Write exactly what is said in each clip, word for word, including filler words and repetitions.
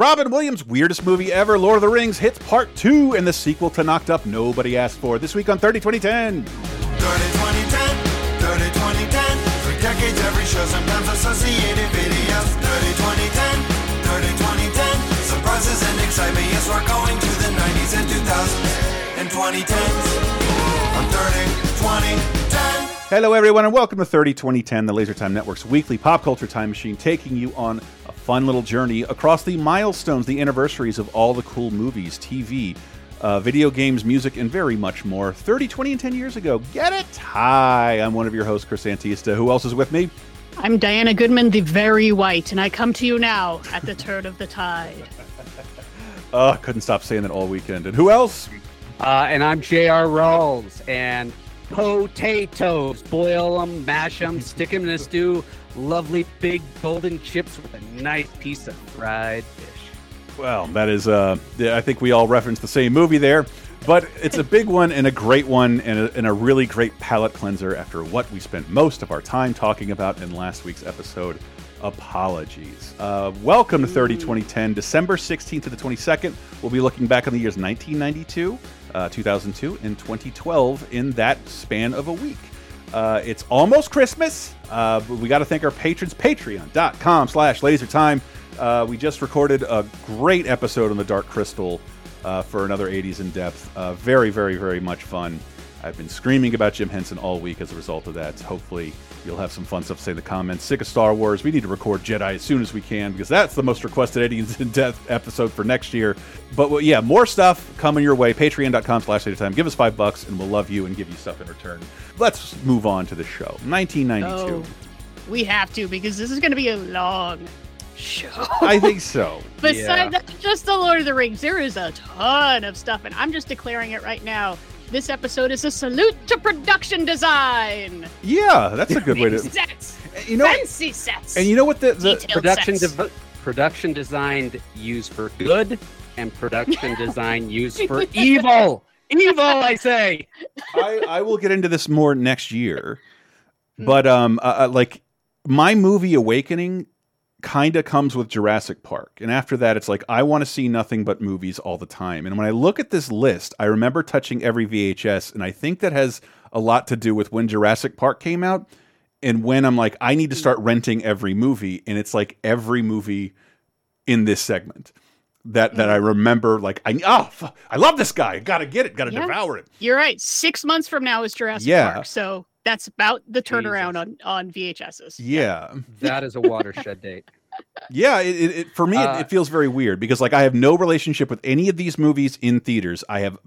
Robin Williams' weirdest movie ever, Lord of the Rings, hits part two in the sequel to Knocked Up Nobody Asked For. This week on thirty twenty ten. thirty twenty ten, thirty twenty ten. Three decades, every show, sometimes associated videos. thirty twenty ten, thirty twenty ten. Surprises and excitement, yes, we're going to the nineties and two thousands and twenty tens. I'm thirty, twenty, ten. Hello, everyone, and welcome to thirty twenty ten, the Laser Time Network's weekly pop culture time machine, taking you on a fun little journey across the milestones, the anniversaries of all the cool movies, T V, uh, video games, music, and very much more. thirty, twenty, and ten years ago. Get it? Hi, I'm one of your hosts, Chris Antista. Who else is with me? I'm Diana Goodman, the Very White, and I come to you now at the turn of the tide. Oh, couldn't stop saying that all weekend. And who else? Uh, and I'm J R Rolls, and... potatoes, boil them, mash them, stick them in a stew, lovely big golden chips with a nice piece of fried fish. Well, that is, uh, I think we all referenced the same movie there, but it's a big one and a great one and a, and a really great palate cleanser after what we spent most of our time talking about in last week's episode. Apologies. Uh, welcome to thirty twenty ten, December sixteenth to the twenty-second. We'll be looking back on the years nineteen ninety-two, uh, two thousand two, and twenty twelve in that span of a week. Uh, it's almost Christmas. Uh, but we got to thank our patrons. Patreon dot com slash Laser Time. Uh, we just recorded a great episode on the Dark Crystal uh, for another eighties in depth. Uh, very, very, very much fun. I've been screaming about Jim Henson all week as a result of that. Hopefully, you'll have some fun stuff to say in the comments. Sick of Star Wars. We need to record Jedi as soon as we can because that's the most requested eighties in depth episode for next year. But well, yeah, more stuff coming your way. Patreon dot com slash Laser Time. Give us five bucks and we'll love you and give you stuff in return. Let's move on to the show. nineteen ninety-two. Oh, we have to because this is going to be a long show. I think so. Besides yeah. just the Lord of the Rings, there is a ton of stuff, and I'm just declaring it right now. This episode is a salute to production design. Yeah, that's a good way to. Sets, you know, fancy sets. And you know what the, the production de- production design used for good and production design used for evil. Evil, I say. I, I will get into this more next year, but um, uh, like my movie Awakening kind of comes with Jurassic Park. And after that, it's like, I want to see nothing but movies all the time. And when I look at this list, I remember touching every V H S. And I think that has a lot to do with when Jurassic Park came out. And when I'm like, I need to start renting every movie. And it's like every movie in this segment that, that I remember, like, I, oh, I love this guy. I got to get it. Got to yeah. devour it. You're right. Six months from now is Jurassic yeah. Park. So that's about the turnaround on, on V H Ss. Yeah. That is a watershed date. Yeah, it, it, for me, uh, it, it feels very weird because, like, I have no relationship with any of these movies in theaters. I have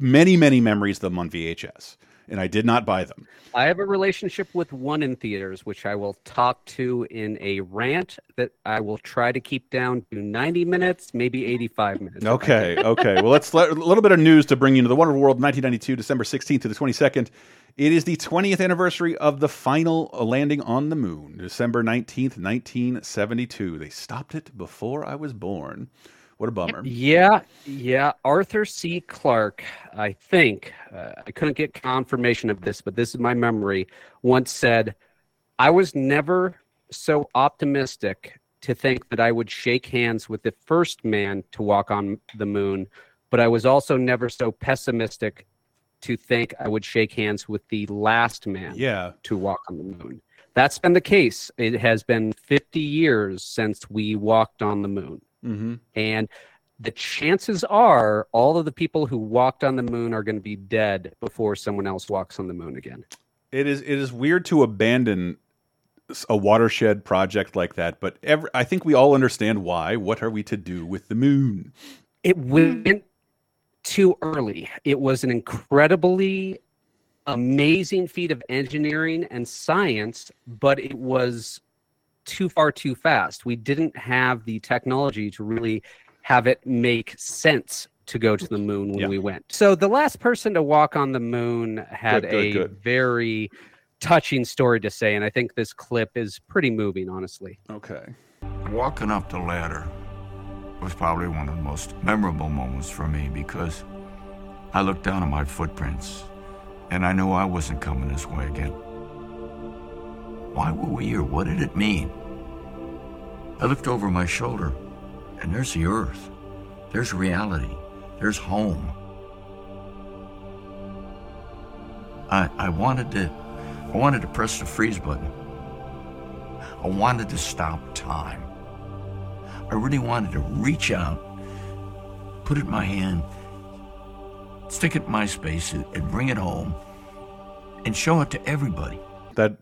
many, many memories of them on V H S, and I did not buy them. I have a relationship with one in theaters, which I will talk to in a rant that I will try to keep down to ninety minutes, maybe eighty-five minutes. Okay, okay. Well, let's let, a little bit of news to bring you into the wonderful world of nineteen ninety-two, December sixteenth to the twenty-second. It is the twentieth anniversary of the final landing on the moon, December nineteenth, nineteen seventy-two. They stopped it before I was born. What a bummer. Yeah, yeah. Arthur C. Clarke, I think, uh, I couldn't get confirmation of this, but this is my memory, once said, I was never so optimistic to think that I would shake hands with the first man to walk on the moon, but I was also never so pessimistic to think I would shake hands with the last man yeah. to walk on the moon. That's been the case. It has been fifty years since we walked on the moon. Mm-hmm. And the chances are all of the people who walked on the moon are going to be dead before someone else walks on the moon again. It is it is weird to abandon a watershed project like that, but every, I think we all understand why. What are we to do with the moon? It went too early. It was an incredibly amazing feat of engineering and science, but it was too far too fast. We didn't have the technology to really have it make sense to go to the moon when yeah. we went. So the last person to walk on the moon had good, good, a good. very touching story to say, and I think this clip is pretty moving, honestly. Okay. Walking up the ladder was probably one of the most memorable moments for me because I looked down at my footprints and I knew I wasn't coming this way again. Why were we here? What did it mean? I looked over my shoulder and there's the earth, there's reality, there's home. I, I wanted to, I wanted to press the freeze button. I wanted to stop time. I really wanted to reach out, put it in my hand, stick it in my space, and bring it home, and show it to everybody. That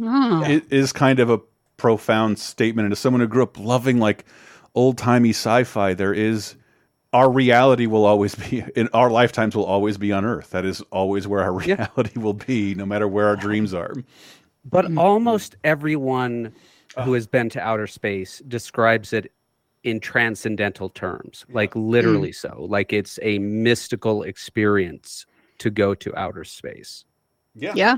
oh. is kind of a profound statement. And as someone who grew up loving like old-timey sci-fi, there is our reality will always be in our lifetimes will always be on Earth. That is always where our reality yeah. will be, no matter where our dreams are. But almost everyone who has been to outer space describes it in transcendental terms, like literally so. Like it's a mystical experience to go to outer space. Yeah. Yeah.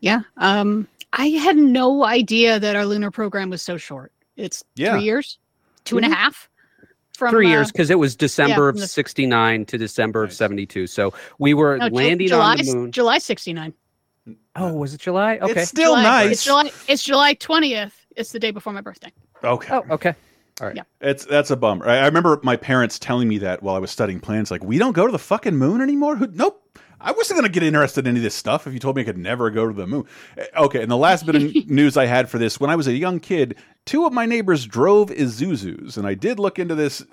Yeah. Um, I had no idea that our lunar program was so short. It's yeah. three years, two mm-hmm. and a half. From, Three uh, years, because it was December yeah, of the, sixty-nine to December nice. Of seventy-two. So we were no, landing July, on the moon. July sixty-nine. Oh, was it July? Okay. It's still July, nice. It's July, it's July twentieth. It's the day before my birthday. Okay. Oh, okay. All right. Yeah. It's that's a bummer. I, I remember my parents telling me that while I was studying plans, like, we don't go to the fucking moon anymore? Who, nope. I wasn't going to get interested in any of this stuff if you told me I could never go to the moon. Okay, and the last bit of news I had for this, when I was a young kid, two of my neighbors drove Isuzus, and I did look into this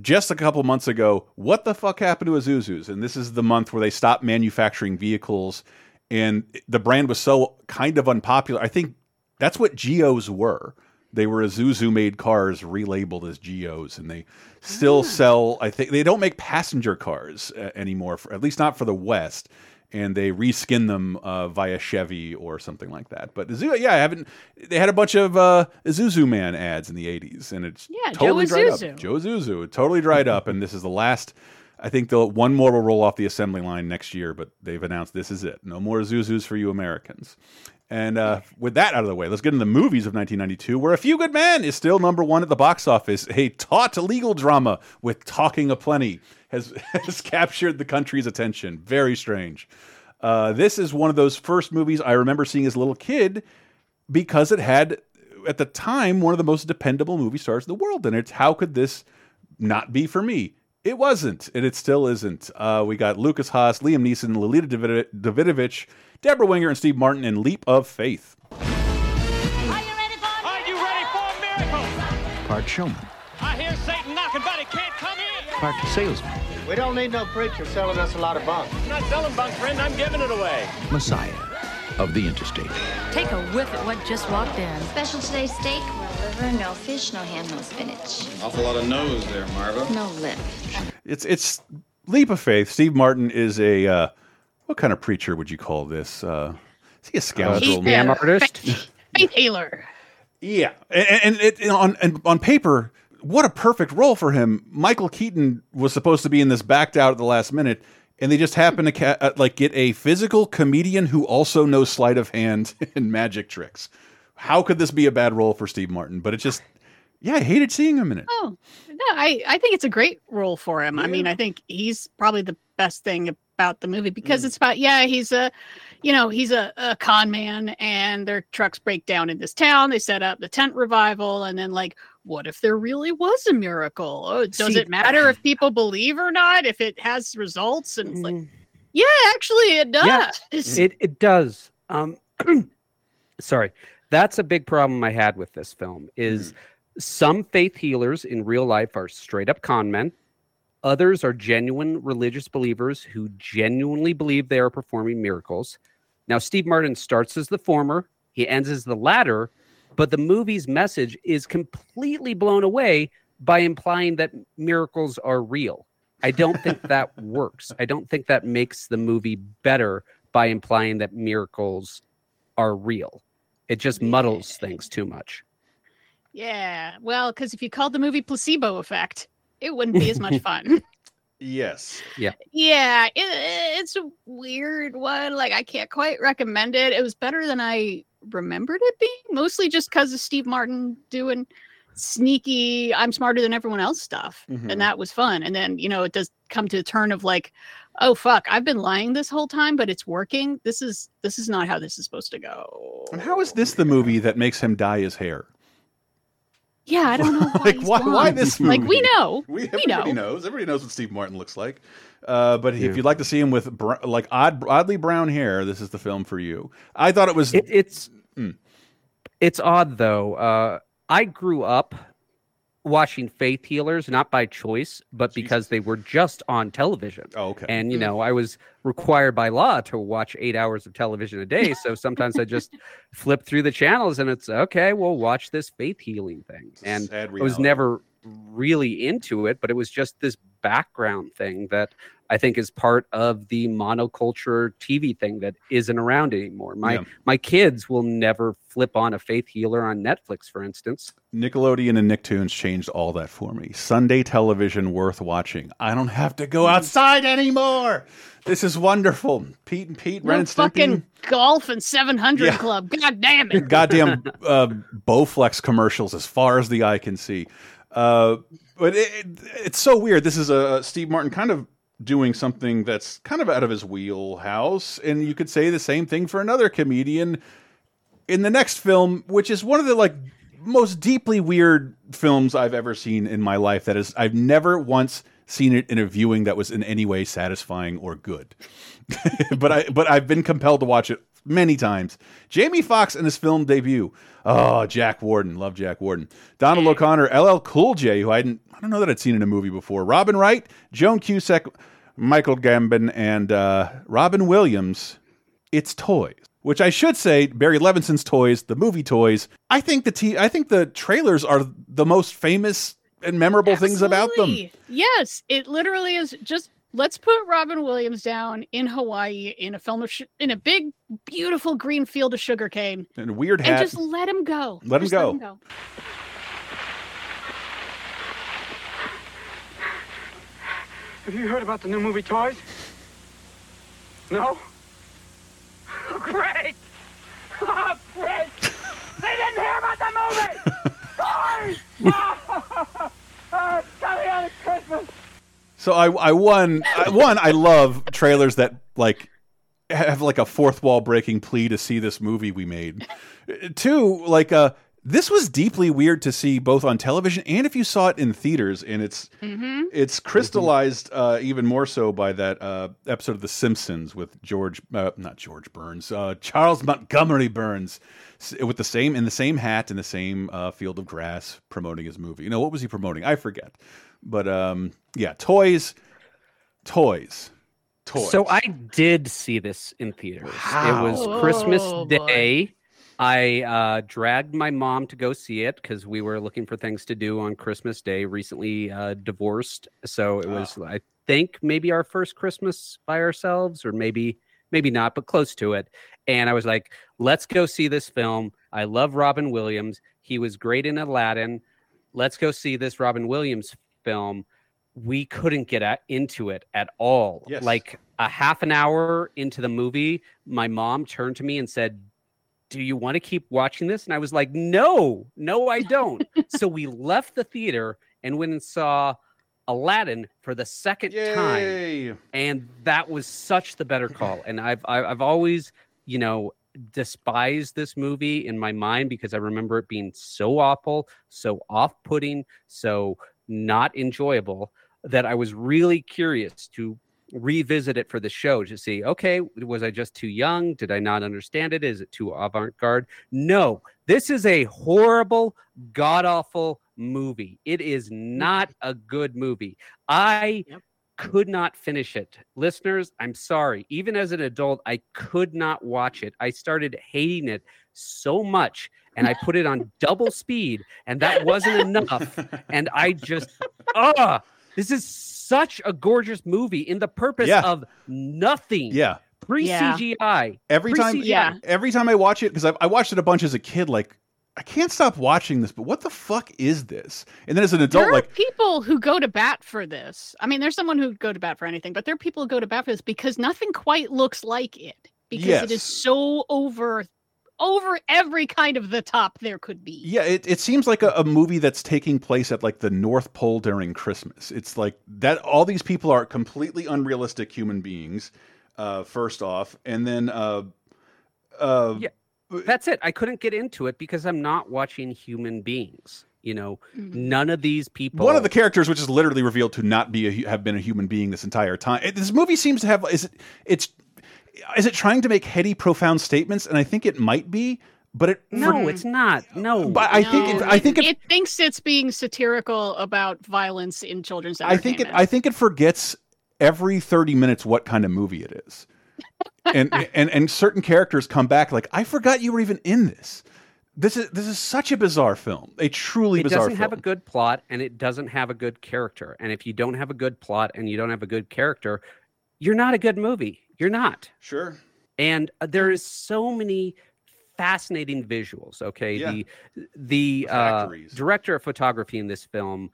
just a couple months ago. What the fuck happened to Isuzus? And this is the month where they stopped manufacturing vehicles, and the brand was so kind of unpopular. I think that's what Geos were. They were Isuzu-made cars relabeled as Geos, and they still ah. sell, I think, they don't make passenger cars uh, anymore, for, at least not for the West, and they reskin them uh, via Chevy or something like that. But, Isuzu, yeah, I haven't, they had a bunch of uh, Isuzu Man ads in the eighties, and it's yeah, totally Joe dried Isuzu. up. Joe Isuzu. It totally dried up, and this is the last, I think the one more will roll off the assembly line next year, but they've announced this is it. No more Isuzus for you Americans. And uh, with that out of the way, let's get into the movies of nineteen ninety-two, where A Few Good Men is still number one at the box office. A taut legal drama with talking aplenty has, has captured the country's attention. Very strange. Uh, this is one of those first movies I remember seeing as a little kid because it had, at the time, one of the most dependable movie stars in the world. And it's, how could this not be for me? It wasn't, and it still isn't. Uh, we got Lucas Haas, Liam Neeson, Lolita Davidovich, Deborah Winger, and Steve Martin in Leap of Faith. Are you ready for miracles? Are you ready for miracles? Part showman. I hear Satan knocking, but he can't come in. Part salesman. We don't need no preacher selling us a lot of bunk. I'm not selling bunk, friend. I'm giving it away. Messiah of the interstate. Take a whiff at what just walked in. Special today's steak. No fish, no ham, no spinach. Awful lot of nose there, Marva. No lip. It's it's Leap of Faith. Steve Martin is a uh, what kind of preacher would you call this? Uh, is he a scoundrel? Scam artist? Faith healer. Yeah, and, and it and on and on paper, what a perfect role for him. Michael Keaton was supposed to be in this, backed out at the last minute, and they just happened to ca- uh, like get a physical comedian who also knows sleight of hand and magic tricks. How could this be a bad role for Steve Martin? But it just, yeah, I hated seeing him in it. Oh, no, I, I think it's a great role for him. Yeah. I mean, I think he's probably the best thing about the movie because mm. it's about, yeah, he's a, you know, he's a, a con man and their trucks break down in this town. They set up the tent revival and then like, what if there really was a miracle? Oh, does See, it matter if people believe or not? If it has results? And it's like, yeah, actually it does. Yeah, it, it does. Um, sorry. That's a big problem I had with this film is mm-hmm. some faith healers in real life are straight up con men. Others are genuine religious believers who genuinely believe they are performing miracles. Now, Steve Martin starts as the former. He ends as the latter. But the movie's message is completely blown away by implying that miracles are real. I don't think that works. I don't think that makes the movie better by implying that miracles are real. It just muddles things too much. Yeah, well, because if you called the movie Placebo Effect, it wouldn't be as much fun. Yes. Yeah. Yeah, it, it's a weird one. Like, I can't quite recommend it. It was better than I remembered it being, mostly just because of Steve Martin doing sneaky, I'm smarter than everyone else stuff. Mm-hmm. And that was fun. And then, you know, it does come to the turn of like, oh, fuck, I've been lying this whole time, but it's working. This is this is not how this is supposed to go. And how is this the movie that makes him dye his hair? Yeah, I don't know why. like why, why this movie? Like we know, we, everybody we know. knows. Everybody knows what Steve Martin looks like. Uh, but yeah. if you'd like to see him with br like odd, oddly brown hair, this is the film for you. I thought it was. It, it's mm. it's odd though. Uh, I grew up watching faith healers, not by choice, but because Jesus. they were just on television. Oh, okay. And you know, I was required by law to watch eight hours of television a day. So sometimes I just flip through the channels, and it's okay. We'll watch this faith healing thing, and I was never really into it, but it was just this background thing that I think is part of the monoculture T V thing that isn't around anymore. My yeah. my kids will never flip on a faith healer on Netflix, for instance. Nickelodeon and Nicktoons changed all that for me. Sunday television worth watching. I don't have to go outside anymore. This is wonderful. Pete and Pete, Ren and Stimpy. Fucking golf and seven hundred yeah. club. God damn it. Goddamn uh, Bowflex commercials as far as the eye can see. Uh, but it, it, it's so weird. This is a Steve Martin kind of doing something that's kind of out of his wheelhouse, and you could say the same thing for another comedian in the next film, which is one of the like most deeply weird films I've ever seen in my life. That is, I've never once seen it in a viewing that was in any way satisfying or good. but I but I've been compelled to watch it many times. Jamie Foxx in his film debut. Oh, Jack Warden. Love Jack Warden. Donald O'Connor, L L Cool J, who I didn't, I don't know that I'd seen in a movie before. Robin Wright, Joan Cusack, Michael Gambon, and uh, Robin Williams. It's Toys, which I should say, Barry Levinson's Toys, the movie Toys. I think the t I think the trailers are the most famous and memorable Absolutely. things about them. Yes, it literally is just. Let's put Robin Williams down in Hawaii in a film of sh in a big, beautiful green field of sugarcane and a weird hat, and just let him go. Let him go. let him go. Have you heard about the new movie Toys? No. Oh, great! Oh, great! They didn't hear about the movie Toys. Oh, oh, Italian Christmas. So I, I won. I, one, I love trailers that like have like a fourth wall breaking plea to see this movie we made. Two, like uh, this was deeply weird to see both on television and if you saw it in theaters. And it's mm-hmm. it's crystallized uh, even more so by that uh, episode of The Simpsons with George, uh, not George Burns, uh, Charles Montgomery Burns, with the same in the same hat in the same uh, field of grass promoting his movie. You know, what was he promoting? I forget. But um, yeah, toys, toys, toys. So I did see this in theaters. Wow. It was Whoa, Christmas Day. Boy. I uh, dragged my mom to go see it because we were looking for things to do on Christmas Day. Recently uh, divorced, so it was, oh. I think, maybe our first Christmas by ourselves, or maybe maybe not, but close to it. And I was like, "Let's go see this film." I love Robin Williams. He was great in Aladdin. Let's go see this Robin Williams film. We couldn't get at, into it at all. Yes. Like a half an hour into the movie, my mom turned to me and said, "Do you want to keep watching this?" And I was like, "No, no, I don't." So we left the theater and went and saw Aladdin for the second Yay. time, and that was such the better call. And I've I've always, you know, despised this movie in my mind because I remember it being so awful, so off-putting, so not enjoyable, that I was really curious to revisit it for the show to see, okay, was I just too young? Did I not understand it? Is it too avant-garde? No, this is a horrible, god-awful movie. It is not a good movie. I yep. could not finish it. Listeners, I'm sorry. Even as an adult, I could not watch it. I started hating it so much, and I put it on double speed, and that wasn't enough. And I just, ah, this is such a gorgeous movie in the purpose yeah. of nothing. Yeah. Pre-C G I. Yeah. Every Pre time, yeah. every time I watch it, because I, I watched it a bunch as a kid, like, I can't stop watching this, but what the fuck is this? And then as an adult, there are like people who go to bat for this. I mean, there's someone who go to bat for anything, but there are people who go to bat for this because nothing quite looks like it, because yes. it is so over. Over every kind of the top there could be. Yeah, it, it seems like a, a movie that's taking place at like the North Pole during Christmas. It's like that all these people are completely unrealistic human beings, uh, first off. And then uh, uh, yeah, that's it. I couldn't get into it because I'm not watching human beings. You know, none of these people. One of the characters, which is literally revealed to not be a, have been a human being this entire time. It, this movie seems to have is it it's is it trying to make heady, profound statements, and I think it might be. But it no, for, it's not. No, but I no, think it, I think it, it thinks it's being satirical about violence in children's entertainment. I think it I think it forgets every thirty minutes what kind of movie it is, and and and certain characters come back like, I forgot you were even in this. This is this is such a bizarre film, a truly it bizarre film. It doesn't have a good plot, and it doesn't have a good character. And if you don't have a good plot and you don't have a good character, you're not a good movie. You're not. Sure. And there is so many fascinating visuals. Okay, yeah. the the uh, director of photography in this film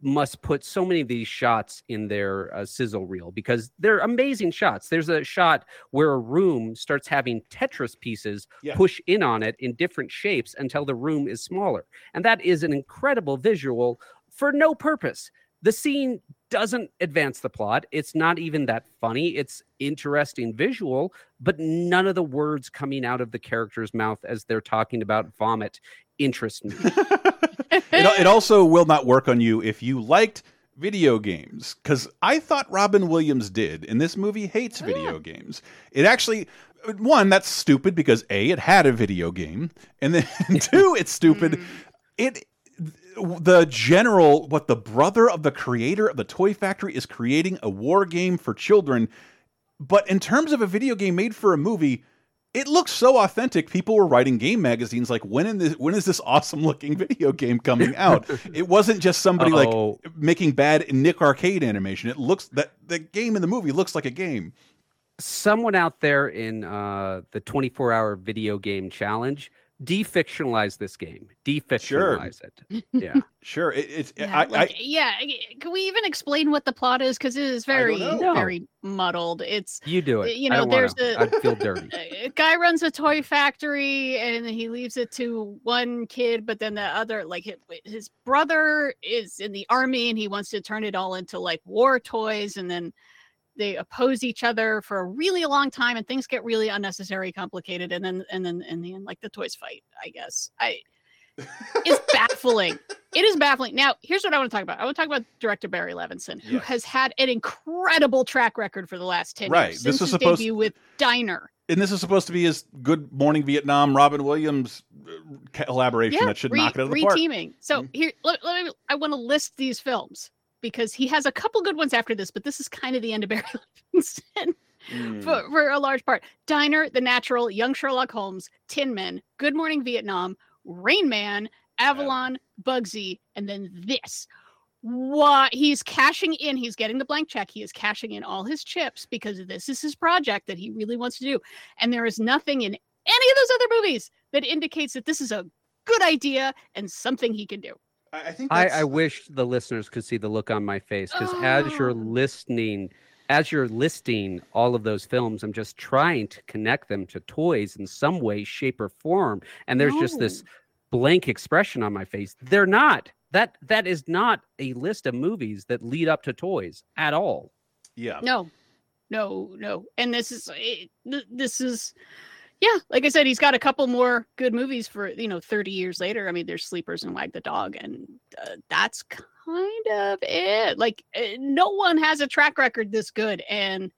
must put so many of these shots in their uh, sizzle reel because they're amazing shots. There's a shot where a room starts having Tetris pieces yeah. push in on it in different shapes until the room is smaller, and that is an incredible visual for no purpose. The scene doesn't advance the plot. It's not even that funny. It's interesting visual, but none of the words coming out of the character's mouth as they're talking about vomit interest me. it, it also will not work on you if you liked video games, because I thought Robin Williams did, and this movie hates video yeah. games. It actually... One, that's stupid because A, it had a video game, and then two, it's stupid. Mm. It... The general, what the brother of the creator of the Toy Factory is creating a war game for children. But in terms of a video game made for a movie, it looks so authentic. People were writing game magazines like, when in this, when is this awesome looking video game coming out? It wasn't just somebody Uh-oh. like making bad Nick Arcade animation. It looks that the game in the movie looks like a game. Someone out there in uh, the twenty-four hour video game challenge defictionalize this game. Defictionalize sure. it. Yeah, sure. It, it's yeah, I, like, I, yeah. Can we even explain what the plot is? Because it is very, very muddled. It's you do it. You know, I don't there's wanna, a I feel dirty. A guy runs a toy factory and he leaves it to one kid, but then the other, like his, his brother, is in the army and he wants to turn it all into like war toys, and then they oppose each other for a really long time, and things get really unnecessary, complicated, and then and then in the end, like the toys fight. I guess I it's baffling. It is baffling. Now, here's what I want to talk about. I want to talk about director Barry Levinson, who yes. has had an incredible track record for the last ten right. years. This since was his supposed debut with Diner, and this is supposed to be his Good Morning Vietnam Robin Williams collaboration yeah, that should re- knock it out of the park. Re-teaming. So mm-hmm. here, let, let me. I want to list these films, because he has a couple good ones after this, but this is kind of the end of Barry Levinson mm. for, for a large part. Diner, The Natural, Young Sherlock Holmes, Tin Men, Good Morning Vietnam, Rain Man, Avalon, wow. Bugsy, and then this. What he's cashing in, he's getting the blank check. He is cashing in all his chips because this is his project that he really wants to do. And there is nothing in any of those other movies that indicates that this is a good idea and something he can do. I, think I, I wish the listeners could see the look on my face, because oh. as you're listening, as you're listing all of those films, I'm just trying to connect them to toys in some way, shape, or form. And there's no. just this blank expression on my face. They're not. That that is not a list of movies that lead up to toys at all. Yeah. No, no, no. And this is this is. Yeah, like I said, he's got a couple more good movies for, you know, thirty years later. I mean, there's Sleepers and Wag the Dog, and uh, that's kind of it. Like, no one has a track record this good, and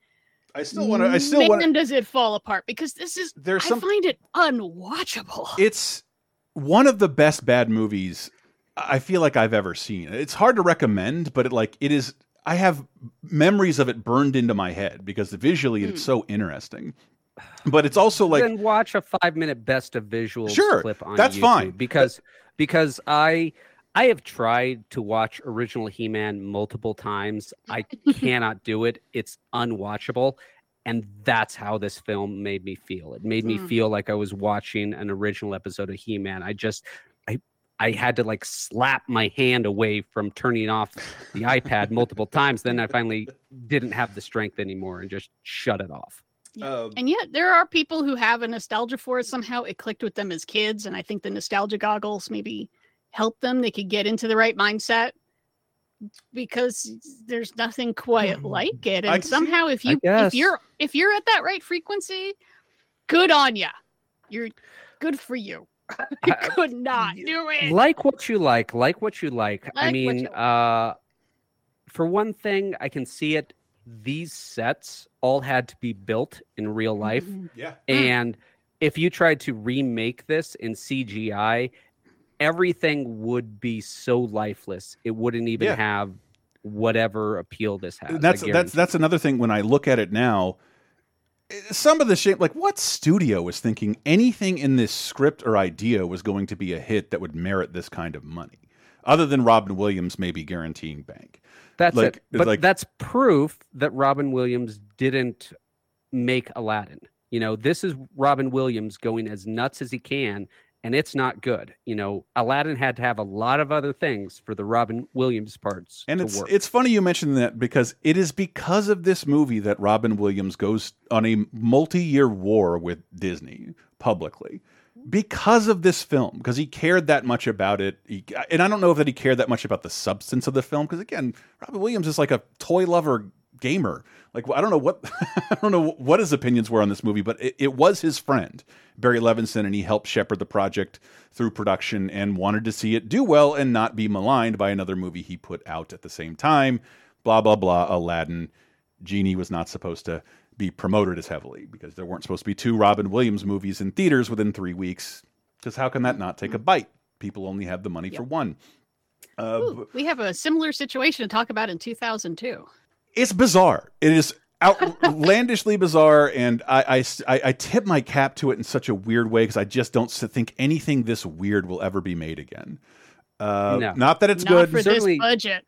I still want to. I still want. And does it fall apart? Because this is. There's I some, find it unwatchable. It's one of the best bad movies I feel like I've ever seen. It's hard to recommend, but it, like it is. I have memories of it burned into my head because visually mm. it's so interesting. But it's also like then watch a five minute best of visuals sure, clip on that's YouTube fine because because I I have tried to watch original He-Man multiple times. I cannot do it. It's unwatchable, and that's how this film made me feel. It made me mm. feel like I was watching an original episode of He-Man. I just I I had to like slap my hand away from turning off the iPad multiple times. Then I finally didn't have the strength anymore and just shut it off. Yeah. Um, and yet there are people who have a nostalgia for it. Somehow it clicked with them as kids, and I think the nostalgia goggles maybe helped them. They could get into the right mindset because there's nothing quite like it. And I, somehow if you if you're if you're at that right frequency, good on ya. You're good for you. I could not do it. Like what you like, like what you like. like I mean, uh, for one thing, I can see it. These sets all had to be built in real life. Mm-hmm. Yeah. And if you tried to remake this in C G I, everything would be so lifeless. It wouldn't even yeah. have whatever appeal this has. That's that's that's another thing when I look at it now. Some of the shit, like, what studio was thinking anything in this script or idea was going to be a hit that would merit this kind of money? Other than Robin Williams maybe guaranteeing bank. That's like, it. But like, that's proof that Robin Williams didn't make Aladdin. You know, this is Robin Williams going as nuts as he can, and it's not good. You know, Aladdin had to have a lot of other things for the Robin Williams parts and to it's, work. And it's funny you mentioned that, because it is because of this movie that Robin Williams goes on a multi-year war with Disney publicly. Because of this film, because he cared that much about it. He, and I don't know that he cared that much about the substance of the film, because again, Robin Williams is like a toy lover gamer. Like, I don't know what I don't know what his opinions were on this movie, but it, it was his friend, Barry Levinson, and he helped shepherd the project through production and wanted to see it do well and not be maligned by another movie he put out at the same time. Blah, blah, blah. Aladdin. Genie was not supposed to be promoted as heavily because there weren't supposed to be two Robin Williams movies in theaters within three weeks. Because how can that not take a bite? People only have the money yep. for one. Uh, Ooh, we have a similar situation to talk about in two thousand two. It's bizarre. It is outlandishly bizarre, and I, I, I tip my cap to it in such a weird way because I just don't think anything this weird will ever be made again. Uh, no. Not that it's not good. Not for Certainly. this budget.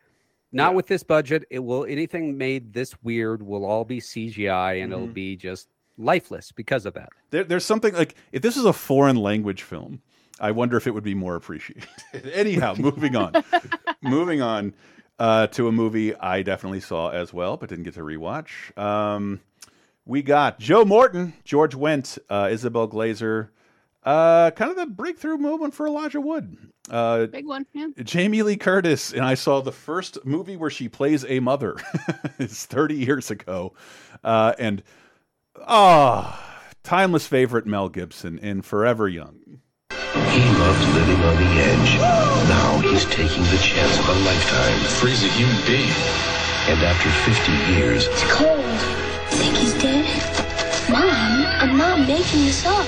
Not yeah. with this budget. It will anything made this weird will all be C G I, and mm-hmm. it'll be just lifeless because of that. There, there's something like, if this is a foreign language film, I wonder if it would be more appreciated. Anyhow, moving on, moving on uh, to a movie I definitely saw as well, but didn't get to rewatch. Um, we got Joe Morton, George Wendt, uh, Isabel Glazer. Uh, kind of the breakthrough moment for Elijah Wood. Uh, Big one, yeah. Jamie Lee Curtis, and I saw the first movie where she plays a mother. It's thirty years ago. Uh, and, oh, timeless favorite Mel Gibson in Forever Young. He loved living on the edge. Now he's taking the chance of a lifetime. Freeze a human being. And after fifty years... It's cold. You think he's dead? Mom, I'm not making this up.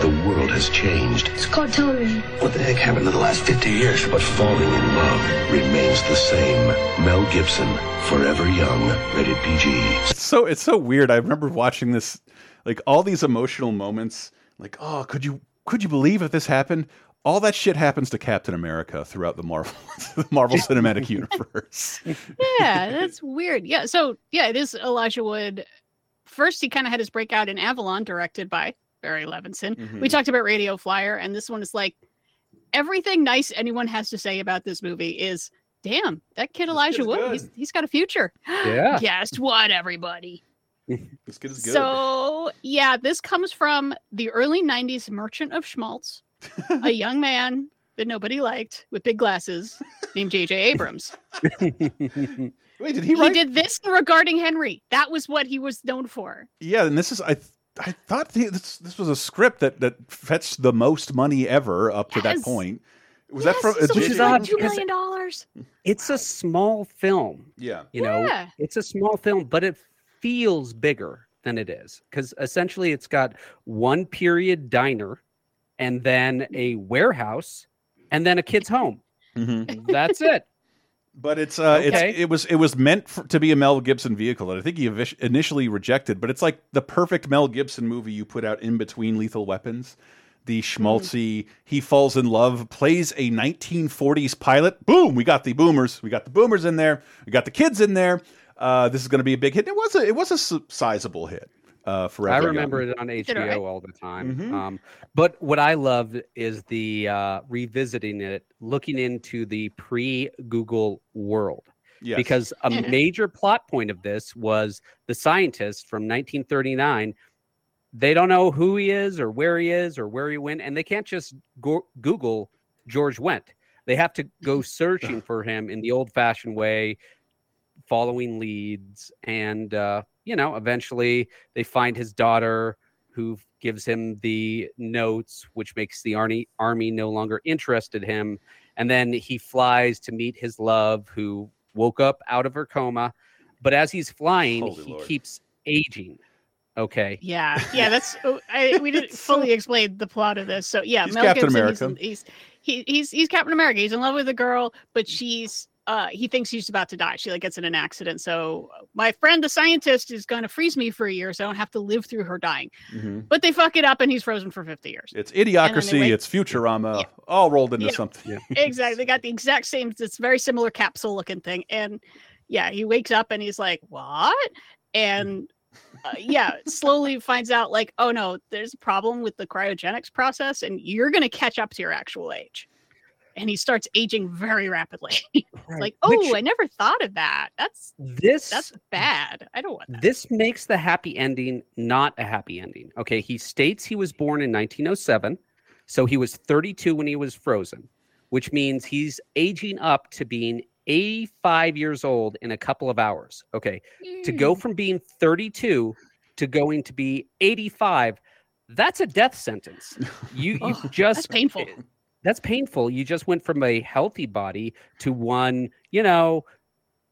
The world has changed. It's called television. What the heck happened in the last fifty years? But falling in love remains the same. Mel Gibson, Forever Young, rated P G. It's so, it's so weird. I remember watching this, like all these emotional moments. Like, oh, could you could you believe if this happened? All that shit happens to Captain America throughout the Marvel the Marvel Cinematic Universe. Yeah, that's weird. Yeah, so yeah, it is Elijah Wood. First, he kind of had his breakout in Avalon, directed by Barry Levinson. Mm-hmm. We talked about Radio Flyer, and this one is like, everything nice anyone has to say about this movie is, damn, that kid Elijah Wood, he's, he's got a future. Yeah. Guess what, everybody? This kid is good. So, yeah, this comes from the early nineties Merchant of Schmaltz, a young man that nobody liked with big glasses named J J Abrams. Wait, did he write? He did this regarding Henry. That was what he was known for. Yeah, and this is... I. Th- I thought the, this this was a script that, that fetched the most money ever up to yes. that point. Was yes, that from so which is odd, two million dollars? It's a small film. Yeah. You know, yeah. it's a small film, but it feels bigger than it is, cuz essentially it's got one period diner and then a warehouse and then a kid's home. Mm-hmm. That's it. But it's uh, okay. it's it was it was meant for, to be a Mel Gibson vehicle that I think he initially rejected. But it's like the perfect Mel Gibson movie you put out in between Lethal Weapons, the schmaltzy. Mm-hmm. He falls in love, plays a nineteen forties pilot. Boom! We got the boomers. We got the boomers in there. We got the kids in there. Uh, this is going to be a big hit. It was a it was a sizable hit. Uh, forever. I remember young. it on H B O right? all the time. Mm-hmm. Um, but what I love is the uh, revisiting it, looking into the pre-Google world. Yes. Because a major plot point of this was the scientist from nineteen thirty-nine. They don't know who he is or where he is or where he went. And they can't just go- Google George Wendt. They have to go searching for him in the old-fashioned way, following leads and... Uh, you know, eventually they find his daughter who gives him the notes, which makes the army army no longer interested him. And then he flies to meet his love, who woke up out of her coma. But as he's flying, Holy he Lord. keeps aging. Okay. Yeah. Yeah. That's I, we didn't fully explain the plot of this. So yeah, he's Mel Captain Gibson, America. He's, he's he's he's Captain America. He's in love with a girl, but she's uh he thinks she's about to die. She like gets in an accident. So my friend, the scientist, is going to freeze me for a year, so I don't have to live through her dying. Mm-hmm. But they fuck it up, and he's frozen for fifty years. It's Idiocracy. Wake- it's Futurama. Yeah. All rolled into yeah. something. Yeah. Exactly. They got the exact same. It's very similar capsule looking thing. And yeah, he wakes up and he's like, "What?" And mm-hmm. Uh, yeah, slowly finds out like, oh no, there's a problem with the cryogenics process and you're going to catch up to your actual age. And he starts aging very rapidly. Right. Like, oh, Which, I never thought of that. That's this. That's bad. I don't want that. This makes the happy ending not a happy ending. Okay, he states he was born in nineteen oh seven. So he was thirty-two when he was frozen, which means he's aging up to being eighty-five years old in a couple of hours. Okay. Mm. To go from being thirty-two to going to be eighty-five, that's a death sentence. You, oh, you just that's painful. That's painful. You just went from a healthy body to one, you know,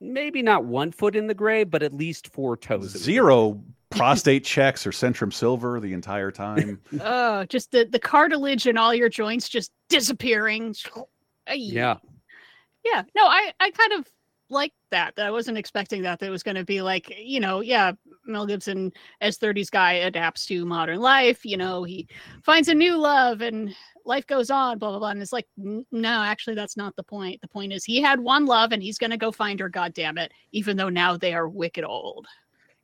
maybe not one foot in the grave, but at least four toes. Zero prostate checks or Centrum Silver the entire time. Oh, just the, the cartilage in all your joints just disappearing. Yeah. Yeah, no, I, I kind of liked that. I wasn't expecting that. That it was going to be like, you know, yeah, Mel Gibson as thirties guy adapts to modern life. You know, he finds a new love and life goes on, blah, blah, blah. And it's like, no, actually, that's not the point. The point is he had one love and he's going to go find her, goddammit, even though now they are wicked old.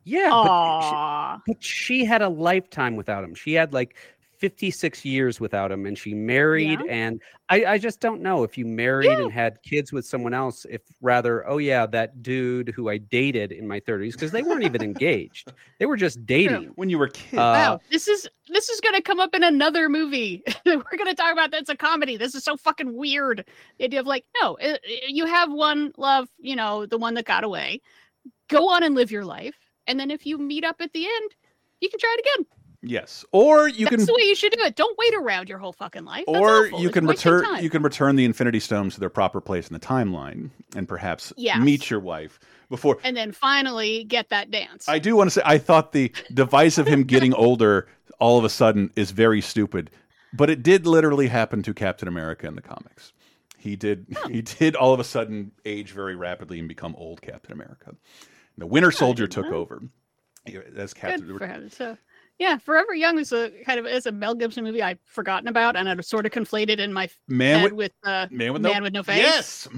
Yeah, but she, but she had a lifetime without him. She had like fifty-six years without him, and she married, yeah. and I, I just don't know if you married yeah. and had kids with someone else, if rather, oh yeah, that dude who I dated in my thirties, because they weren't even engaged. They were just dating. When you were kids. Uh, wow, this is this is going to come up in another movie that we're going to talk about. That's a comedy. This is so fucking weird. The idea of like, no, it, it, you have one love, you know, the one that got away. Go on and live your life, and then if you meet up at the end, you can try it again. Yes, or you That's can. That's the way you should do it. Don't wait around your whole fucking life. That's or awful. you can it's return. You can return the Infinity Stones to their proper place in the timeline, and perhaps yes. meet your wife before. And then finally get that dance. I do want to say I thought the device of him getting older all of a sudden is very stupid, but it did literally happen to Captain America in the comics. He did. Huh. He did all of a sudden age very rapidly and become old Captain America. And the Winter Soldier took know. over as Captain. Good for him, so. Yeah, Forever Young is a kind of is a Mel Gibson movie I've forgotten about, and I've sort of conflated in my man head with, with uh, Man with No, man with no Face. Yes,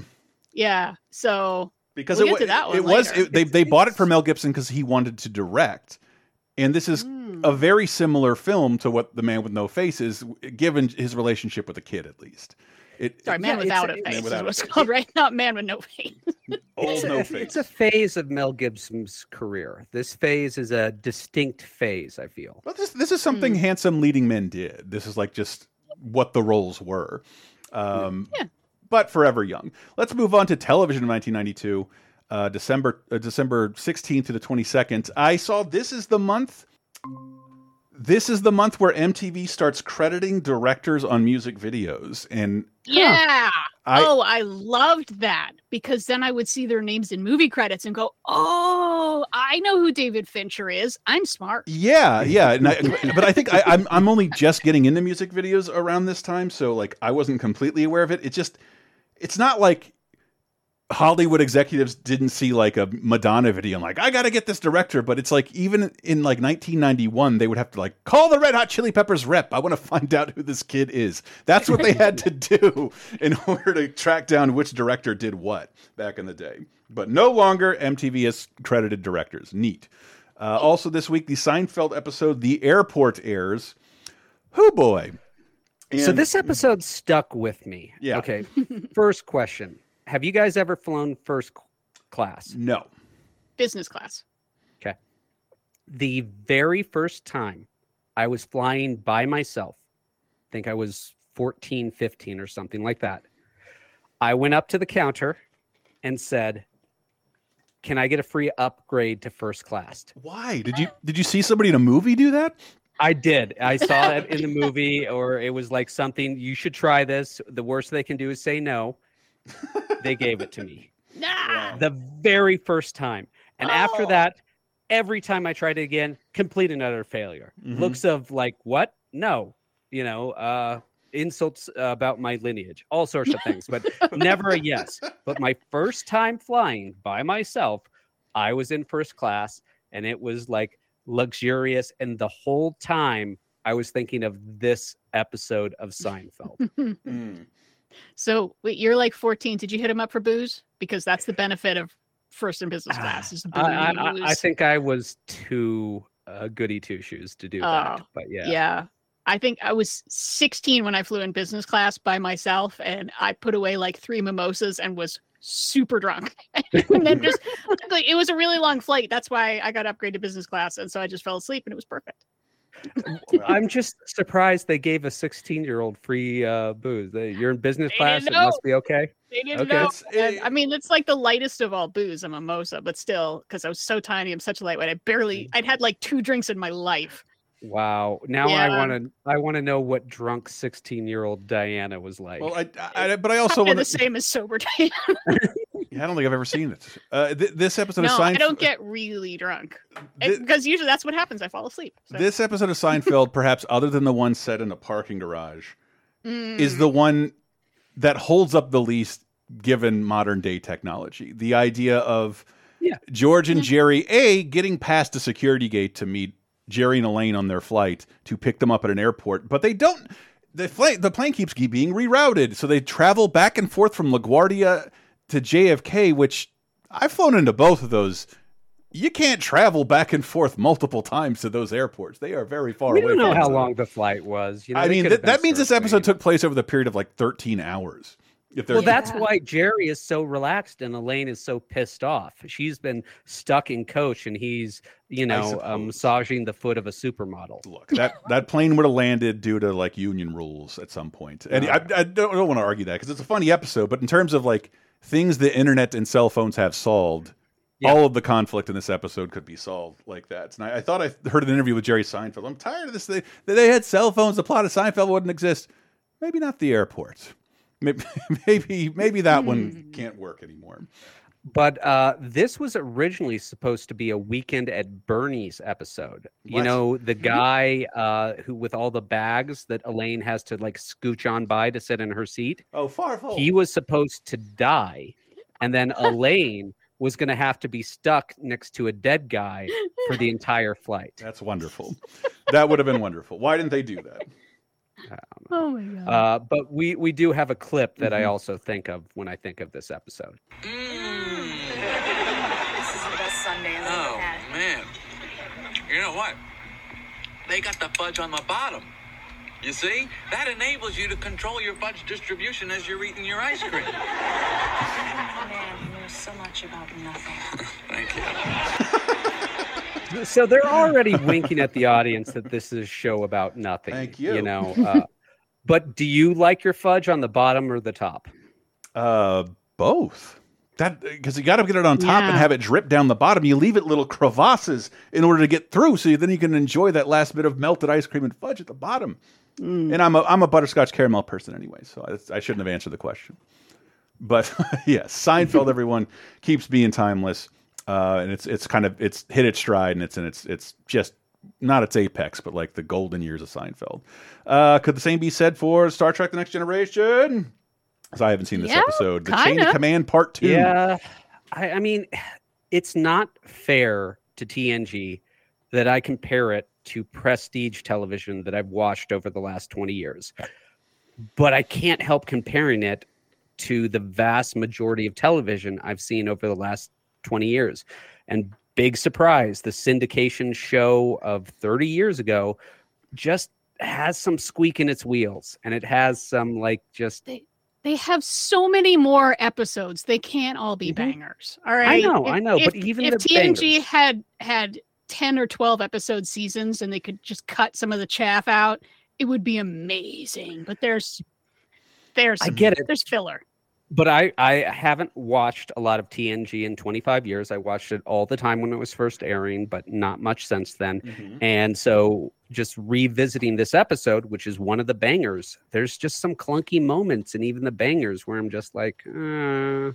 yeah. So because we'll it, get to that one it was it, they they bought it for Mel Gibson because he wanted to direct, and this is mm. a very similar film to what The Man with No Face is, given his relationship with a kid at least. It, Sorry, it, man, yeah, without a, a man without a face is what it's called, right? Not Man with No Face. Old no face. It's a phase of Mel Gibson's career. This phase is a distinct phase, I feel. Well, this, this is something mm. handsome leading men did. This is like just what the roles were. Um, yeah. But Forever Young. Let's move on to television in nineteen ninety-two, uh, December uh, December sixteenth to the twenty-second. I saw this is the month... This is the month where M T V starts crediting directors on music videos. And yeah. Huh, I, oh, I loved that because then I would see their names in movie credits and go, oh, I know who David Fincher is. I'm smart. Yeah. Yeah. And I, but I think I, I'm, I'm only just getting into music videos around this time. So like I wasn't completely aware of it. It just, it's not like Hollywood executives didn't see like a Madonna video. I'm like, I got to get this director. But it's like, even in like nineteen ninety-one, they would have to like call the Red Hot Chili Peppers rep. I want to find out who this kid is. That's what they had to do in order to track down which director did what back in the day. But no longer M T V has credited directors. Neat. Uh, also this week, the Seinfeld episode, The Airport, airs. Hoo boy. And so this episode stuck with me. Yeah. Okay. First question. Have you guys ever flown first class? No. Business class. Okay. The very first time I was flying by myself, I think I was fourteen, fifteen or something like that. I went up to the counter and said, "Can I get a free upgrade to first class?" Why? Did you did you see somebody in a movie do that? I did. I saw it in the movie, or it was like something, you should try this. The worst they can do is say no. They gave it to me. Nah. The very first time. And oh. after that, every time I tried it again, complete and utter failure. Mm-hmm. Looks of like, what? No. You know, uh, insults about my lineage, all sorts of things, but never a yes. But my first time flying by myself, I was in first class, and it was like luxurious. And the whole time I was thinking of this episode of Seinfeld. mm. So wait, you're like fourteen. Did you hit him up for booze? Because that's the benefit of first and business class. Is I, I, I, I think I was too uh, goody two shoes to do oh, that. But yeah, yeah. I think I was sixteen when I flew in business class by myself, and I put away like three mimosas and was super drunk. And then just like, it was a really long flight. That's why I got upgraded to business class, and so I just fell asleep, and it was perfect. I'm just surprised they gave a sixteen-year-old free uh, booze. They, you're in business they class; it must be okay. They didn't okay. know. It, I mean, it's like the lightest of all booze, a mimosa, but still, because I was so tiny, I'm such a lightweight. I barely, I'd had like two drinks in my life. Wow! Now yeah. I want to. I want to know what drunk sixteen-year-old Diana was like. Well, I, I, I but I also want the same as sober Diana. Yeah, I don't think I've ever seen it. Uh, th- this episode no, of Seinfeld. I don't get really drunk th- because usually that's what happens. I fall asleep. So. This episode of Seinfeld, perhaps other than the one set in a parking garage, mm. is the one that holds up the least given modern day technology. The idea of yeah. George and Jerry a getting past a security gate to meet Jerry and Elaine on their flight to pick them up at an airport, but they don't. The flight, the plane keeps being rerouted, so they travel back and forth from LaGuardia to J F K, which I've flown into both of those. You can't travel back and forth multiple times to those airports. They are very far we away. We don't know how them. long the flight was. You know, I mean, th- that means this episode took place over the period of like thirteen hours. If well, that's yeah. why Jerry is so relaxed and Elaine is so pissed off. She's been stuck in coach, and he's, you know, um, massaging the foot of a supermodel. Look, that, that plane would have landed due to like union rules at some point. And uh, I, I don't, don't want to argue that because it's a funny episode. But in terms of like things the internet and cell phones have solved, yeah. all of the conflict in this episode could be solved like that. And I, I thought I heard an interview with Jerry Seinfeld. I'm tired of this thing. They had cell phones. The plot of Seinfeld wouldn't exist. Maybe not the airport. Maybe, maybe, maybe that one can't work anymore. But uh, this was originally supposed to be a Weekend at Bernie's episode. What? You know, the guy uh, who with all the bags that Elaine has to like scooch on by to sit in her seat. Oh, Farfel. He was supposed to die, and then Elaine was going to have to be stuck next to a dead guy for the entire flight. That's wonderful. That would have been wonderful. Why didn't they do that? Oh my God. Uh, but we, we do have a clip that mm-hmm. I also think of when I think of this episode. Mm. This is the best Sunday I've oh, ever had. Oh man. You know what? They got the fudge on the bottom. You see? That enables you to control your fudge distribution as you're eating your ice cream. Man, you know so much about nothing. Thank you. So they're already winking at the audience that this is a show about nothing. Thank you. You know, uh, but do you like your fudge on the bottom or the top? Uh, both. That because you got to get it on top yeah. and have it drip down the bottom. You leave it little crevasses in order to get through, so then you can enjoy that last bit of melted ice cream and fudge at the bottom. Mm. And I'm a I'm a butterscotch caramel person anyway, so I, I shouldn't have answered the question. But yeah, Seinfeld, everyone keeps being timeless. Uh, and it's it's kind of it's hit its stride, and it's and it's it's just not its apex, but like the golden years of Seinfeld. Uh, could the same be said for Star Trek: The Next Generation? Because I haven't seen this yeah, episode. The kinda. Chain of Command Part Two. Yeah, I, I mean, it's not fair to T N G that I compare it to prestige television that I've watched over the last twenty years, but I can't help comparing it to the vast majority of television I've seen over the last twenty years. And big surprise, the syndication show of thirty years ago just has some squeak in its wheels, and it has some like just they, they have so many more episodes. They can't all be mm-hmm. bangers. All right. I know, if, I know, if, but even if the T N G bangers. had had ten or twelve episode seasons and they could just cut some of the chaff out, it would be amazing. But there's there's I get it. There's filler. But I, I haven't watched a lot of T N G in twenty-five years. I watched it all the time when it was first airing, but not much since then. Mm-hmm. And so just revisiting this episode, which is one of the bangers, there's just some clunky moments and even the bangers where I'm just like, uh, all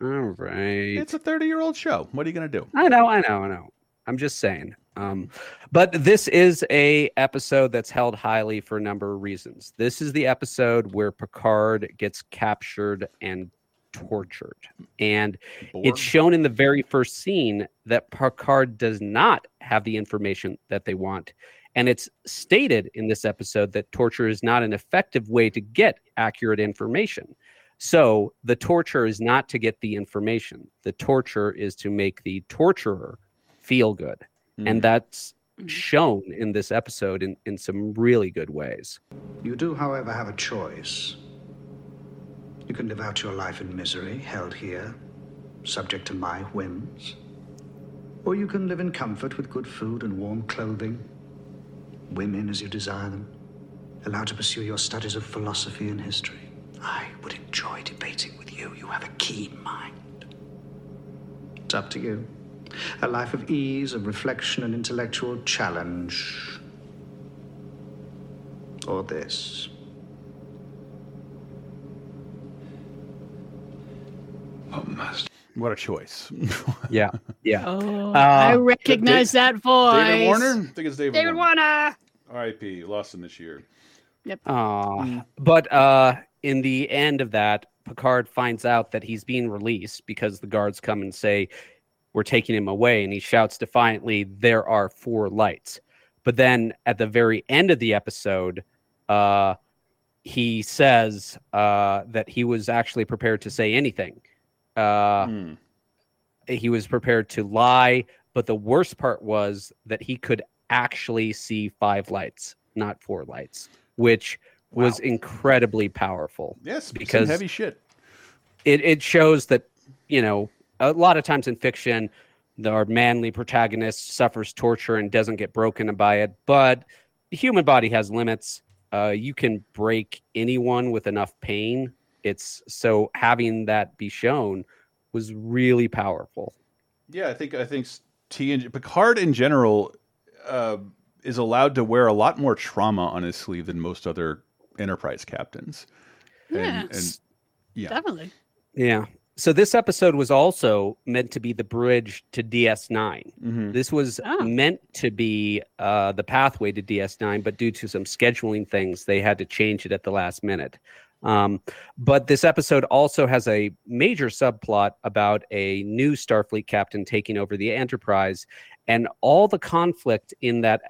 right. It's a thirty-year-old show. What are you going to do? I know, I know, I know. I'm just saying. Um, but this is a episode that's held highly for a number of reasons. This is the episode where Picard gets captured and tortured. And Borg. It's shown in the very first scene that Picard does not have the information that they want. And it's stated in this episode that torture is not an effective way to get accurate information. So the torture is not to get the information. The torture is to make the torturer feel good. And that's shown in this episode in, in some really good ways. You do, however, have a choice. You can live out your life in misery, held here, subject to my whims. Or you can live in comfort with good food and warm clothing, women as you desire them, allowed to pursue your studies of philosophy and history. I would enjoy debating with you. You have a keen mind. It's up to you. A life of ease, of reflection and intellectual challenge. Or this. Oh, must. What a choice. yeah, yeah. Oh, uh, I recognize David, that voice. David Warner? I think it's David, David Warner. Warner. R I P Lost him this year. Yep. Uh, mm. But uh, in the end of that, Picard finds out that he's being released because the guards come and say, "We're taking him away," and he shouts defiantly, "There are four lights." But then at the very end of the episode, uh, he says uh, that he was actually prepared to say anything. Uh, mm. He was prepared to lie, but the worst part was that he could actually see five lights, not four lights, which wow. was incredibly powerful. Yes, because heavy shit. It, it shows that, you know, a lot of times in fiction, our manly protagonist suffers torture and doesn't get broken by it. But the human body has limits. Uh, you can break anyone with enough pain. It's so having that be shown was really powerful. Yeah, I think I think T N G, Picard in general uh, is allowed to wear a lot more trauma on his sleeve than most other Enterprise captains. Yeah, and, and, yeah. definitely. Yeah. So this episode was also meant to be the bridge to D S nine. Mm-hmm. This was oh. meant to be uh, the pathway to D S nine, but due to some scheduling things, they had to change it at the last minute. Um, but this episode also has a major subplot about a new Starfleet captain taking over the Enterprise, and all the conflict in that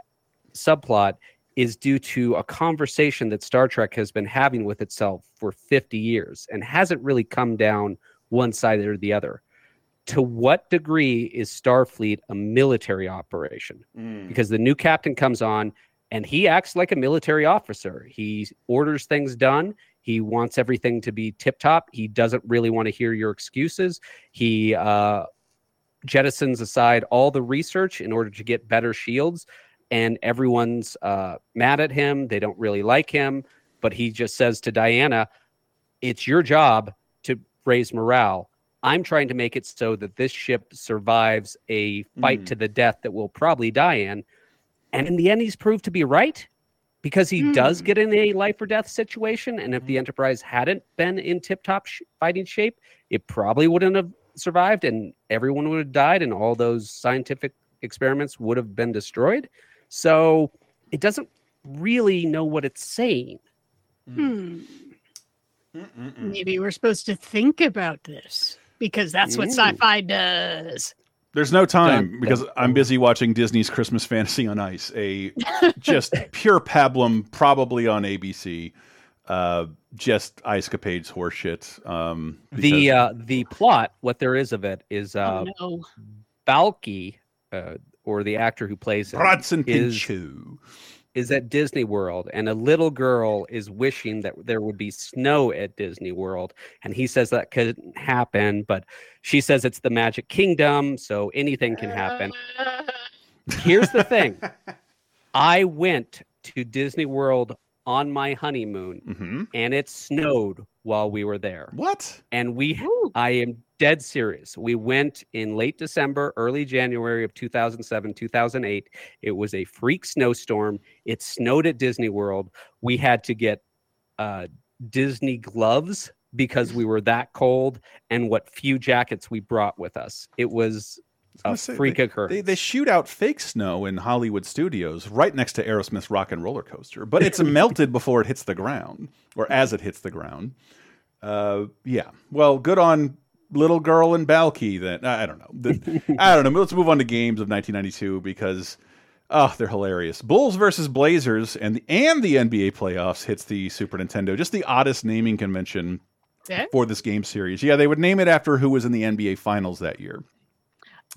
subplot is due to a conversation that Star Trek has been having with itself for fifty years and hasn't really come down one side or the other. To what degree is Starfleet a military operation? Mm. Because the new captain comes on and he acts like a military officer. He orders things done. He wants everything to be tip-top. He doesn't really want to hear your excuses. He uh, jettisons aside all the research in order to get better shields, and everyone's uh, mad at him. They don't really like him, but he just says to Diana, "It's your job to raise morale. I'm trying to make it so that this ship survives a fight mm. to the death that we'll probably die in." And in the end, he's proved to be right, because he mm. does get in a life or death situation. And if the Enterprise hadn't been in tip-top sh- fighting shape, it probably wouldn't have survived, and everyone would have died, and all those scientific experiments would have been destroyed. So it doesn't really know what it's saying. Mm. Hmm. Mm-mm-mm. Maybe we're supposed to think about this, because that's what mm. sci-fi does. There's no time, because I'm busy watching Disney's Christmas Fantasy on Ice, a just pure pablum, probably on A B C. Uh, just ice-capades horseshit. Um, because... The uh, the plot, what there is of it, is uh, oh, no. Balky, uh, or the actor who plays him, is... is at Disney World, and a little girl is wishing that there would be snow at Disney World. And he says that couldn't happen, but she says it's the Magic Kingdom, so anything can happen. Here's the thing. I went to Disney World on my honeymoon, mm-hmm. and it snowed while we were there. What? And we, Ooh. I am dead serious. We went in late December, early January of two thousand seven, two thousand eight. It was a freak snowstorm. It snowed at Disney World. We had to get uh, Disney gloves because we were that cold, and what few jackets we brought with us. It was a say, freak they, occurrence. They, they shoot out fake snow in Hollywood studios right next to Aerosmith's Rock and Roller Coaster, but it's melted before it hits the ground, or as it hits the ground. Uh, yeah. Well, good on little girl and Balky then. I don't know. The, I don't know. Let's move on to games of nineteen ninety-two because, oh, they're hilarious. Bulls versus Blazers and the, and the N B A playoffs hits the Super Nintendo. Just the oddest naming convention yeah. for this game series. Yeah, they would name it after who was in the N B A Finals that year.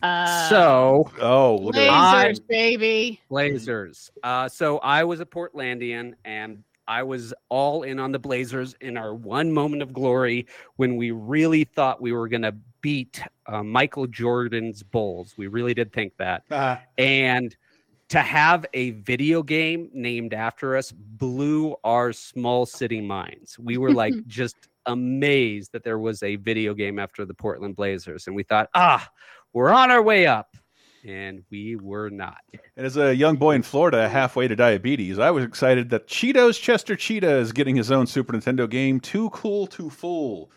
Uh, so, oh, look Blazers, at baby, Blazers. Uh, so I was a Portlandian, and I was all in on the Blazers in our one moment of glory when we really thought we were going to beat uh, Michael Jordan's Bulls. We really did think that, uh, and to have a video game named after us blew our small city minds. We were like just amazed that there was a video game after the Portland Blazers, and we thought, ah. we're on our way up, and we were not. And as a young boy in Florida, halfway to diabetes, I was excited that Cheetos Chester Cheetah is getting his own Super Nintendo game, Too Cool to Fool.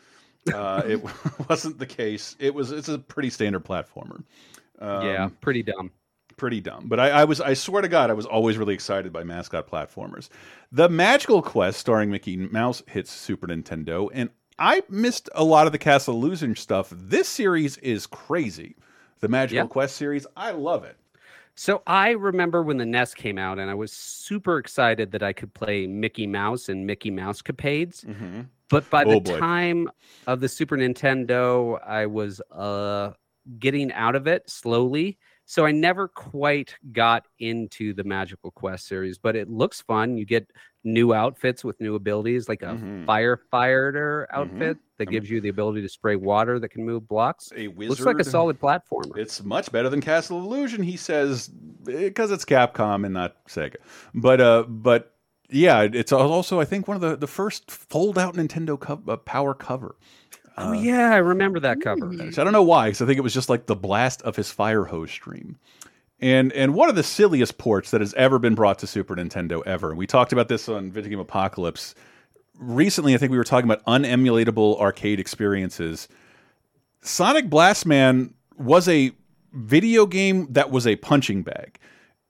Uh, it wasn't the case. It was. It's a pretty standard platformer. Um, yeah, pretty dumb. Pretty dumb. But I, I was. I swear to God, I was always really excited by mascot platformers. The Magical Quest, starring Mickey Mouse, hits Super Nintendo, and I missed a lot of the Castle of Illusion stuff. This series is crazy. The Magical yep. Quest series, I love it. So I remember when the N E S came out, and I was super excited that I could play Mickey Mouse and Mickey Mouse Capades. Mm-hmm. But by oh, the boy. time of the Super Nintendo, I was uh, getting out of it slowly. So I never quite got into the Magical Quest series, but it looks fun. You get new outfits with new abilities, like a mm-hmm. firefighter outfit mm-hmm. that gives you the ability to spray water that can move blocks. A wizard. Looks like a solid platformer. It's much better than Castle Illusion, he says, because it's Capcom and not Sega. But uh, but yeah, it's also, I think, one of the, the first fold-out Nintendo co- uh, Power cover. Uh, oh, yeah, I remember that cover. I don't know why, because I think it was just like the blast of his fire hose stream. And and one of the silliest ports that has ever been brought to Super Nintendo ever. We talked about this on Video Game Apocalypse. Recently, I think we were talking about unemulatable arcade experiences. Sonic Blast Man was a video game that was a punching bag.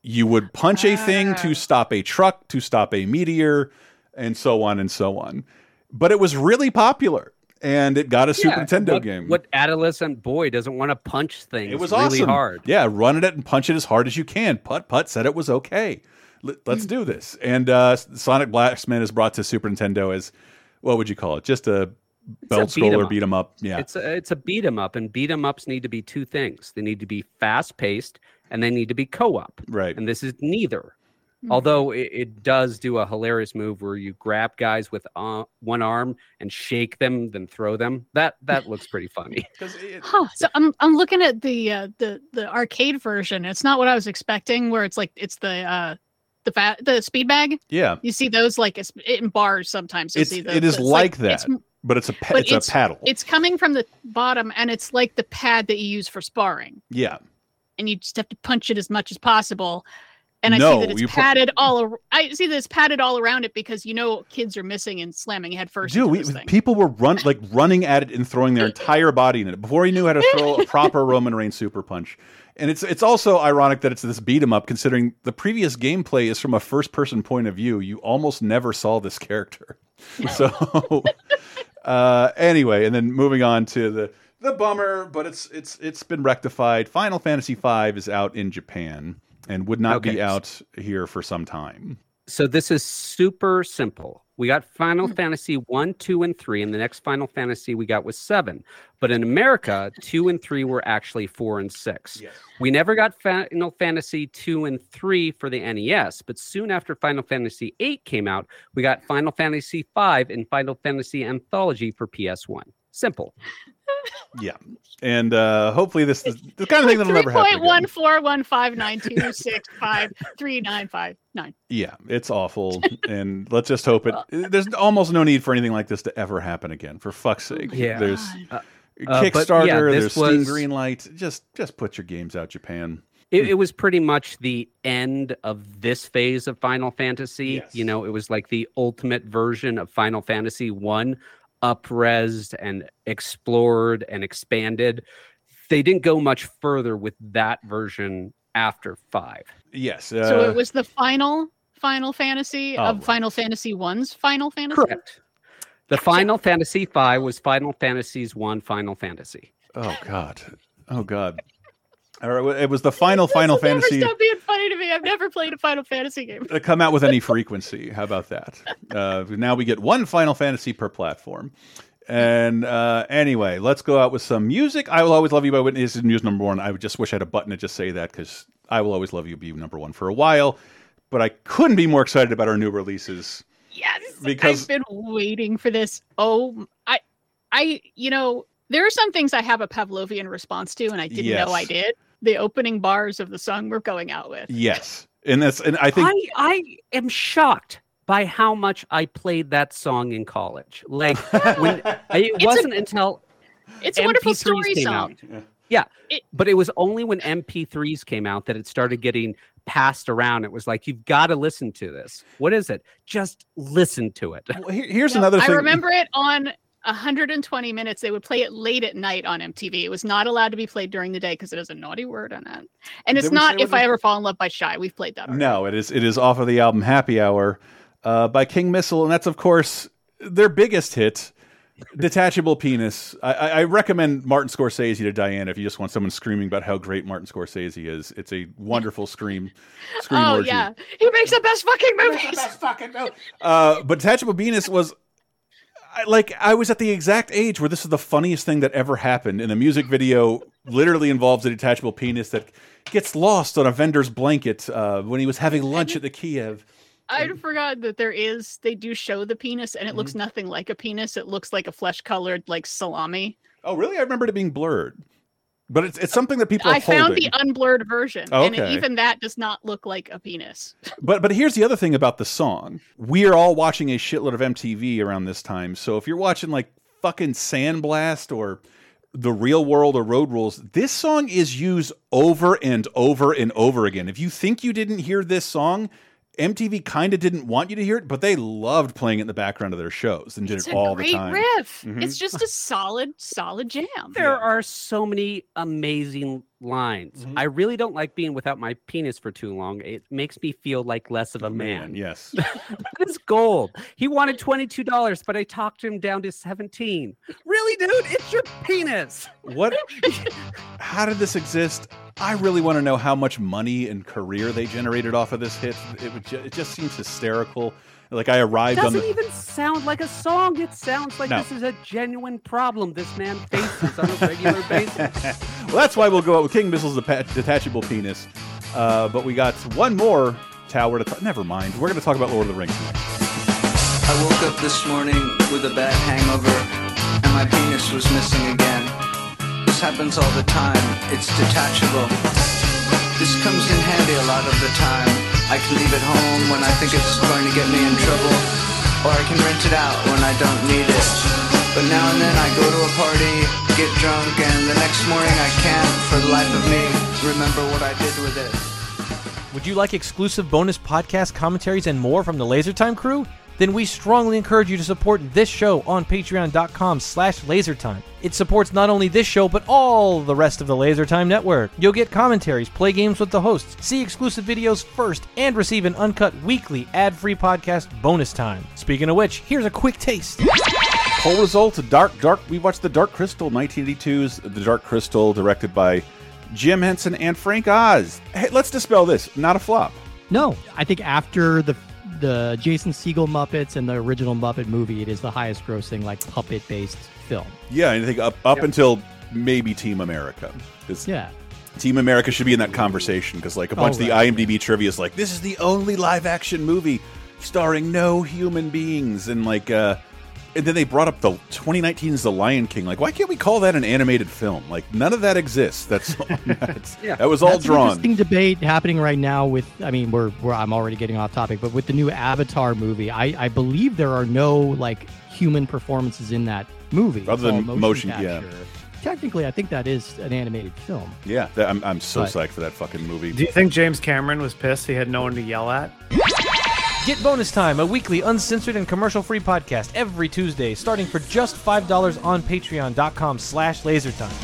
You would punch ah. a thing to stop a truck, to stop a meteor, and so on and so on. But it was really popular. And it got a Super yeah, Nintendo what, game. What adolescent boy doesn't want to punch things it was really awesome. hard? Yeah, run at it and punch it as hard as you can. Putt Putt said it was okay. Let's do this. And uh, Sonic Blast Man is brought to Super Nintendo as, what would you call it? Just a belt scroller beat 'em up. Yeah, it's a, it's a beat 'em up. And beat 'em ups need to be two things. They need to be fast paced and they need to be co-op. Right. And this is neither. Although it, it does do a hilarious move where you grab guys with uh, one arm and shake them, then throw them. That that looks pretty funny. It, huh, so I'm I'm looking at the uh, the the arcade version. It's not what I was expecting. Where it's like it's the uh, the fat, the speed bag. Yeah, you see those like it's in bars sometimes. You it's, see those, it is it's like, like that, it's, but it's a pa- but it's, it's a paddle. It's coming from the bottom, and it's like the pad that you use for sparring. Yeah, and you just have to punch it as much as possible. And I no, see that it's padded pro- all. Ar- I see that it's padded all around it because you know kids are missing and slamming headfirst. Dude, we, people were run like running at it and throwing their entire body in it before he knew how to throw a proper Roman Reigns super punch. And it's it's also ironic that it's this beat 'em up, considering the previous gameplay is from a first person point of view. You almost never saw this character. So uh, anyway, and then moving on to the the bummer, but it's it's it's been rectified. Final Fantasy five is out in Japan. And would not okay. be out here for some time. So this is super simple. We got Final Fantasy one, two, and three, and the next Final Fantasy we got was seven. But in America, two and three were actually four and six. Yes. We never got Final Fantasy two and three for the N E S, but soon after Final Fantasy eight came out, we got Final Fantasy five and Final Fantasy Anthology for P S one. Simple. Yeah, and uh, hopefully this is the kind of thing that'll never happen. Three point one four one five nine two six five three nine five. nine. Yeah, it's awful. And let's just hope it... There's almost no need for anything like this to ever happen again, for fuck's sake. Yeah. There's uh, Kickstarter, uh, yeah, there's was... Steam Greenlight. Just, just put your games out, Japan. It, it was pretty much the end of this phase of Final Fantasy. Yes. You know, it was like the ultimate version of Final Fantasy one, up-resed and explored and expanded. They didn't go much further with that version after five. Yes. Uh, so it was the final Final Fantasy oh, of right. Final Fantasy I's Final Fantasy? Correct. The Final Fantasy five was Final Fantasy's one Final Fantasy. Oh, God. Oh, God. Or it was the final this Final Fantasy. Never stop being funny to me. I've never played a Final Fantasy game. Come out with any frequency. How about that? Uh, now we get one Final Fantasy per platform. And uh, anyway, let's go out with some music. I Will Always Love You by Whitney Houston is news number one. I just wish I had a button to just say that, because I Will Always Love You be number one for a while. But I couldn't be more excited about our new releases. Yes, because I've been waiting for this. Oh, I, I, you know, there are some things I have a Pavlovian response to, and I didn't yes. know I did. The opening bars of the song we're going out with. Yes. And that's, and I think I, I am shocked by how much I played that song in college. Like when I, it it's wasn't a, until it's a wonderful story song. Out. Yeah. It, but it was only when M P threes came out that it started getting passed around. It was like, you've got to listen to this. What is it? Just listen to it. Well, here, here's no, another thing. I remember it on one hundred twenty minutes. They would play it late at night on M T V. It was not allowed to be played during the day because it has a naughty word on it. And it's not If I Ever Fall in Love by Shy. We've played that already. No, it is it is off of the album Happy Hour uh, by King Missile. And that's, of course, their biggest hit, Detachable Penis. I, I recommend Martin Scorsese to Diana if you just want someone screaming about how great Martin Scorsese is. It's a wonderful scream. scream oh, orgy. Yeah. He makes the best fucking movies. He makes the best fucking movies. uh, but Detachable Penis was... I, like, I was at the exact age where this is the funniest thing that ever happened, and the music video literally involves a detachable penis that gets lost on a vendor's blanket uh, when he was having lunch at the Kiev. I'd and, forgotten that there is, they do show the penis, and it mm-hmm. looks nothing like a penis. It looks like a flesh-colored, like, salami. Oh, really? I remember it being blurred. But it's it's something that people are I found holding. The unblurred version, oh, okay. and it, even that does not look like a penis. but but here's the other thing about the song. We are all watching a shitload of M T V around this time, so if you're watching like fucking Sandblast or The Real World or Road Rules, this song is used over and over and over again. If you think you didn't hear this song, M T V kind of didn't want you to hear it, but they loved playing it in the background of their shows and did it all the time. It's a great riff. Mm-hmm. It's just a solid, solid jam. There yeah. are so many amazing lines. Mm-hmm. I really don't like being without my penis for too long. It makes me feel like less of a man. man yes. That is gold. He wanted twenty-two dollars, but I talked him down to seventeen dollars. Really, dude? It's your penis. What? How did this exist? I really want to know how much money and career they generated off of this hit. It would ju- it just seems hysterical. Like I arrived on the... It doesn't even sound like a song. It sounds like no. This is a genuine problem this man faces on a regular basis. Well, that's why we'll go out with King Missile's Detachable Penis. Uh, but we got one more tower to talk... Never mind. We're going to talk about Lord of the Rings next. I woke up this morning with a bad hangover, and my penis was missing again. This happens all the time, it's detachable. This comes in handy a lot of the time. I can leave it home when I think it's going to get me in trouble, or I can rent it out when I don't need it. But now and then I go to a party, get drunk, and the next morning I can't, for the life of me, remember what I did with it. Would you like exclusive bonus podcast commentaries and more from the Laser Time crew? Then we strongly encourage you to support this show on patreon.com slash lasertime. It supports not only this show, but all the rest of the Lasertime Network. You'll get commentaries, play games with the hosts, see exclusive videos first, and receive an uncut weekly ad-free podcast bonus time. Speaking of which, here's a quick taste. Poll results, Dark, Dark, we watched The Dark Crystal, nineteen eighty-two's The Dark Crystal, directed by Jim Henson and Frank Oz. Hey, let's dispel this, not a flop. No, I think after the the Jason Segel Muppets and the original Muppet movie, it is the highest grossing like puppet based film. Yeah, and I think up, up yep. until maybe Team America. Yeah. Team America should be in that conversation because like a bunch oh, right, of the IMDb right. trivia is like, this is the only live action movie starring no human beings. And like uh, And then they brought up the twenty nineteen's The Lion King. Like, why can't we call that an animated film? Like, none of that exists. That's, that's yeah. that was all that's drawn. An interesting debate happening right now with. I mean, we're, we're I'm already getting off topic, but with the new Avatar movie, I, I believe there are no like human performances in that movie other than motion, motion capture. Yeah. Technically, I think that is an animated film. Yeah, that, I'm I'm so but, psyched for that fucking movie. Do you think James Cameron was pissed he had no one to yell at? Get Bonus Time, a weekly uncensored and commercial-free podcast every Tuesday, starting for just five dollars on patreon.com slash lasertime.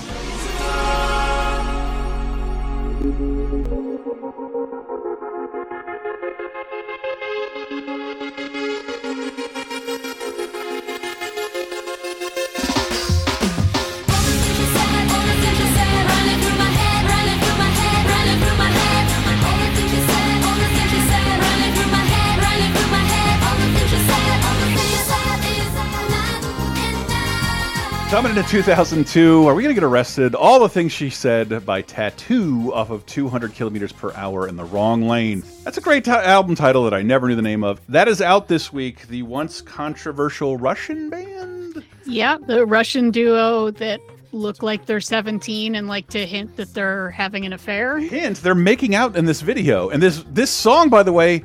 Coming into two thousand two, are we going to get arrested? All the things she said by Tattoo off of two hundred kilometers per hour in the wrong lane. That's a great t album title that I never knew the name of. That is out this week, the once controversial Russian band. Yeah, the Russian duo that look like they're seventeen and like to hint that they're having an affair. Hint, they're making out in this video. And this this song, by the way,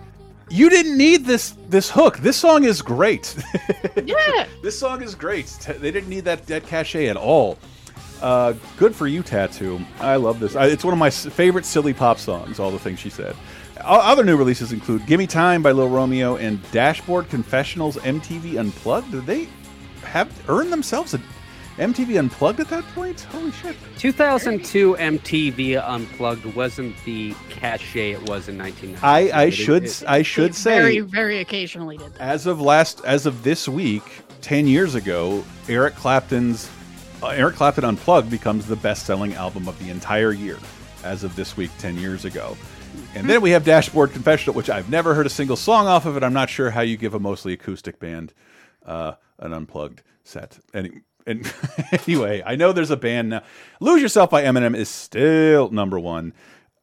you didn't need this this hook. This song is great. Yeah. This song is great. They didn't need that, that cachet at all. Uh, good for you, Tattoo. I love this. I, it's one of my favorite silly pop songs, All the Things She Said. Other new releases include Gimme Time by Lil Romeo and Dashboard Confessionals M T V Unplugged. Did they have earned themselves a M T V Unplugged at that point? Holy shit. two thousand two M T V Unplugged wasn't the cachet it was in nineteen ninety. I, I it, should it, I should say very very occasionally did that. As of last as of this week, ten years ago, Eric Clapton's uh, Eric Clapton Unplugged becomes the best-selling album of the entire year as of this week ten years ago. And then we have Dashboard Confessional, which I've never heard a single song off of it. I'm not sure how you give a mostly acoustic band uh, an unplugged set. Anyway, And anyway, I know there's a band now. Lose Yourself by Eminem is still number one.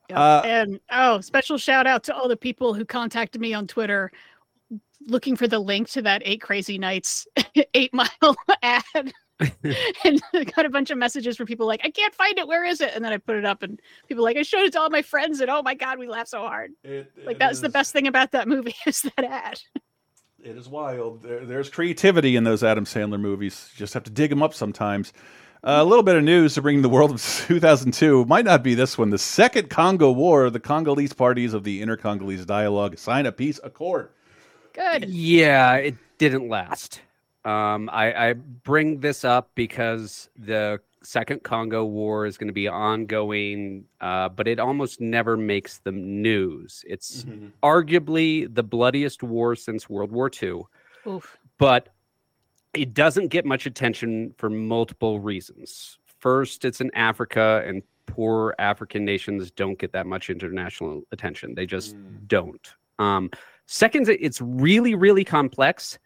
Yeah. Uh, and oh, special shout out to all the people who contacted me on Twitter looking for the link to that Eight Crazy Nights eight mile ad. And I got a bunch of messages from people like, I can't find it. Where is it? And then I put it up and people like, I showed it to all my friends and oh my God, we laughed so hard. It, it like that is... was the best thing about that movie is that ad. It is wild. There, there's creativity in those Adam Sandler movies. You just have to dig them up sometimes. Uh, a little bit of news to bring the world of two thousand two. Might not be this one. The Second Congo War, the Congolese parties of the Inter-Congolese Dialogue sign a peace accord. Good. Yeah, it didn't last. Um, I, I bring this up because the Second Congo War is going to be ongoing, uh, but it almost never makes the news. It's mm-hmm. arguably the bloodiest war since World War Two, Oof. But it doesn't get much attention for multiple reasons. First, it's in Africa, and poor African nations don't get that much international attention. They just mm. don't. Um, second, it's really, really complex.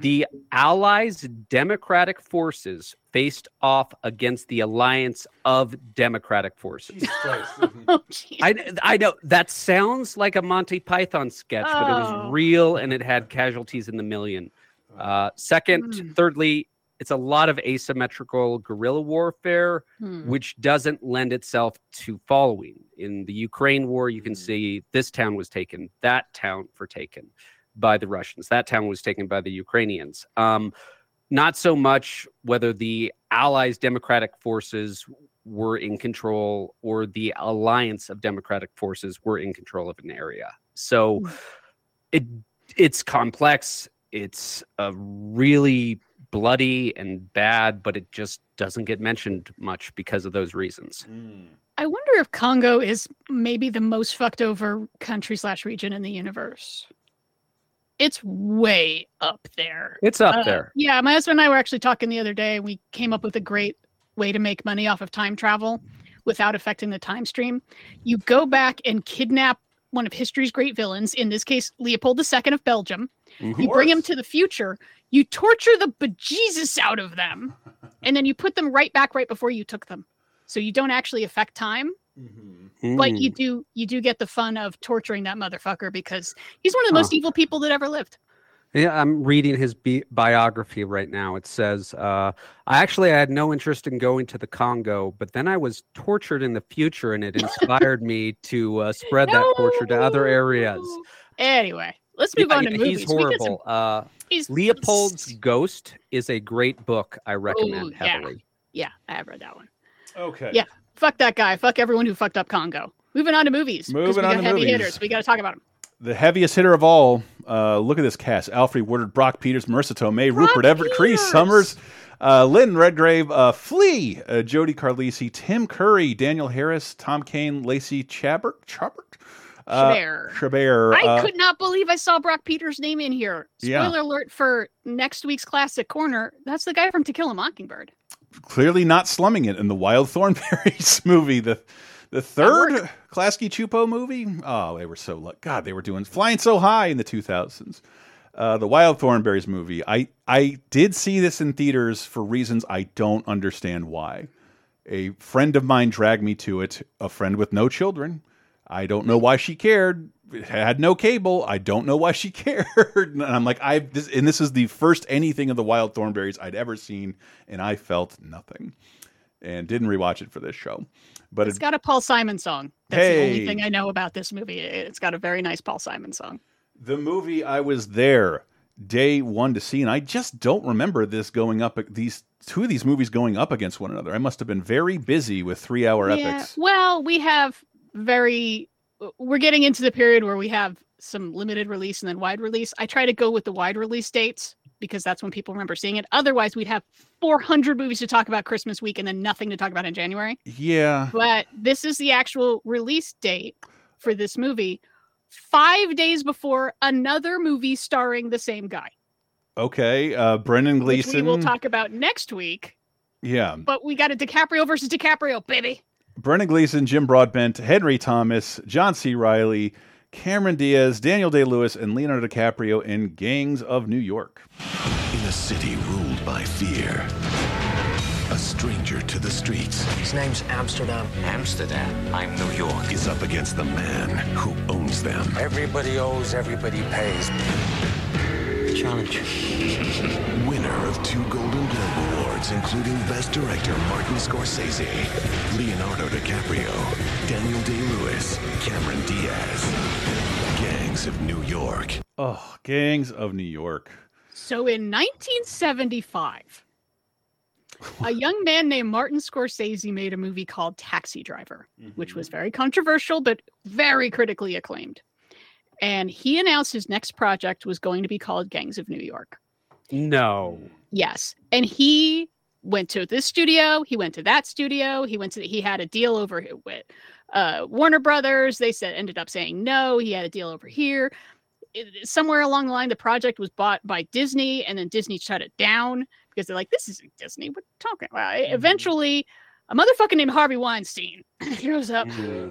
The Allies' democratic forces faced off against the alliance of democratic forces. Jesus Christ. Oh, I, I know that sounds like a Monty Python sketch, oh. but it was real and it had casualties in the million. Uh, second, mm. thirdly, it's a lot of asymmetrical guerrilla warfare, mm. which doesn't lend itself to following. In the Ukraine war, you can mm. see this town was taken, that town for taken. By the Russians. That town was taken by the Ukrainians. Um, not so much whether the Allies' democratic forces were in control or the alliance of democratic forces were in control of an area. So it it's complex. It's a really bloody and bad, but it just doesn't get mentioned much because of those reasons. Mm. I wonder if Congo is maybe the most fucked over country slash region in the universe. It's way up there. It's up uh, there. Yeah, my husband and I were actually talking the other day, and we came up with a great way to make money off of time travel without affecting the time stream. You go back and kidnap one of history's great villains, in this case, Leopold the Second of Belgium. Of you bring him to the future. You torture the bejesus out of them, and then you put them right back right before you took them. So you don't actually affect time. Mm-hmm. But you do you do get the fun of torturing that motherfucker because he's one of the most oh. evil people that ever lived. Yeah, I'm reading his bi- biography right now. It says, uh, I actually had no interest in going to the Congo, but then I was tortured in the future, and it inspired me to uh, spread no! that torture to other areas. Anyway, let's move yeah, on to he's movies. He's horrible. Uh, he's Leopold's Ghost is a great book I recommend Ooh, yeah. heavily. Yeah, I have read that one. Okay. Yeah, fuck that guy. Fuck everyone who fucked up Congo. Moving on to movies. Moving on to heavy movies. Hitters. We got to talk about them. The heaviest hitter of all. Uh, look at this cast: Alfre Woodard, Brock Peters, Marissa Tomei, Brock Rupert Everett, Cree Summers, uh, Lynn Redgrave, uh, Flea, uh, Jody Carlisi, Tim Curry, Daniel Harris, Tom Kane, Lacey Chabert, Chabert, uh, Chabert. Chabert. I uh, could not believe I saw Brock Peters' name in here. Spoiler yeah. alert for next week's Classic Corner: that's the guy from To Kill a Mockingbird. Clearly not slumming it in the Wild Thornberrys movie. The The third Klasky Chupo movie? Oh, they were so lucky. God, they were doing flying so high in the two thousands. Uh, the Wild Thornberrys movie. I, I did see this in theaters for reasons I don't understand why. A friend of mine dragged me to it, a friend with no children. I don't know why she cared. It had no cable. I don't know why she cared. And I'm like, I this, and this is the first anything of the Wild Thornberrys I'd ever seen, and I felt nothing. And didn't rewatch it for this show. But it's it, got a Paul Simon song. That's hey, the only thing I know about this movie. It's got a very nice Paul Simon song. The movie I was there day one to see, and I just don't remember this going up. These two of these movies going up against one another. I must have been very busy with three-hour yeah, epics. Well, we have very. We're getting into the period where we have some limited release and then wide release. I try to go with the wide release dates, because that's when people remember seeing it. Otherwise, we'd have four hundred movies to talk about Christmas week and then nothing to talk about in January. Yeah. But this is the actual release date for this movie. Five days before another movie starring the same guy. Okay. Uh, Brendan Gleeson. Which we will talk about next week. Yeah. But we got a DiCaprio versus DiCaprio, baby. Brendan Gleeson, Jim Broadbent, Henry Thomas, John C. Reilly, Cameron Diaz, Daniel Day-Lewis, and Leonardo DiCaprio in Gangs of New York. In a city ruled by fear, a stranger to the streets. His name's Amsterdam. Amsterdam. I'm New York. Is up against the man who owns them. Everybody owes, everybody pays. Challenge. Winner of two Golden Globe Awards, including Best Director Martin Scorsese, Leonardo DiCaprio, Daniel Day-Lewis, Cameron Diaz. Gangs of New York. Oh, Gangs of New York. So in nineteen seventy-five, a young man named Martin Scorsese made a movie called Taxi Driver, mm-hmm. which was very controversial, but very critically acclaimed. And he announced his next project was going to be called Gangs of New York. No. Yes. And he went to this studio. He went to that studio. He went to, the, he had a deal over with uh, Warner Brothers. They said, ended up saying no. He had a deal over here. It, somewhere along the line, the project was bought by Disney, and then Disney shut it down because they're like, this isn't Disney. What are you talking about? Mm-hmm. Eventually, a motherfucker named Harvey Weinstein shows up. Yeah.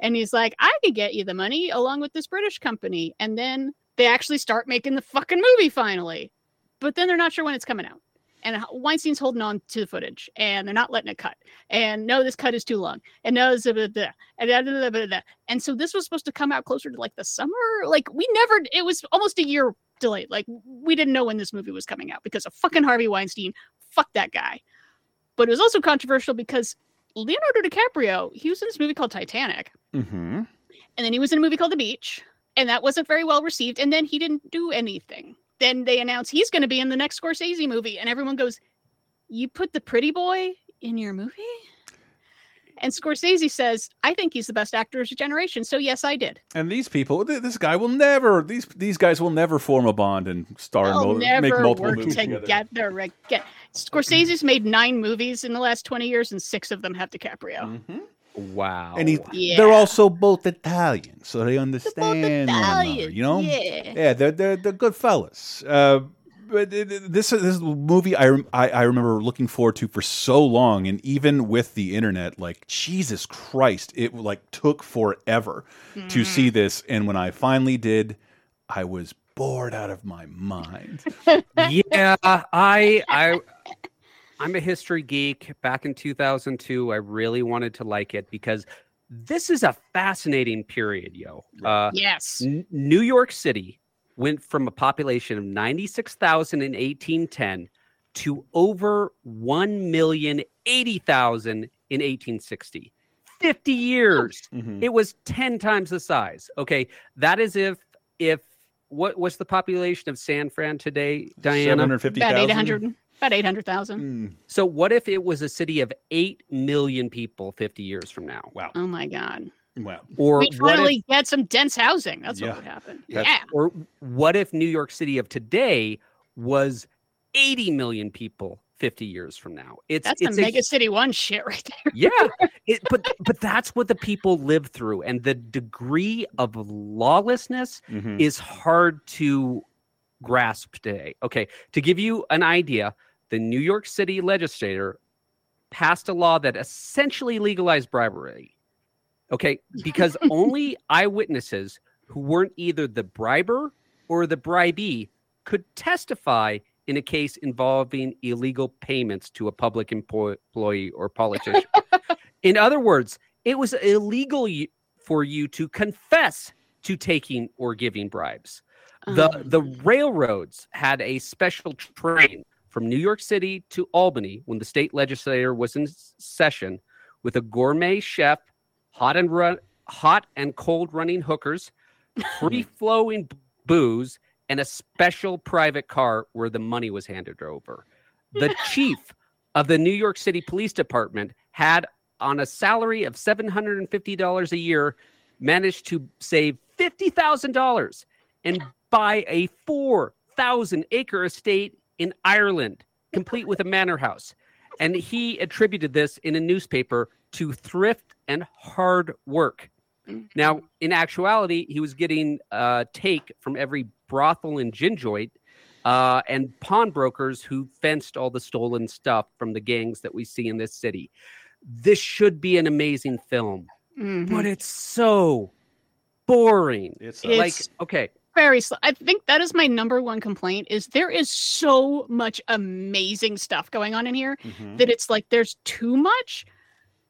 And he's like, I could get you the money along with this British company. And then they actually start making the fucking movie finally. But then they're not sure when it's coming out. And Weinstein's holding on to the footage. And they're not letting it cut. And no, this cut is too long. And no, blah, blah, blah, blah, blah, blah, blah. And so this was supposed to come out closer to like the summer. Like we never, it was almost a year delayed. Like we didn't know when this movie was coming out because of fucking Harvey Weinstein. Fuck that guy. But it was also controversial because Leonardo DiCaprio, he was in this movie called Titanic. Mm-hmm. And then he was in a movie called The Beach, and that wasn't very well received. And then he didn't do anything. Then they announced he's going to be in the next Scorsese movie. And everyone goes, you put the pretty boy in your movie? And Scorsese says, I think he's the best actor of his generation. So yes, I did. And these people, this guy will never, these these guys will never form a bond and star and mo- make multiple movies together. together again. Scorsese's made nine movies in the last twenty years, and six of them have DiCaprio. Mm-hmm. Wow. And he, yeah. they're also both Italian, so they understand they're both Italian, one another, you know? Yeah, yeah they're, they're, they're good fellas. Uh, but this, this movie I, I, I remember looking forward to for so long, and even with the internet, like, Jesus Christ, it like took forever mm. to see this. And when I finally did, I was bored out of my mind. yeah, I... I I'm a history geek. Back in two thousand two, I really wanted to like it because this is a fascinating period, yo. Uh, yes. N- New York City went from a population of ninety-six thousand in eighteen ten to over one million eighty thousand in eighteen sixty. fifty years. Mm-hmm. It was ten times the size. Okay. That is if, if, what was the population of San Fran today, Diana? seven hundred fifty thousand. About eight hundred thousand. Mm. So what if it was a city of eight million people fifty years from now? Wow. Oh, my God. Wow. Or we finally get some dense housing. That's yeah. what would happen. That's, yeah. Or what if New York City of today was eighty million people fifty years from now? It's That's it's the mega a, city one shit right there. Yeah. It, but but that's what the people live through. And the degree of lawlessness mm-hmm. is hard to grasp today. Okay. To give you an idea, the New York City legislature passed a law that essentially legalized bribery. Okay, because only eyewitnesses who weren't either the briber or the bribee could testify in a case involving illegal payments to a public employee or politician. In other words, it was illegal for you to confess to taking or giving bribes. The, um. the railroads had a special train from New York City to Albany when the state legislature was in session with a gourmet chef, Hot and run, hot and cold running hookers, free-flowing booze, and a special private car where the money was handed over. The chief of the New York City Police Department had, on a salary of seven hundred fifty dollars a year, managed to save fifty thousand dollars and buy a four thousand acre estate in Ireland, complete with a manor house. And he attributed this in a newspaper to thrift and hard work. Now, in actuality, he was getting a uh, take from every brothel and gin joint uh, and pawnbrokers who fenced all the stolen stuff from the gangs that we see in this city. This should be an amazing film, mm-hmm. but it's so boring. It's like, it's okay. Very slow. I think that is my number one complaint is there is so much amazing stuff going on in here mm-hmm. that it's like there's too much.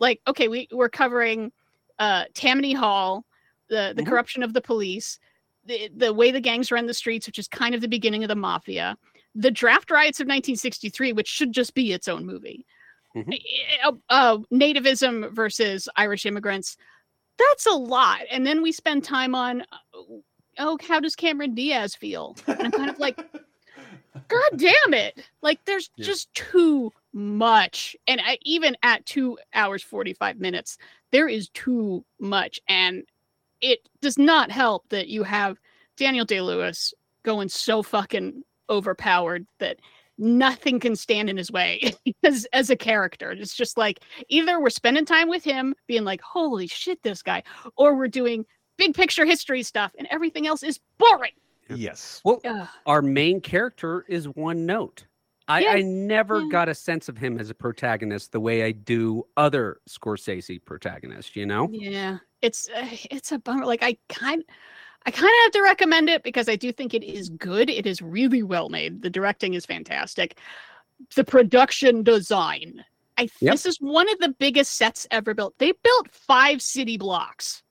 Like, okay, we, we're covering uh, Tammany Hall, the, the mm-hmm. corruption of the police, the, the way the gangs run the streets, which is kind of the beginning of the mafia, the draft riots of nineteen sixty-three, which should just be its own movie, mm-hmm. uh, uh, nativism versus Irish immigrants. That's a lot. And then we spend time on, oh, how does Cameron Diaz feel? And I'm kind of like, God damn it. Like, there's yeah. just too much. And I, even at two hours, forty-five minutes, there is too much. And it does not help that you have Daniel Day-Lewis going so fucking overpowered that nothing can stand in his way as, as a character. It's just like, either we're spending time with him being like, holy shit, this guy, or we're doing big picture history stuff and everything else is boring. Yes. Well, uh, our main character is one note. I, yes. I never yeah. got a sense of him as a protagonist the way I do other Scorsese protagonists, you know? Yeah. It's uh, it's a bummer. Like I kind I kind of have to recommend it because I do think it is good. It is really well made. The directing is fantastic. The production design. I yep. This is one of the biggest sets ever built. They built five city blocks.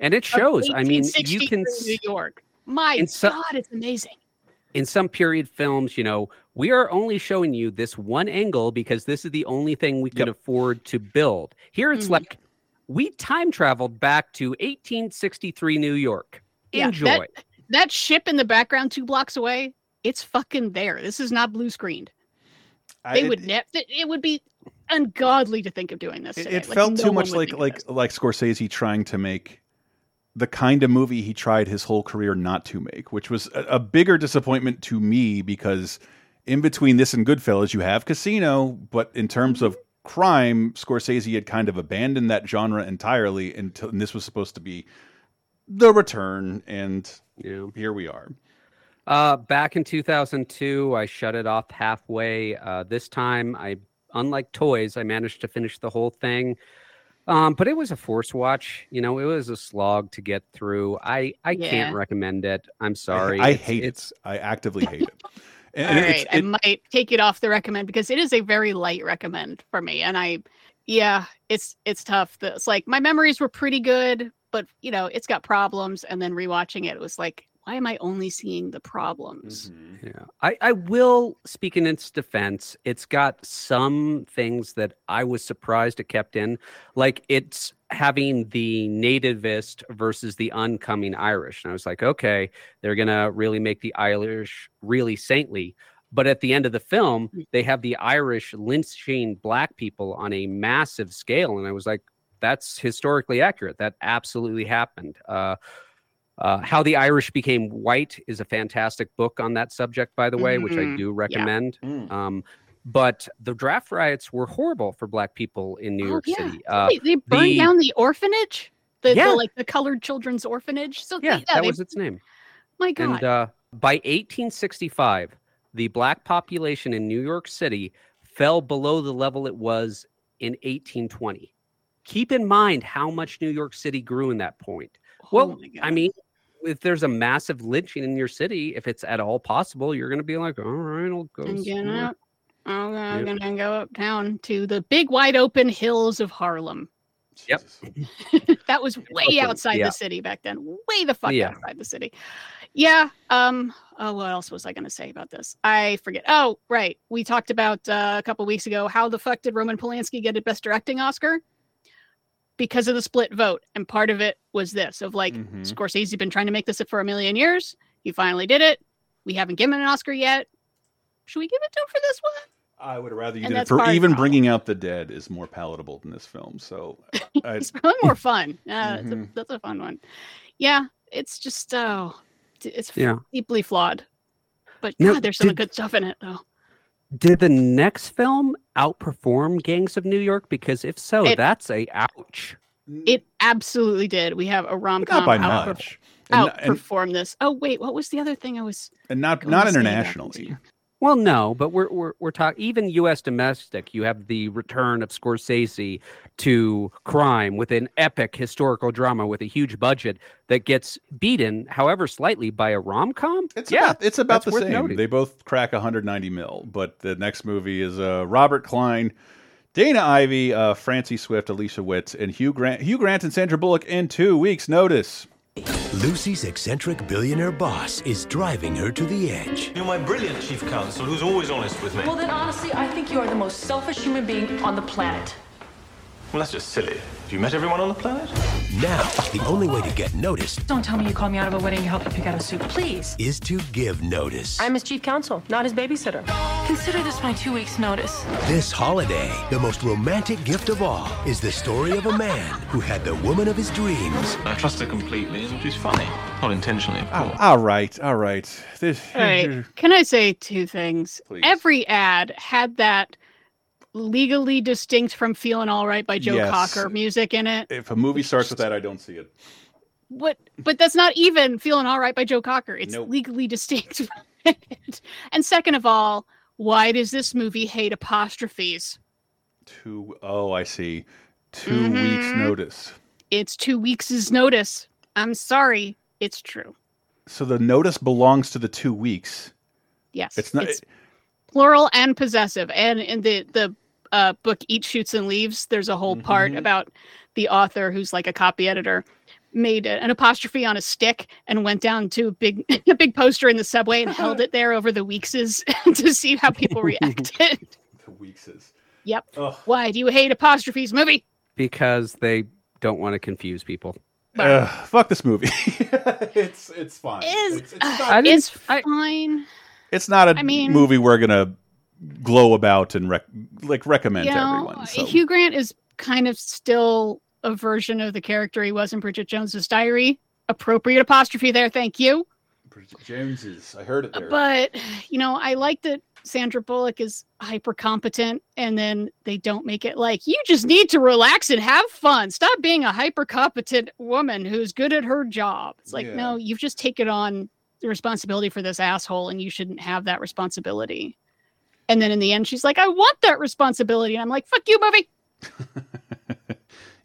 And it shows. I mean, you can New York. My some, God, it's amazing. In some period films, you know, we are only showing you this one angle because this is the only thing we can yep. afford to build. Here it's mm-hmm. like we time traveled back to eighteen sixty-three New York. Yeah, enjoy. That, that ship in the background two blocks away, it's fucking there. This is not blue screened. They I, would it, ne- it would be ungodly to think of doing this. Today. It, it like, felt no too much like like like Scorsese trying to make the kind of movie he tried his whole career not to make, which was a, a bigger disappointment to me because in between this and Goodfellas, you have Casino, but in terms of crime, Scorsese had kind of abandoned that genre entirely until and this was supposed to be the return, and yeah. here we are. Uh, back in two thousand two, I shut it off halfway. Uh, this time, I, unlike Toys, I managed to finish the whole thing. Um, but it was a force watch. You know, it was a slog to get through. I, I yeah. can't recommend it. I'm sorry. I, I it's, hate it's... it. I actively hate it. And All right. It, I might take it off the recommend because it is a very light recommend for me. And I, yeah, it's it's tough. It's like my memories were pretty good, but, you know, it's got problems. And then rewatching it, it was like, why am I only seeing the problems? Mm-hmm. Yeah, I, I will speak in its defense. It's got some things that I was surprised it kept in, like it's having the nativist versus the oncoming Irish. And I was like, okay, they're going to really make the Irish really saintly. But at the end of the film, they have the Irish lynching black people on a massive scale. And I was like, that's historically accurate. That absolutely happened. Uh, Uh, How the Irish Became White is a fantastic book on that subject, by the way, mm-hmm. which I do recommend. Yeah. Mm. Um, but the draft riots were horrible for black people in New oh, York yeah. City. Uh, they, they burned the, down the orphanage, the, yeah. the like the colored children's orphanage. So yeah, they, yeah that they, was its name. My God. And uh, by eighteen sixty-five, the black population in New York City fell below the level it was in eighteen twenty. Keep in mind how much New York City grew in that point. Oh, well, I mean, if there's a massive lynching in your city, if it's at all possible, you're going to be like, all right, I'll go. I'm going up. I'm yeah. going to go uptown to the big wide open hills of Harlem. Yep. That was way outside yeah. the city back then. Way the fuck yeah. outside the city. Yeah. Um. Oh, what else was I going to say about this? I forget. Oh, right. We talked about uh, a couple weeks ago, how the fuck did Roman Polanski get a Best Directing Oscar? Because of the split vote. And part of it was this of like, mm-hmm. Scorsese been trying to make this for a million years. He finally did it. We haven't given an Oscar yet. Should we give it to him for this one? I would rather you and did it for even bringing out the dead is more palatable than this film. So I, it's probably more fun. Uh, mm-hmm. it's a, that's a fun one. Yeah. It's just, oh, it's yeah. deeply flawed, but now, God, there's some did, good stuff in it though. Did the next film outperform Gangs of New York? Because if so, it, that's a ouch. It absolutely did. We have a rom-com not by outperform, much. And, outperform and, this. Oh wait, what was the other thing I was? And not not internationally. Well, no, but we're we're we're talking even U S domestic. You have the return of Scorsese to crime with an epic historical drama with a huge budget that gets beaten, however slightly, by a rom-com. It's yeah, about, it's about the same. Noting. They both crack one hundred ninety mil, but the next movie is uh, Robert Klein, Dana Ivey, uh, Francie Swift, Alicia Witt, and Hugh Grant. Hugh Grant and Sandra Bullock in Two Weeks Notice. Lucy's eccentric billionaire boss is driving her to the edge. You're my brilliant chief counsel who's always honest with me. Well, then, honestly, I think you are the most selfish human being on the planet. Well, that's just silly. Have you met everyone on the planet? Now, the only way to get noticed... Don't tell me you called me out of a wedding to help you pick out a suit, please. ...is to give notice. I'm his chief counsel, not his babysitter. Consider this my two weeks' notice. This holiday, the most romantic gift of all is the story of a man who had the woman of his dreams. I trust her completely, and she's funny. Not intentionally, of course. All right, all right. This... All right, can I say two things? Please. Every ad had that... legally distinct from Feeling All Right by Joe yes. Cocker music in it. If a movie starts with that, I don't see it. What? But that's not even Feeling All Right by Joe Cocker. It's nope. legally distinct from it. And second of all, why does this movie hate apostrophes? Two, oh, I see. Two mm-hmm. weeks notice. It's two weeks' notice. I'm sorry. It's true. So the notice belongs to the two weeks. Yes. It's not... It's, it, plural and possessive. And in the, the uh, book Eats, Shoots, and Leaves, there's a whole mm-hmm. part about the author who's like a copy editor made a, an apostrophe on a stick and went down to a big a big poster in the subway and held it there over the weekses to see how people reacted. The weekses. Yep. Ugh. Why do you hate apostrophes, movie? Because they don't want to confuse people. Uh, fuck this movie. it's it's fine. Is, it's, it's, uh, not, it's fine. I, It's not a I mean, movie we're going to glow about and rec- like recommend you know, to everyone. So. Hugh Grant is kind of still a version of the character he was in Bridget Jones's Diary. Appropriate apostrophe there, thank you. Bridget Jones's, I heard it there. But, you know, I like that Sandra Bullock is hyper-competent, and then they don't make it like, you just need to relax and have fun. Stop being a hyper-competent woman who's good at her job. It's like, yeah. no, you've just taken on... the responsibility for this asshole, and you shouldn't have that responsibility. And then in the end, she's like, I want that responsibility. And I'm like, fuck you, movie.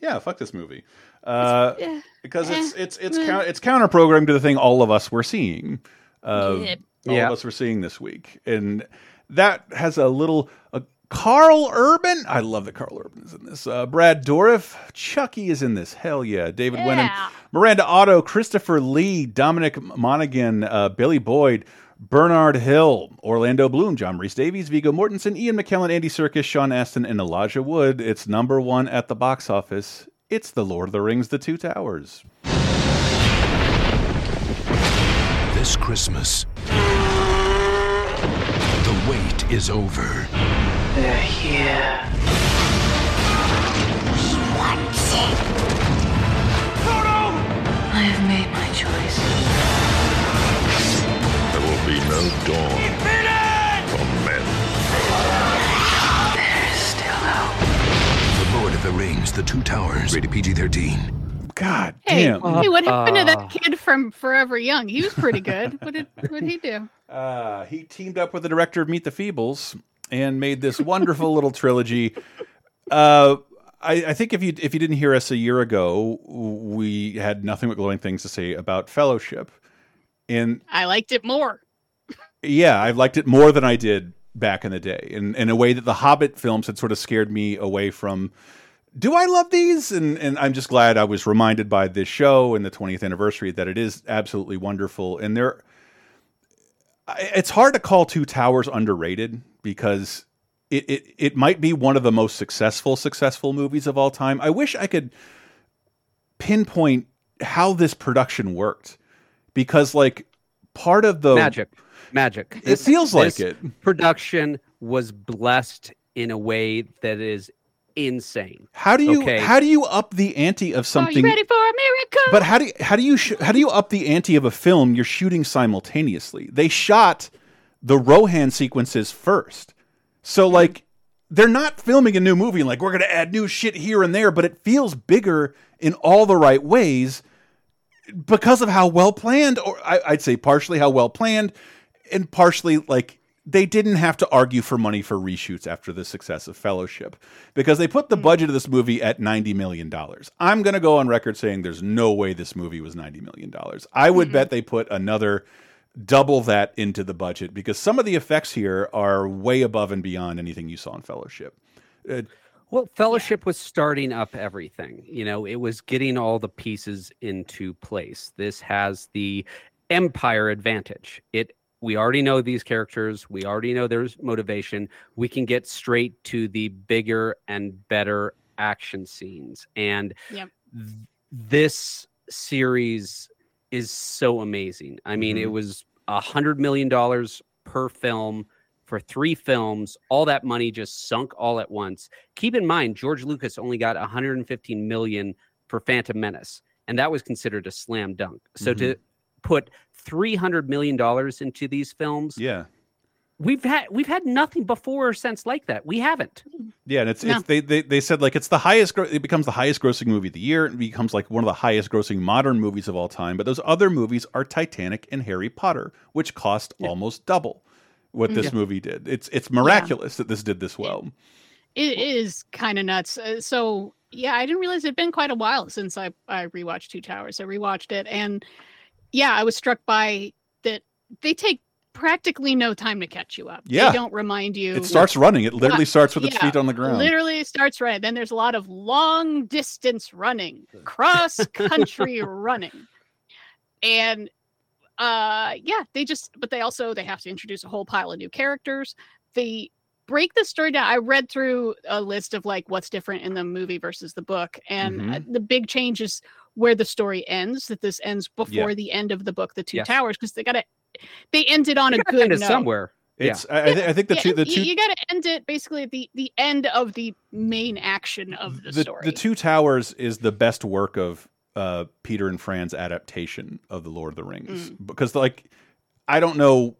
Yeah, fuck this movie. Uh, it's, eh, because eh, it's it's it's eh. count, it's counter-programmed to the thing all of us were seeing. Uh, yeah. All yeah. of us were seeing this week. And that has a little... A, Carl Urban. I love that Carl Urban is in this. Uh, Brad Dourif. Chucky is in this. Hell yeah. David yeah. Wenham. Miranda Otto, Christopher Lee, Dominic Monaghan, uh, Billy Boyd, Bernard Hill, Orlando Bloom, John Rhys Davies, Viggo Mortensen, Ian McKellen, Andy Serkis, Sean Astin, and Elijah Wood. It's number one at the box office. It's The Lord of the Rings, The Two Towers. This Christmas, the wait is over. They're here. He wants it. Frodo! I have made my choice. There will be no dawn for men. There is still hope. The Lord of the Rings, The Two Towers, rated P G thirteen. God hey, damn. Hey, what happened uh, to that kid from Forever Young? He was pretty good. What did what did he do? Uh, he teamed up with the director of Meet the Feebles and made this wonderful little trilogy. Uh, I, I think if you if you didn't hear us a year ago, we had nothing but glowing things to say about Fellowship. And I liked it more. Yeah, I liked it more than I did back in the day, in, in a way that the Hobbit films had sort of scared me away from. Do I love these? And and I'm just glad I was reminded by this show and the twentieth anniversary that it is absolutely wonderful. And there, it's hard to call Two Towers underrated because it it it might be one of the most successful successful movies of all time. I wish I could pinpoint how this production worked because like part of the magic magic it this, feels like it production was blessed in a way that is insane. How do you okay. how do you up the ante of something? Are you ready for a miracle? But how do you, how do you sh- how do you up the ante of a film you're shooting simultaneously? They shot the Rohan sequences first, so like they're not filming a new movie and like we're gonna add new shit here and there, but it feels bigger in all the right ways because of how well planned, or I, I'd say partially how well planned, and partially like. They didn't have to argue for money for reshoots after the success of Fellowship because they put the budget of this movie at ninety million dollars. I'm going to go on record saying there's no way this movie was ninety million dollars. I would mm-hmm. bet they put another double that into the budget because some of the effects here are way above and beyond anything you saw in Fellowship. Uh, well, Fellowship was starting up everything. You know, it was getting all the pieces into place. This has the Empire advantage. It We already know these characters. We already know there's motivation. We can get straight to the bigger and better action scenes. And yep. th- this series is so amazing. I mean, mm-hmm. it was one hundred million dollars per film for three films. All that money just sunk all at once. Keep in mind, George Lucas only got one hundred fifteen million dollars for Phantom Menace, and that was considered a slam dunk. So mm-hmm. to put three hundred million dollars into these films. Yeah. We've had we've had nothing before or since like that. We haven't. Yeah, and it's, no. it's they, they they said like it's the highest gro- it becomes the highest grossing movie of the year. It becomes like one of the highest grossing modern movies of all time, but those other movies are Titanic and Harry Potter, which cost yeah. almost double what this yeah. movie did. It's it's miraculous yeah. that this did this well. It, it is kind of nuts. Uh, so, yeah, I didn't realize it'd been quite a while since I I rewatched Two Towers. I rewatched it and yeah, I was struck by that they take practically no time to catch you up. Yeah. They don't remind you. It starts like, running. It literally starts with yeah, its feet on the ground. Literally starts running. Then there's a lot of long distance running, cross country running. And uh, yeah, they just, but they also, they have to introduce a whole pile of new characters. They break the story down. I read through a list of like what's different in the movie versus the book. And mm-hmm. the big change is where the story ends, that this ends before yeah. the end of the book, The Two yes. Towers, because they gotta they end it on you a good end it note. Somewhere. It's yeah. I, I, th- I think the yeah, two the two you gotta end it basically at the, the end of the main action of the, the story. The Two Towers is the best work of uh, Peter and Fran's adaptation of The Lord of the Rings. Mm. Because like I don't know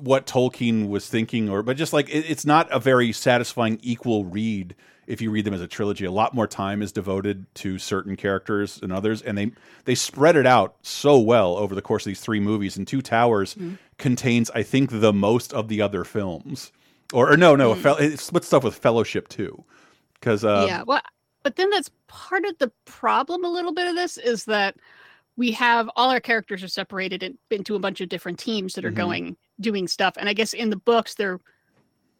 what Tolkien was thinking or but just like it, it's not a very satisfying equal read. If you read them as a trilogy, a lot more time is devoted to certain characters than others. And they they spread it out so well over the course of these three movies. And Two Towers mm-hmm. contains, I think, the most of the other films. Or, or no, no, mm-hmm. it splits stuff with Fellowship, too. Because uh, yeah, well, but then that's part of the problem a little bit of this is that we have all our characters are separated in, into a bunch of different teams that are mm-hmm. going, doing stuff. And I guess in the books, they're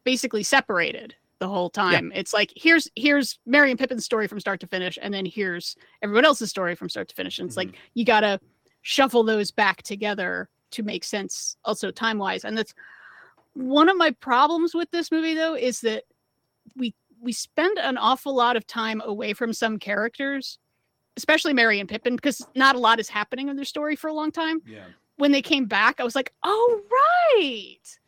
basically separated. the whole time. Yeah. It's like, here's here's Merry and Pippin's story from start to finish, and then here's everyone else's story from start to finish. And it's mm-hmm. like, you got to shuffle those back together to make sense also time-wise. And that's one of my problems with this movie, though, is that we we spend an awful lot of time away from some characters, especially Merry and Pippin, because not a lot is happening in their story for a long time. Yeah. When they came back, I was like, oh, right.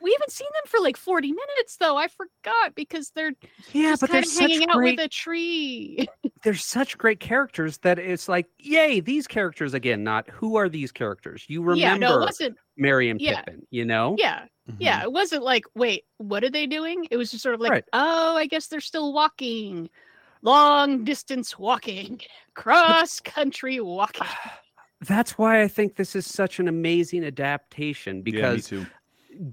We haven't seen them for like forty minutes, though. I forgot, because they're yeah, just but kind they're of hanging out great, with a tree. They're such great characters that it's like, yay, these characters again, not who are these characters? You remember yeah, no, it wasn't, Merry and yeah, Pippin, you know? Yeah. Mm-hmm. Yeah. It wasn't like, wait, what are they doing? It was just sort of like, right. oh, I guess they're still walking. Long distance walking. Cross country walking. That's why I think this is such an amazing adaptation, because yeah, me too.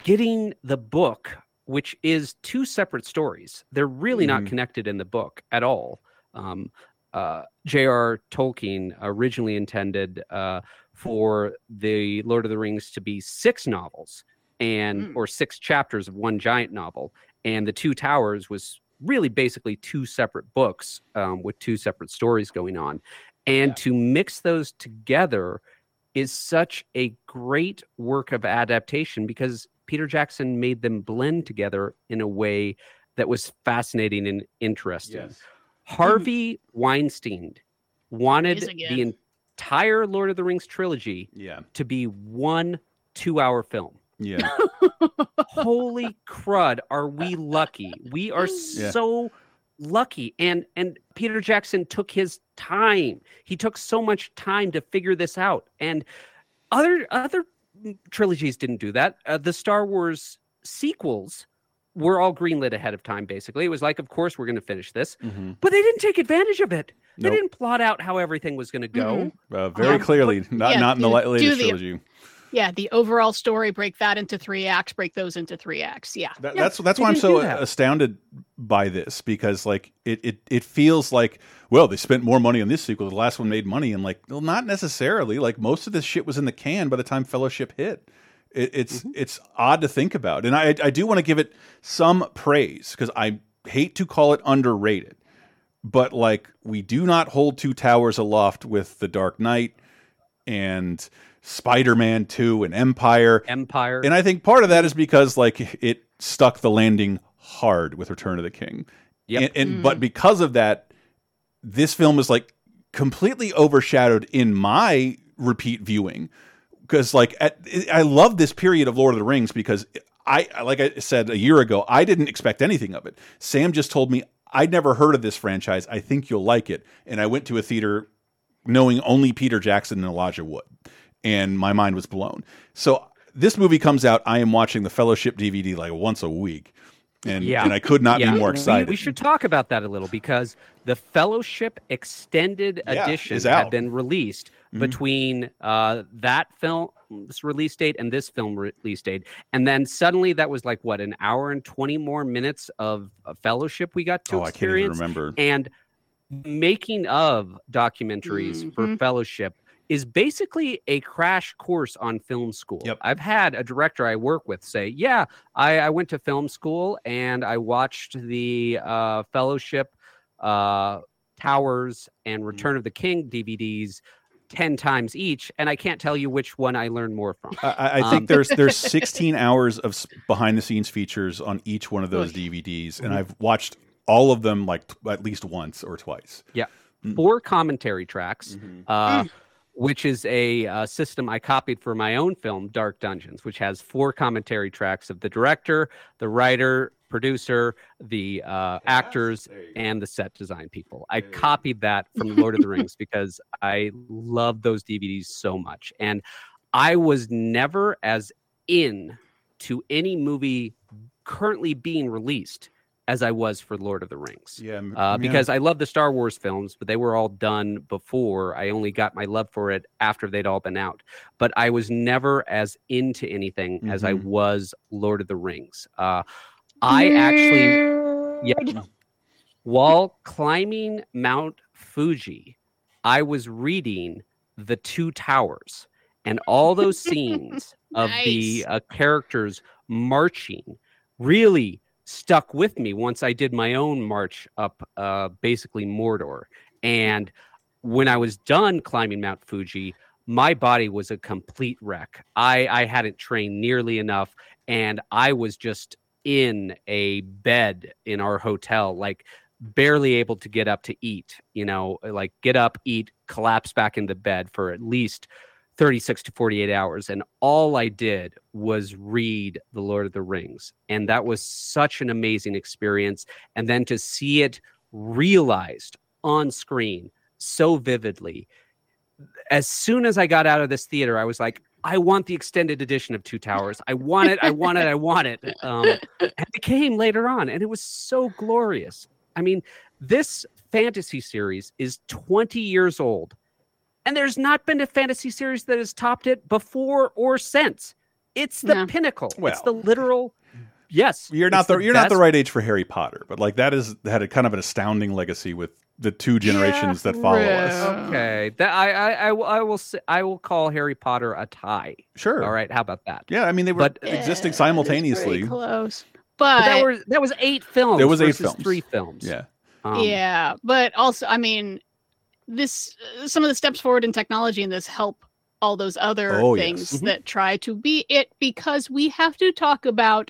Getting the book, which is two separate stories, they're really mm-hmm. not connected in the book at all. Um, uh, J R. Tolkien originally intended uh, for the Lord of the Rings to be six novels and mm. or six chapters of one giant novel, and The Two Towers was really basically two separate books um, with two separate stories going on, and yeah. to mix those together is such a great work of adaptation, because Peter Jackson made them blend together in a way that was fascinating and interesting. Yes. Harvey mm-hmm. Weinstein wanted the entire Lord of the Rings trilogy yeah. to be one two-hour film. Yeah. Holy crud, are we lucky? We are yeah. so lucky. And and Peter Jackson took his time. He took so much time to figure this out. And other other trilogies didn't do that. Uh, the Star Wars sequels were all greenlit ahead of time, basically. It was like, of course, we're going to finish this. Mm-hmm. But they didn't take advantage of it. Nope. They didn't plot out how everything was going to go. Mm-hmm. Uh, very um, clearly. But, not yeah, not in the latest trilogy. The... Yeah, the overall story, break that into three acts, break those into three acts. Yeah. That, yeah that's that's why I'm so astounded by this, because like it, it it feels like, well, they spent more money on this sequel. The last one made money, and like, well, not necessarily. Like, most of this shit was in the can by the time Fellowship hit. It, it's mm-hmm. it's odd to think about. And I I do want to give it some praise, because I hate to call it underrated, but like, we do not hold Two Towers aloft with The Dark Knight and Spider-Man two and Empire. Empire. And I think part of that is because like, it stuck the landing hard with Return of the King. Yep. And, and mm. but because of that, this film is like completely overshadowed in my repeat viewing, because like at, I love this period of Lord of the Rings, because I, like I said a year ago, I didn't expect anything of it. Sam just told me, I'd never heard of this franchise. I think you'll like it. And I went to a theater knowing only Peter Jackson and Elijah Wood. And my mind was blown. So this movie comes out, I am watching the Fellowship D V D like once a week. And, yeah. and I could not yeah. be more excited. We, we should talk about that a little, because the Fellowship Extended yeah, Edition had been released mm-hmm. between uh, that film's release date and this film release date. And then suddenly that was like, what, an hour and twenty more minutes of Fellowship we got to oh, experience? I can't even remember. And making of documentaries mm-hmm. for Fellowship is basically a crash course on film school. Yep. I've had a director I work with say, yeah, I, I went to film school and I watched the uh, Fellowship, uh, Towers, and Return of the King D V Ds ten times each, and I can't tell you which one I learned more from. I, I um, think there's there's sixteen hours of behind-the-scenes features on each one of those D V Ds, and I've watched all of them like t- at least once or twice. Yeah, mm. Four commentary tracks. Mm-hmm. Uh, mm. Which is a uh, system I copied for my own film, Dark Dungeons, which has four commentary tracks of the director, the writer, producer, the uh, actors, and the set design people. I copied that from Lord of the Rings because I love those D V Ds so much. And I was never as in to any movie currently being released as I was for Lord of the Rings. Yeah, uh, because yeah. I love the Star Wars films, but they were all done before. I only got my love for it after they'd all been out. But I was never as into anything mm-hmm. as I was Lord of the Rings. Uh, I actually, yeah, while climbing Mount Fuji, I was reading The Two Towers, and all those scenes of nice. the uh, characters marching really stuck with me once I did my own march up uh, basically Mordor. And when I was done climbing Mount Fuji, my body was a complete wreck. I, I hadn't trained nearly enough, and I was just in a bed in our hotel, like barely able to get up to eat, you know, like get up, eat, collapse back into bed for at least thirty-six to forty-eight hours. And all I did was read The Lord of the Rings. And that was such an amazing experience. And then to see it realized on screen so vividly. As soon as I got out of this theater, I was like, I want the extended edition of Two Towers. I want it. I want it. I want it. Um, and it came later on, and it was so glorious. I mean, this fantasy series is twenty years old, and there's not been a fantasy series that has topped it before or since. It's the no. pinnacle. Well, it's the literal. Yes, you're not the, the you're best. Not the right age for Harry Potter, but like that is had a kind of an astounding legacy with the two generations yeah, that follow real. us. Okay, that I, I I I will I will call Harry Potter a tie. Sure. All right. How about that? Yeah, I mean they were but, existing yeah, simultaneously. Close, but, but that was that was eight films. There was eight films. Three films. Yeah. Um, yeah, but also I mean, this uh, some of the steps forward in technology in this help all those other oh, things yes. mm-hmm. that try to be it, because we have to talk about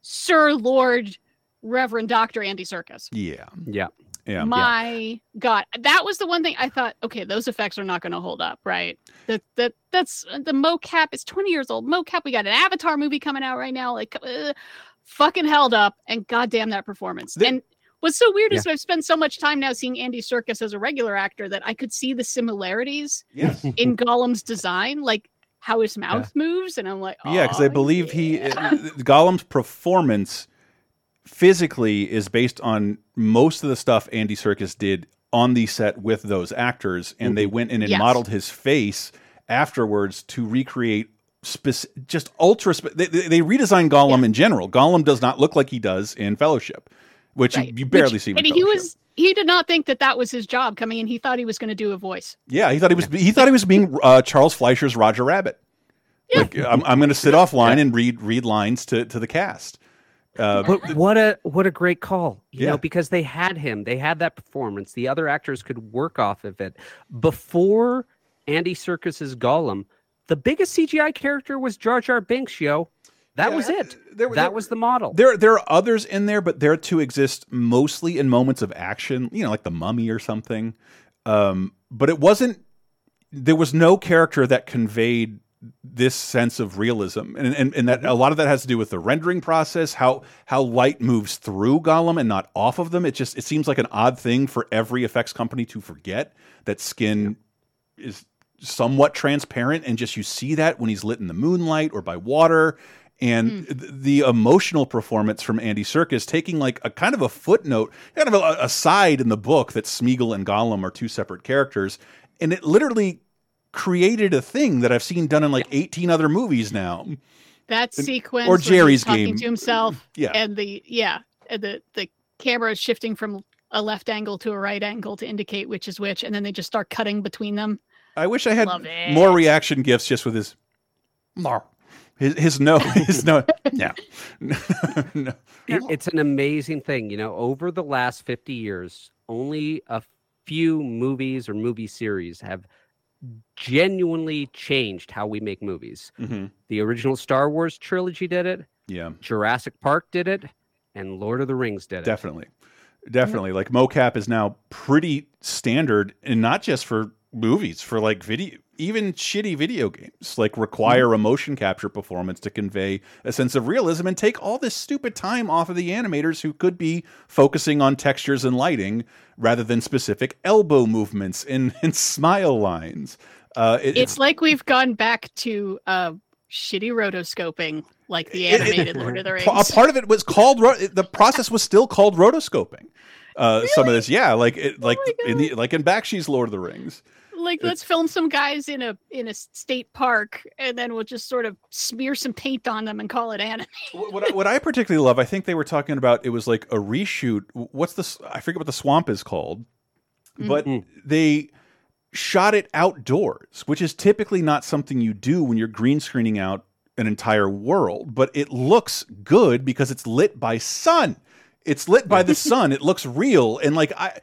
Sir Lord Reverend Doctor Andy Serkis. Yeah. Yeah. Yeah, my yeah. God, that was the one thing I thought, okay, those effects are not going to hold up, right? That that that's the mocap. It's twenty years old mocap. We got an Avatar movie coming out right now, like uh, fucking held up. And goddamn that performance. The, and what's so weird yeah. is I've spent so much time now seeing Andy Serkis as a regular actor that I could see the similarities yes. in Gollum's design, like how his mouth yeah. moves, and I'm like, yeah, because I believe yeah. he Gollum's performance physically is based on most of the stuff Andy Serkis did on the set with those actors, and they went in and yes. modeled his face afterwards to recreate speci- just ultra. Spe- they, they redesigned Gollum yeah. in general. Gollum does not look like he does in Fellowship, which right. you, you barely which, see. Him in and Fellowship. he was he did not think that that was his job coming in. He thought he was going to do a voice. Yeah, he thought he was. He thought he was being uh, Charles Fleischer's Roger Rabbit. Yeah. Like, I'm, I'm going to sit offline yeah. and read read lines to to the cast. Uh, but what a what a great call, you yeah. know, because they had him, they had that performance. The other actors could work off of it. Before Andy Serkis's Gollum, the biggest C G I character was Jar Jar Binks, yo. That yeah, was it. There, that there, was the model. There, there are others in there, but they're to exist mostly in moments of action, you know, like The Mummy or something. Um, but it wasn't. There was no character that conveyed this sense of realism, and, and and that a lot of that has to do with the rendering process, how how light moves through Gollum and not off of them. It just it seems like an odd thing for every effects company to forget that skin yeah. is somewhat transparent, and just you see that when he's lit in the moonlight or by water. And mm. the emotional performance from Andy Serkis, taking like a kind of a footnote, kind of a, a side in the book that Smeagol and Gollum are two separate characters, and it literally created a thing that I've seen done in like yeah. eighteen other movies now. That sequence, or Jerry's talking game to himself, yeah, and the yeah, and the the camera is shifting from a left angle to a right angle to indicate which is which, and then they just start cutting between them. I wish I had more reaction gifs just with his no, his his no, his no, yeah, no. no. It's an amazing thing, you know. Over the last fifty years, only a few movies or movie series have genuinely changed how we make movies. Mm-hmm. The original Star Wars trilogy did it. Yeah. Jurassic Park did it, and Lord of the Rings did it. Definitely. Definitely. Yeah. Like mocap is now pretty standard, and not just for movies, for like video, even shitty video games, like require mm-hmm. a motion capture performance to convey a sense of realism and take all this stupid time off of the animators who could be focusing on textures and lighting rather than specific elbow movements and, and smile lines. Uh, it, it's like we've gone back to uh, shitty rotoscoping, like the animated it, it, Lord of the Rings. A part of it was called, the process was still called rotoscoping. Uh, really? Some of this, yeah, like it, like oh in the, like in Bakshi's Lord of the Rings. Like, it's, let's film some guys in a in a state park, and then we'll just sort of smear some paint on them and call it anime. what, I, what I particularly love, I think they were talking about, it was like a reshoot. What's this? I forget what the swamp is called, but mm-hmm. they shot it outdoors, which is typically not something you do when you're green screening out an entire world, but it looks good because it's lit by sun. It's lit by the sun. It looks real. And like, I,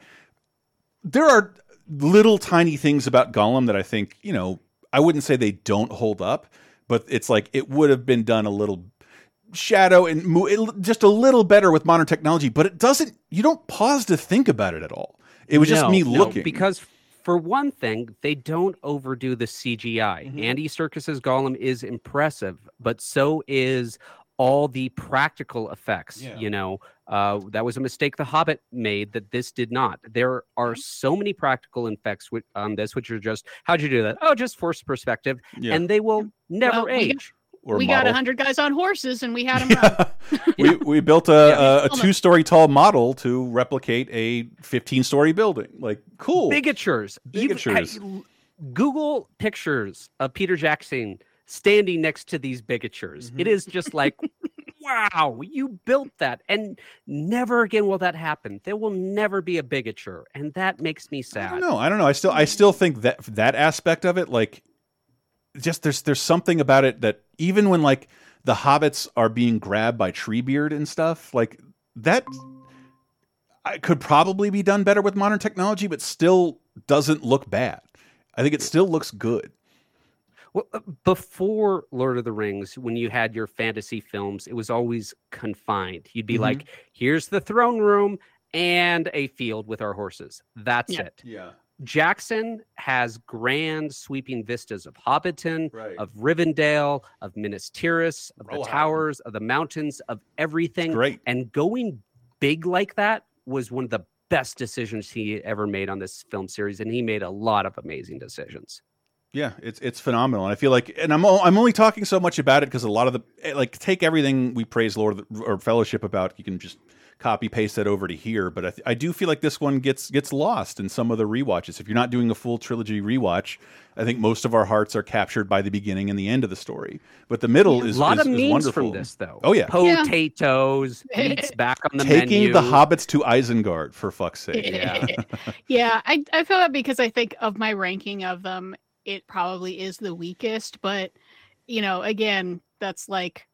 there are little tiny things about Gollum that I think, you know, I wouldn't say they don't hold up, but it's like, it would have been done a little shadow and mo- it, just a little better with modern technology, but it doesn't, you don't pause to think about it at all. It was no, just me no, looking because for one thing, they don't overdo the C G I. Mm-hmm. Andy Serkis's Gollum is impressive, but so is all the practical effects. Yeah. You know, uh, that was a mistake The Hobbit made that this did not. There are so many practical effects with on um, this, which are just, how'd you do that? Oh, just forced perspective. Yeah. And they will never well, age. We, we got one hundred guys on horses and we had them yeah. run. we, we built a, yeah. a, a two-story tall model to replicate a fifteen-story building. Like, cool. Bigatures. Bigatures. You, I, Google pictures of Peter Jackson standing next to these bigatures. Mm-hmm. It is just like, wow, you built that. And never again will that happen. There will never be a bigature. And that makes me sad. I don't know. I don't know. I still, I still think that that aspect of it, like, just there's there's something about it that even when like the hobbits are being grabbed by Treebeard and stuff, like that could probably be done better with modern technology, but still doesn't look bad. I think it still looks good. Well, before Lord of the Rings, when you had your fantasy films, it was always confined. You'd be mm-hmm. like, here's the throne room and a field with our horses. That's yeah. it. Yeah. Jackson has grand sweeping vistas of Hobbiton, right. of Rivendell, of Minas Tirith, of Rohan. The towers, of the mountains, of everything. Great. And going big like that was one of the best decisions he ever made on this film series. And he made a lot of amazing decisions. Yeah, it's it's phenomenal. And I feel like, and I'm I'm only talking so much about it because a lot of the, like, take everything we praise Lord of the, or Fellowship about, you can just copy paste that over to here. But I, th- I do feel like this one gets gets lost in some of the rewatches. If you're not doing a full trilogy rewatch, I think most of our hearts are captured by the beginning and the end of the story. But the middle is, a lot is, of is memes wonderful. From this, though. Oh yeah, potatoes, meats back on the Taking menu. Taking the hobbits to Isengard, for fuck's sake. Yeah, yeah. I I feel that because I think of my ranking of them. It probably is the weakest, but you know, again, that's like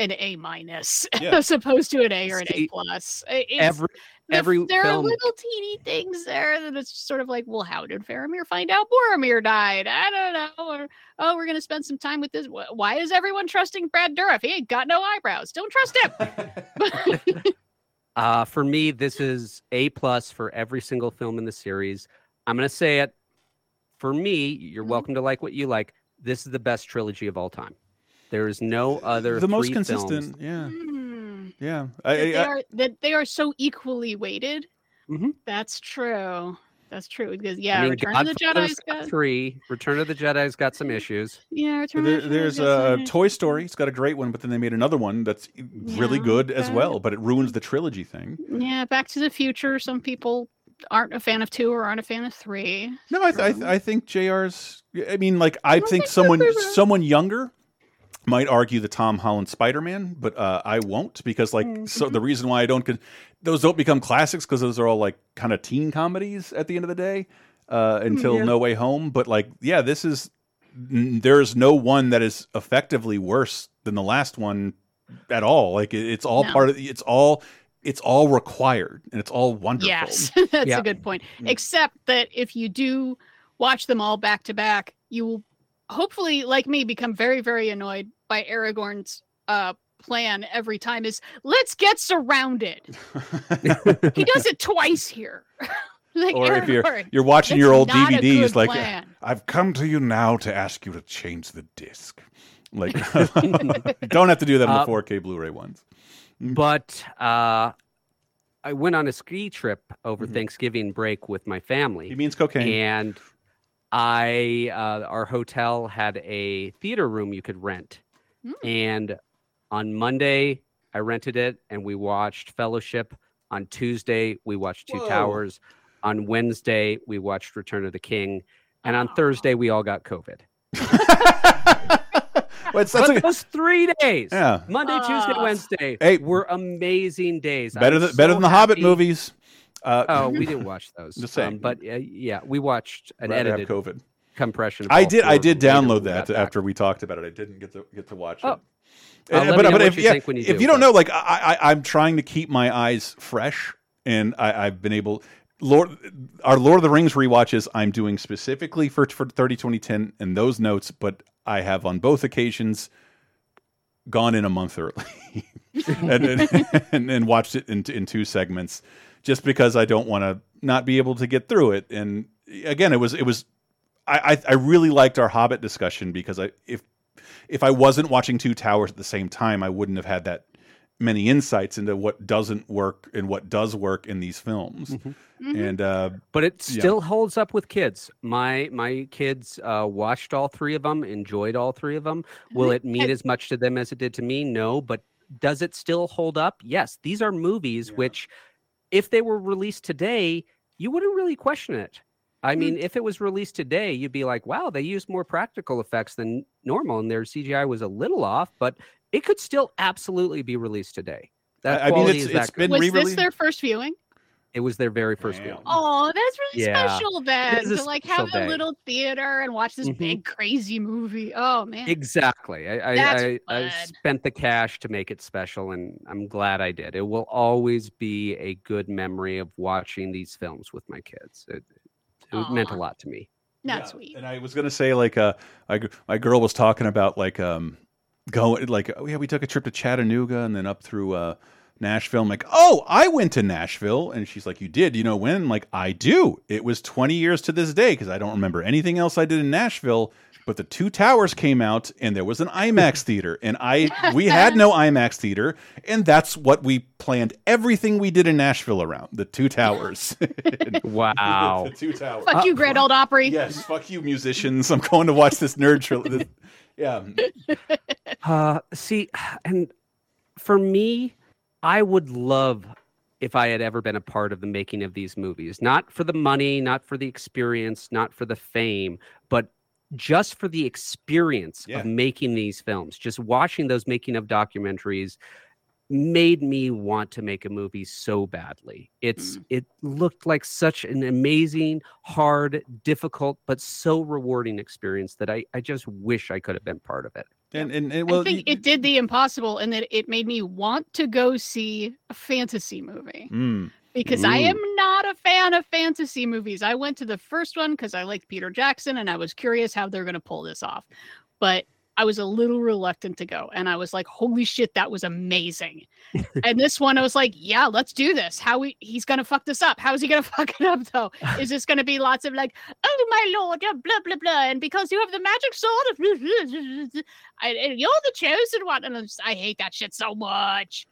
an A minus yeah. as opposed to an A or an A plus. Every, every there film. Are little teeny things there that it's sort of like, well, how did Faramir find out Boromir died? I don't know. Or, oh, we're gonna spend some time with this. Why is everyone trusting Brad Dourif? He ain't got no eyebrows. Don't trust him. uh, for me, this is A plus for every single film in the series. I'm gonna say it. For me, you're welcome to like what you like. This is the best trilogy of all time. There is no other. The most consistent, films. Yeah, mm. yeah. I, that, I, they I, are, that they are so equally weighted. Mm-hmm. That's true. That's true. Because yeah, I mean, Return God of the Jedi's got three. Return of the Jedi's got some issues. Yeah, Return there, of the Jedi's There's a uh, Toy Story. It's got a great one, but then they made another one that's really yeah, good as well. But it ruins the trilogy thing. Yeah, Back to the Future. Some people aren't a fan of two or aren't a fan of three. No, I th- I, th- I think J R's. I mean, like I, I think, think someone someone younger might argue the Tom Holland Spider-Man, but uh, I won't because like mm-hmm. so the reason why I don't those don't become classics because those are all like kind of teen comedies at the end of the day uh, until yeah. No Way Home. But like yeah, this is there is no one that is effectively worse than the last one at all. Like it, it's all no. part of it's all. It's all required and it's all wonderful. Yes, that's yeah. a good point. Except that if you do watch them all back to back, you will hopefully, like me, become very, very annoyed by Aragorn's uh, plan every time is, let's get surrounded. He does it twice here. Like, or Aragorn, if you're, you're watching your old D V Ds, like, plan. I've come to you now to ask you to change the disc. Like, don't have to do that on the four K Blu-ray ones. But uh, I went on a ski trip over mm-hmm. Thanksgiving break with my family. He means cocaine. And I, uh, our hotel had a theater room you could rent. Mm. And on Monday, I rented it and we watched Fellowship. On Tuesday, we watched Two Whoa. Towers. On Wednesday, we watched Return of the King. And on oh. Thursday, we all got COVID. Well, it's, that's but like, those three days, yeah. Monday, Tuesday, uh, Wednesday, hey, were amazing days. Better than, so better than the happy. Hobbit movies. Uh, oh, we didn't watch those. Just saying. Um, but uh, yeah, we watched an Rather edited have COVID. compression. I did. I did download that after we talked about it. I didn't get to get to watch oh. it. Uh, but but if you, yeah, you, if do, you don't but. know, like I, I, I'm trying to keep my eyes fresh, and I, I've been able. Lord, our Lord of the Rings rewatches I'm doing specifically for for thirty twenty ten and those notes, but I have on both occasions gone in a month early and, and, and and watched it in in two segments, just because I don't want to not be able to get through it. And again, it was it was I I, I really liked our Hobbit discussion because I if. If I wasn't watching Two Towers at the same time, I wouldn't have had that many insights into what doesn't work and what does work in these films. Mm-hmm. Mm-hmm. And uh, but it still yeah. holds up with kids. My my kids uh, watched all three of them, enjoyed all three of them. Will it mean as much to them as it did to me? No, but does it still hold up? Yes. These are movies yeah. which, if they were released today, you wouldn't really question it. I mean, if it was released today, you'd be like, wow, they used more practical effects than normal, and their C G I was a little off, but it could still absolutely be released today. That I mean, it's, is it's that been re-released. Was this their first viewing? It was their very first Damn. viewing. Oh, that's really yeah. special then, to like have day. a little theater and watch this mm-hmm. big, crazy movie. Oh, man. Exactly. I, I, I, I spent the cash to make it special, and I'm glad I did. It will always be a good memory of watching these films with my kids. It, It Aww. meant a lot to me. That's yeah. sweet. And I was gonna say, like, uh, I, my girl was talking about, like, um, going, like, oh yeah, we took a trip to Chattanooga and then up through uh, Nashville. I'm like, oh, I went to Nashville, and she's like, you did? You know when? I'm like, I do. It was twenty years to this day because I don't remember anything else I did in Nashville. But the Two Towers came out, and there was an IMAX theater, and I we had no IMAX theater, and that's what we planned everything we did in Nashville around, the Two Towers. Wow, the, the Two Towers. Fuck you, Grand uh, Old Opry. Yes, fuck you, musicians. I'm going to watch this nerd trilogy. Yeah. Uh, see, and for me, I would love if I had ever been a part of the making of these movies, not for the money, not for the experience, not for the fame, but just for the experience yeah. of making these films. Just watching those making of documentaries made me want to make a movie so badly. It's mm. it looked like such an amazing, hard, difficult, but so rewarding experience that I, I just wish I could have been part of it. And and, and well, I think you, it did the impossible, and that it made me want to go see a fantasy movie. Mm. Because Ooh. I am not a fan of fantasy movies. I went to the first one because I liked Peter Jackson and I was curious how they're going to pull this off. But I was a little reluctant to go. And I was like, holy shit, that was amazing. And this one, I was like, yeah, let's do this. How we, he's going to fuck this up. How is he going to fuck it up, though? Is this going to be lots of like, oh, my lord, blah, blah, blah. And because you have the magic sword, of and you're the chosen one. And I'm just, I hate that shit so much.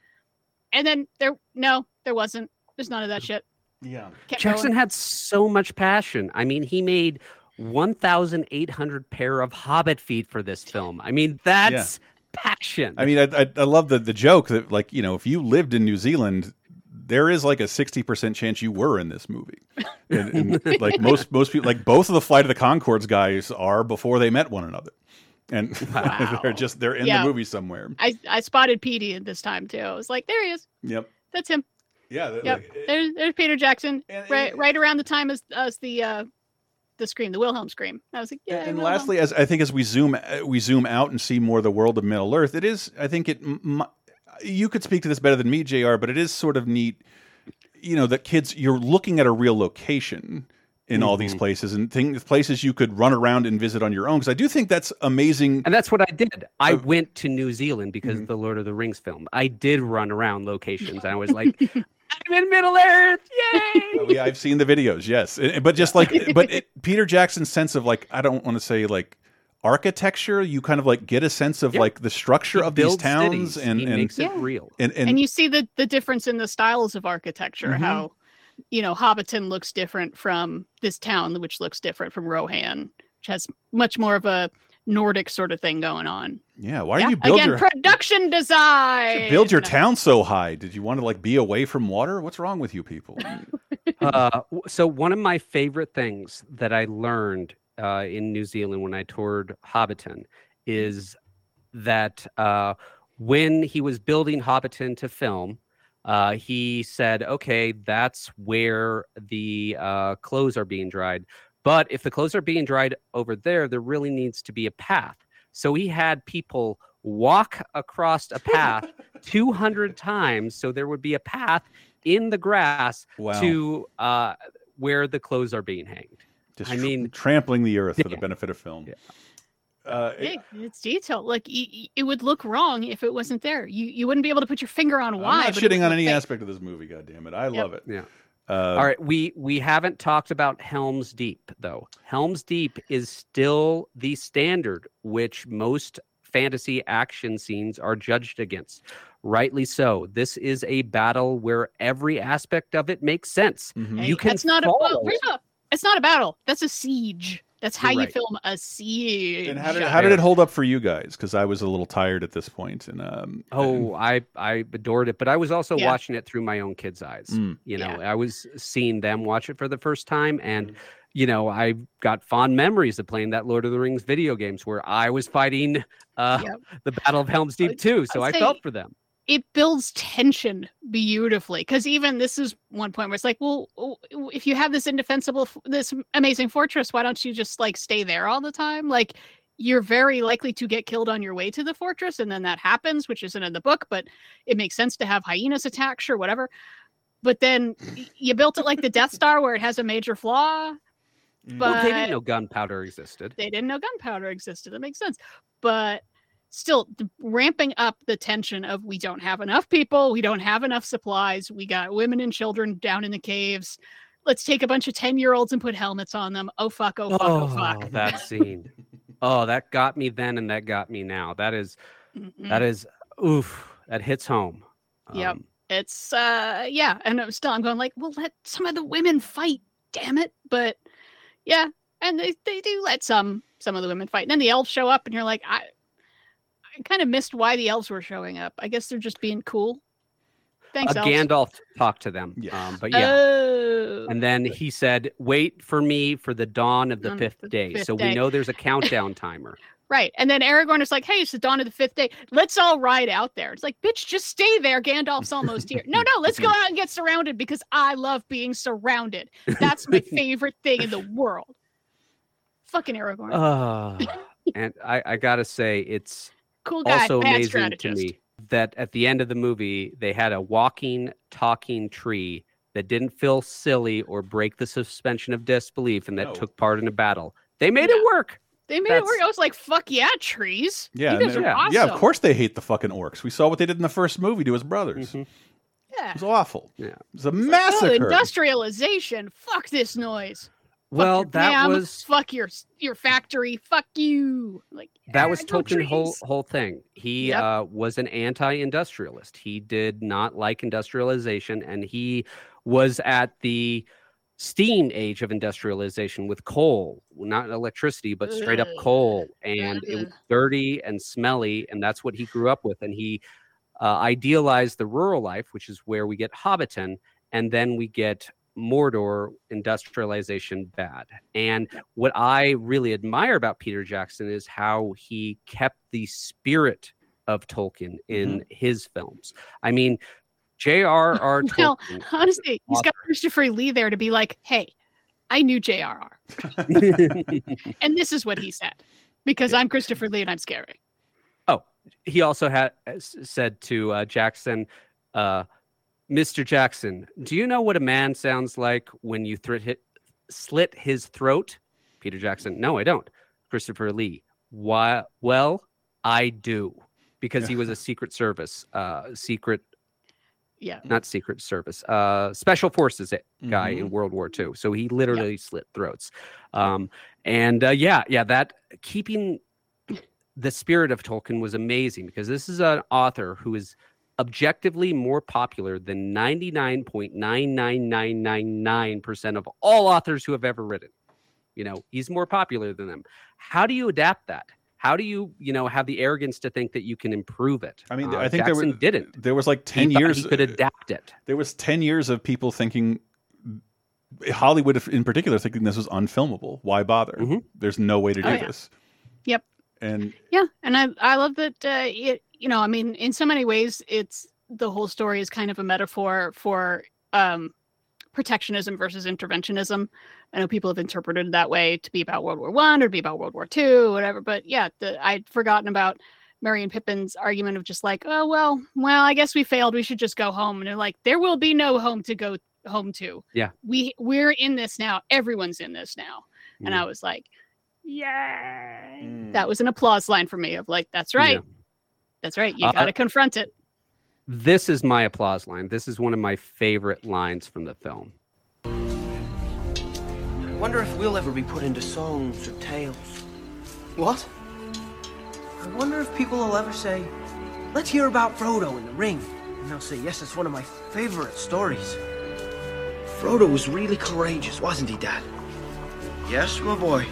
And then there, no, there wasn't. There's none of that shit. Yeah. Kept Jackson going. Had so much passion. I mean, he made one thousand eight hundred pair of Hobbit feet for this film. I mean, that's yeah. passion. I mean, I, I, I love the, the joke that, like, you know, if you lived in New Zealand, there is like a sixty percent chance you were in this movie. And, and like most, most people, like both of the Flight of the Conchords guys are before they met one another. And wow. they're just, they're in yeah. the movie somewhere. I, I spotted Petey at this time too. I was like, there he is. Yep. That's him. Yeah. Yep. Like, there's there's Peter Jackson and, and, right right around the time as as the uh, the scream, the Wilhelm scream. I was like, yeah. And, and lastly, as I think as we zoom we zoom out and see more of the world of Middle Earth, it is I think it m- you could speak to this better than me, J R, but it is sort of neat, you know, that kids you're looking at a real location in mm-hmm. all these places and things places you could run around and visit on your own, because I do think that's amazing. And that's what I did. I uh, went to New Zealand because mm-hmm. of the Lord of the Rings film. I did run around locations. I was like. I'm in Middle Earth, yay! Oh, yeah, I've seen the videos, yes. But just like, but it, Peter Jackson's sense of like, I don't want to say like architecture. You kind of like get a sense of yep. like the structure he of these towns, cities. and he and makes it yeah. real. And, and and you see the the difference in the styles of architecture. Mm-hmm. How, you know, Hobbiton looks different from this town, which looks different from Rohan, which has much more of a Nordic sort of thing going on. Yeah, why yeah. do you build Again, your production design? You build your town so high. Did you want to like be away from water? What's wrong with you people? uh, so one of my favorite things that I learned uh, in New Zealand when I toured Hobbiton is that uh, when he was building Hobbiton to film, uh, he said, "Okay, that's where the uh, clothes are being dried. But if the clothes are being dried over there, there really needs to be a path. So he had people walk across a path two hundred times. So there would be a path in the grass wow. to uh, where the clothes are being hanged. Just I mean, trampling the earth yeah. for the benefit of film. Yeah. Uh, it, it's detailed. Like it, it would look wrong if it wasn't there. You you wouldn't be able to put your finger on why. I'm not shitting on any fake. aspect of this movie. God damn it, I yep. love it. Yeah. Uh, All right, we we haven't talked about Helm's Deep though. Helm's Deep is still the standard which most fantasy action scenes are judged against. Rightly so. This is a battle where every aspect of it makes sense. Mm-hmm. Hey, you can. That's not a battle. It's not a battle. That's a siege. That's how You're you right. film a siege. And how did, how did it hold up for you guys? Because I was a little tired at this point. And um, oh, and... I I adored it, but I was also yeah. watching it through my own kids' eyes. Mm. You know, yeah. I was seeing them watch it for the first time, and mm. you know, I got fond memories of playing that Lord of the Rings video games where I was fighting uh, yep. the Battle of Helm's Deep too. So I, I felt for them. It builds tension beautifully, because even this is one point where it's like, well, if you have this indefensible, this amazing fortress, why don't you just like stay there all the time? Like, you're very likely to get killed on your way to the fortress, and then that happens, which isn't in the book, but it makes sense to have hyenas attack, sure, whatever. But then you built it like the Death Star, where it has a major flaw. But well, they didn't know gunpowder existed. They didn't know gunpowder existed. That makes sense, but. Still ramping up the tension of we don't have enough people, we don't have enough supplies, we got women and children down in the caves. Let's take a bunch of ten-year-olds and put helmets on them. Oh fuck! Oh fuck! Oh, oh fuck! That scene. Oh, that got me then, and that got me now. That is, mm-hmm. that is, oof! That hits home. Um, yep, it's uh, yeah, and I'm still I'm going like, well, let some of the women fight, damn it! But yeah, and they they do let some some of the women fight, and then the elves show up, and you're like, I. I kind of missed why the elves were showing up. I guess they're just being cool. Thanks, uh, elves. Gandalf talked to them. Yes. Um, but yeah. Oh. And then he said, wait for me for the dawn of the dawn fifth of the day. Fifth so day. We know there's a countdown timer. Right. And then Aragorn is like, hey, it's the dawn of the fifth day. Let's all ride out there. It's like, bitch, just stay there. Gandalf's almost here. No, no, let's go out and get surrounded, because I love being surrounded. That's my favorite thing in the world. Fucking Aragorn. Uh, and I, I got to say, it's... Cool guy, also amazing to me that at the end of the movie, they had a walking, talking tree that didn't feel silly or break the suspension of disbelief, and that oh. took part in a battle. They made yeah. it work. They made That's... it work. I was like, fuck yeah, trees. Yeah, you guys are yeah. awesome. Yeah, of course they hate the fucking orcs. We saw what they did in the first movie to his brothers. Mm-hmm. Yeah. It was awful. Yeah. It was a massacre. Like, oh, industrialization. Fuck this noise. Fuck well, that ma'am. was fuck your your factory. Fuck you. Like that was Tolkien's whole whole thing. He yep. uh, was an anti-industrialist. He did not like industrialization, and he was at the steam age of industrialization with coal, not electricity, but straight up coal, and it was dirty and smelly, and that's what he grew up with. And he uh, idealized the rural life, which is where we get Hobbiton, and then we get Mordor, industrialization bad. And what I really admire about Peter Jackson is how he kept the spirit of Tolkien in mm-hmm. his films. I mean, J R R Well, Tolkien, honestly, he's got Christopher Lee there to be like, hey, I knew J R R and this is what he said, because yeah. I'm Christopher Lee and I'm scary. Oh, he also had said to uh, Jackson, uh, Mister Jackson, do you know what a man sounds like when you thr- hit, slit his throat? Peter Jackson, no, I don't. Christopher Lee, why? Well, I do, because he was a Secret Service, uh, secret, yeah, not Secret Service, uh, Special Forces guy mm-hmm. in World War Two. So he literally yeah. slit throats, um, and uh, yeah, yeah, that keeping the spirit of Tolkien was amazing, because this is an author who is objectively more popular than ninety-nine point nine nine nine nine nine percent of all authors who have ever written. You know, he's more popular than them. How do you adapt that? How do you, you know, have the arrogance to think that you can improve it? I mean, uh, I think Jackson there were, didn't. There was like ten he years. He could adapt it. There was ten years of people thinking, Hollywood in particular, thinking this was unfilmable. Why bother? Mm-hmm. There's no way to do oh, yeah. this. Yep. And yeah, and I I love that uh, it. You know, I mean, in so many ways, it's the whole story is kind of a metaphor for um, protectionism versus interventionism. I know people have interpreted it that way to be about World War One or to be about World War Two, whatever. But yeah, the, I'd forgotten about Merry and Pippin's argument of just like, oh, well, well, I guess we failed. We should just go home. And they're like, there will be no home to go home to. Yeah, we we're in this now. Everyone's in this now. Mm. And I was like, yay. Mm. That was an applause line for me of like, that's right. Yeah. That's right. You uh, got to confront it. This is my applause line. This is one of my favorite lines from the film. I wonder if we'll ever be put into songs or tales. What? I wonder if people will ever say, let's hear about Frodo and the ring. And they'll say, yes, it's one of my favorite stories. Frodo was really courageous, wasn't he, Dad? Yes, my boy.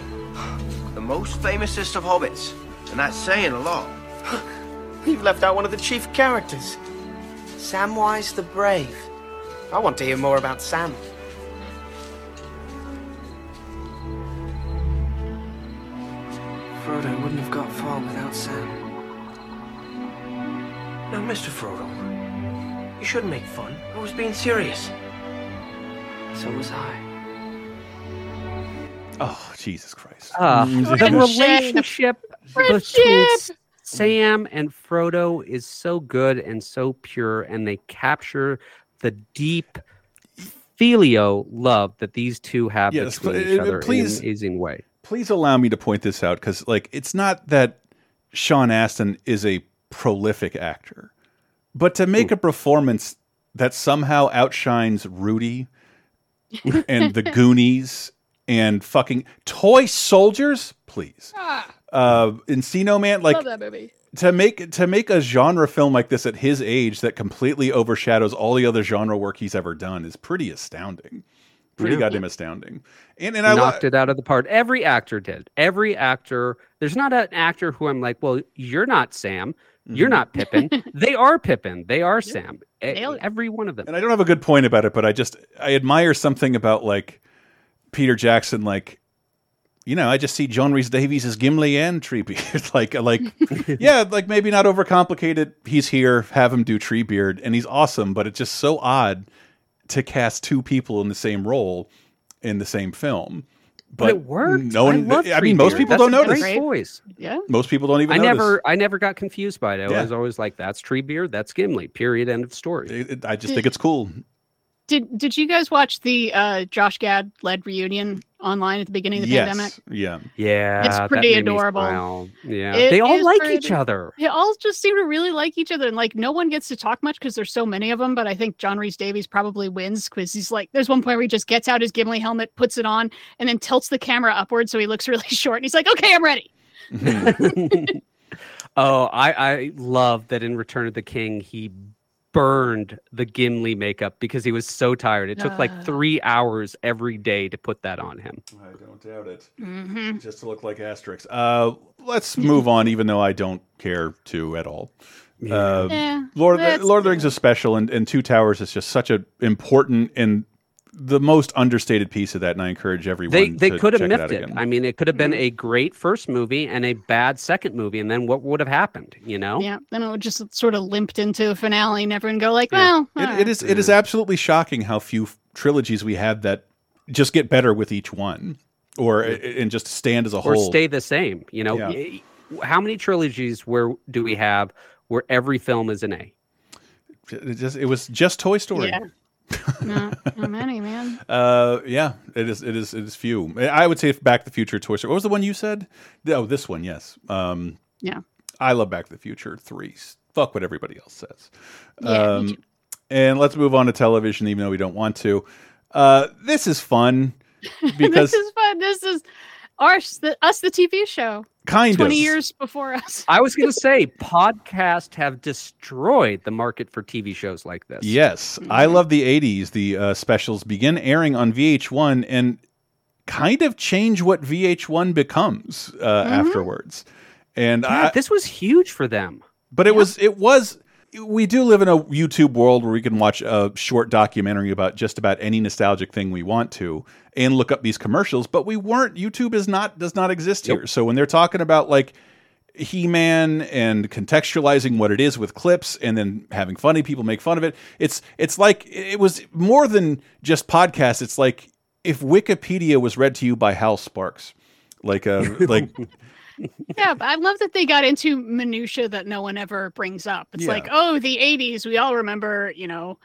The most famousest of hobbits. And that's saying a lot. You've left out one of the chief characters. Samwise the Brave. I want to hear more about Sam. Frodo wouldn't have got far without Sam. Now, Mister Frodo, you shouldn't make fun. I was being serious. So was I. Oh, Jesus Christ. Uh, the relationship between Sam and Frodo is so good and so pure, and they capture the deep filial love that these two have yes, between each other please, in an amazing way. Please allow me to point this out, because like, it's not that Sean Astin is a prolific actor, but to make Ooh. a performance that somehow outshines Rudy and the Goonies and fucking Toy Soldiers, please. Ah. Uh, Encino Man, like, love that movie. to make to make a genre film like this at his age that completely overshadows all the other genre work he's ever done is pretty astounding. Pretty yeah. goddamn astounding. And and I knocked lo- it out of the park. Every actor did. Every actor. There's not an actor who I'm like, well, you're not Sam. You're not Pippin. They are Pippin. They are yeah. Sam. Nailed. Every one of them. And I don't have a good point about it, but I just I admire something about like Peter Jackson, like, you know, I just see John Rhys-Davies as Gimli and Treebeard. like, like, yeah, like maybe not overcomplicated. He's here, have him do Treebeard, and he's awesome. But it's just so odd to cast two people in the same role in the same film. But, but it worked. No one. I, I mean, most people that's don't notice. Great voice. Yeah. Most people don't even. I notice. never. I never got confused by it. I yeah. was always like, "That's Treebeard. That's Gimli." Period. End of story. It, it, I just did, think it's cool. Did Did you guys watch the uh, Josh Gad led reunion online at the beginning of the yes. pandemic? Yeah. Yeah. It's pretty adorable. Yeah. It they all like pretty, each other. They all just seem to really like each other, and like no one gets to talk much because there's so many of them. But I think John Rhys-Davies probably wins because he's like, there's one point where he just gets out his Gimli helmet, puts it on, and then tilts the camera upward so he looks really short, and he's like, okay, I'm ready. oh, I I love that in Return of the King he burned the Gimli makeup because he was so tired. It took uh, like three hours every day to put that on him. I don't doubt it. Mm-hmm. Just to look like Asterix. Uh, let's move on, even though I don't care to at all. Yeah. Uh, yeah, Lord, the, Lord of the Rings is special, and, and Two Towers is just such an important and the most understated piece of that, and I encourage everyone they, they to could have check miffed it, out it. I mean, it could have been a great first movie and a bad second movie, and then what would have happened, you know? Yeah, then it would just sort of limped into a finale and everyone go like, yeah. well... It, right. it is It is absolutely shocking how few trilogies we have that just get better with each one, or yeah. and just stand as a whole. Or stay the same, you know? Yeah. How many trilogies where do we have where every film is an A? It, just, it was just Toy Story. Yeah. Not many, man. Uh, yeah, it is. It is. It is few. I would say Back to the Future, Toy Story. What was the one you said? Oh, this one. Yes. Um, yeah. I love Back to the Future three. Fuck what everybody else says. Yeah, um, me too. And let's move on to television, even though we don't want to. Uh, this is fun because this is fun. This is our the, us the T V show. Kind of twenty years before us. I was going to say, podcasts have destroyed the market for T V shows like this. Yes, mm-hmm. I love the eighties. The uh, specials begin airing on V H one and kind of change what V H one becomes uh, mm-hmm. afterwards. And yeah, I, this was huge for them. But it yeah. was it was. We do live in a YouTube world where we can watch a short documentary about just about any nostalgic thing we want to and look up these commercials, but we weren't. YouTube is not does not exist nope. here. So when they're talking about like He-Man and contextualizing what it is with clips and then having funny people make fun of it. It's it's like it was more than just podcasts. It's like if Wikipedia was read to you by Hal Sparks, like a like. Yeah, but I love that they got into minutia that no one ever brings up. It's yeah. like, oh, the eighties, we all remember, you know,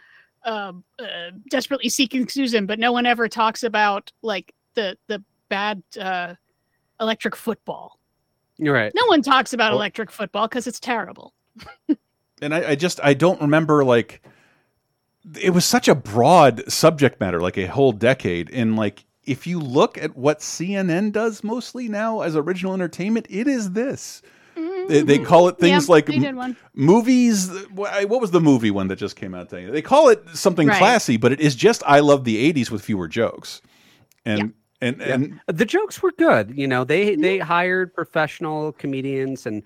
uh, uh, Desperately Seeking Susan, but no one ever talks about like the the bad uh, electric football. You're right. No one talks about well, electric football because it's terrible. And I, I just I don't remember, like, it was such a broad subject matter, like a whole decade, and like. If you look at what C N N does mostly now as original entertainment, it is this. Mm-hmm. They, they call it things yeah, like m- movies. What was the movie one that just came out today? They call it something right. classy, but it is just I Love the eighties with fewer jokes. And yeah. and and yeah. the jokes were good. You know, they they hired professional comedians and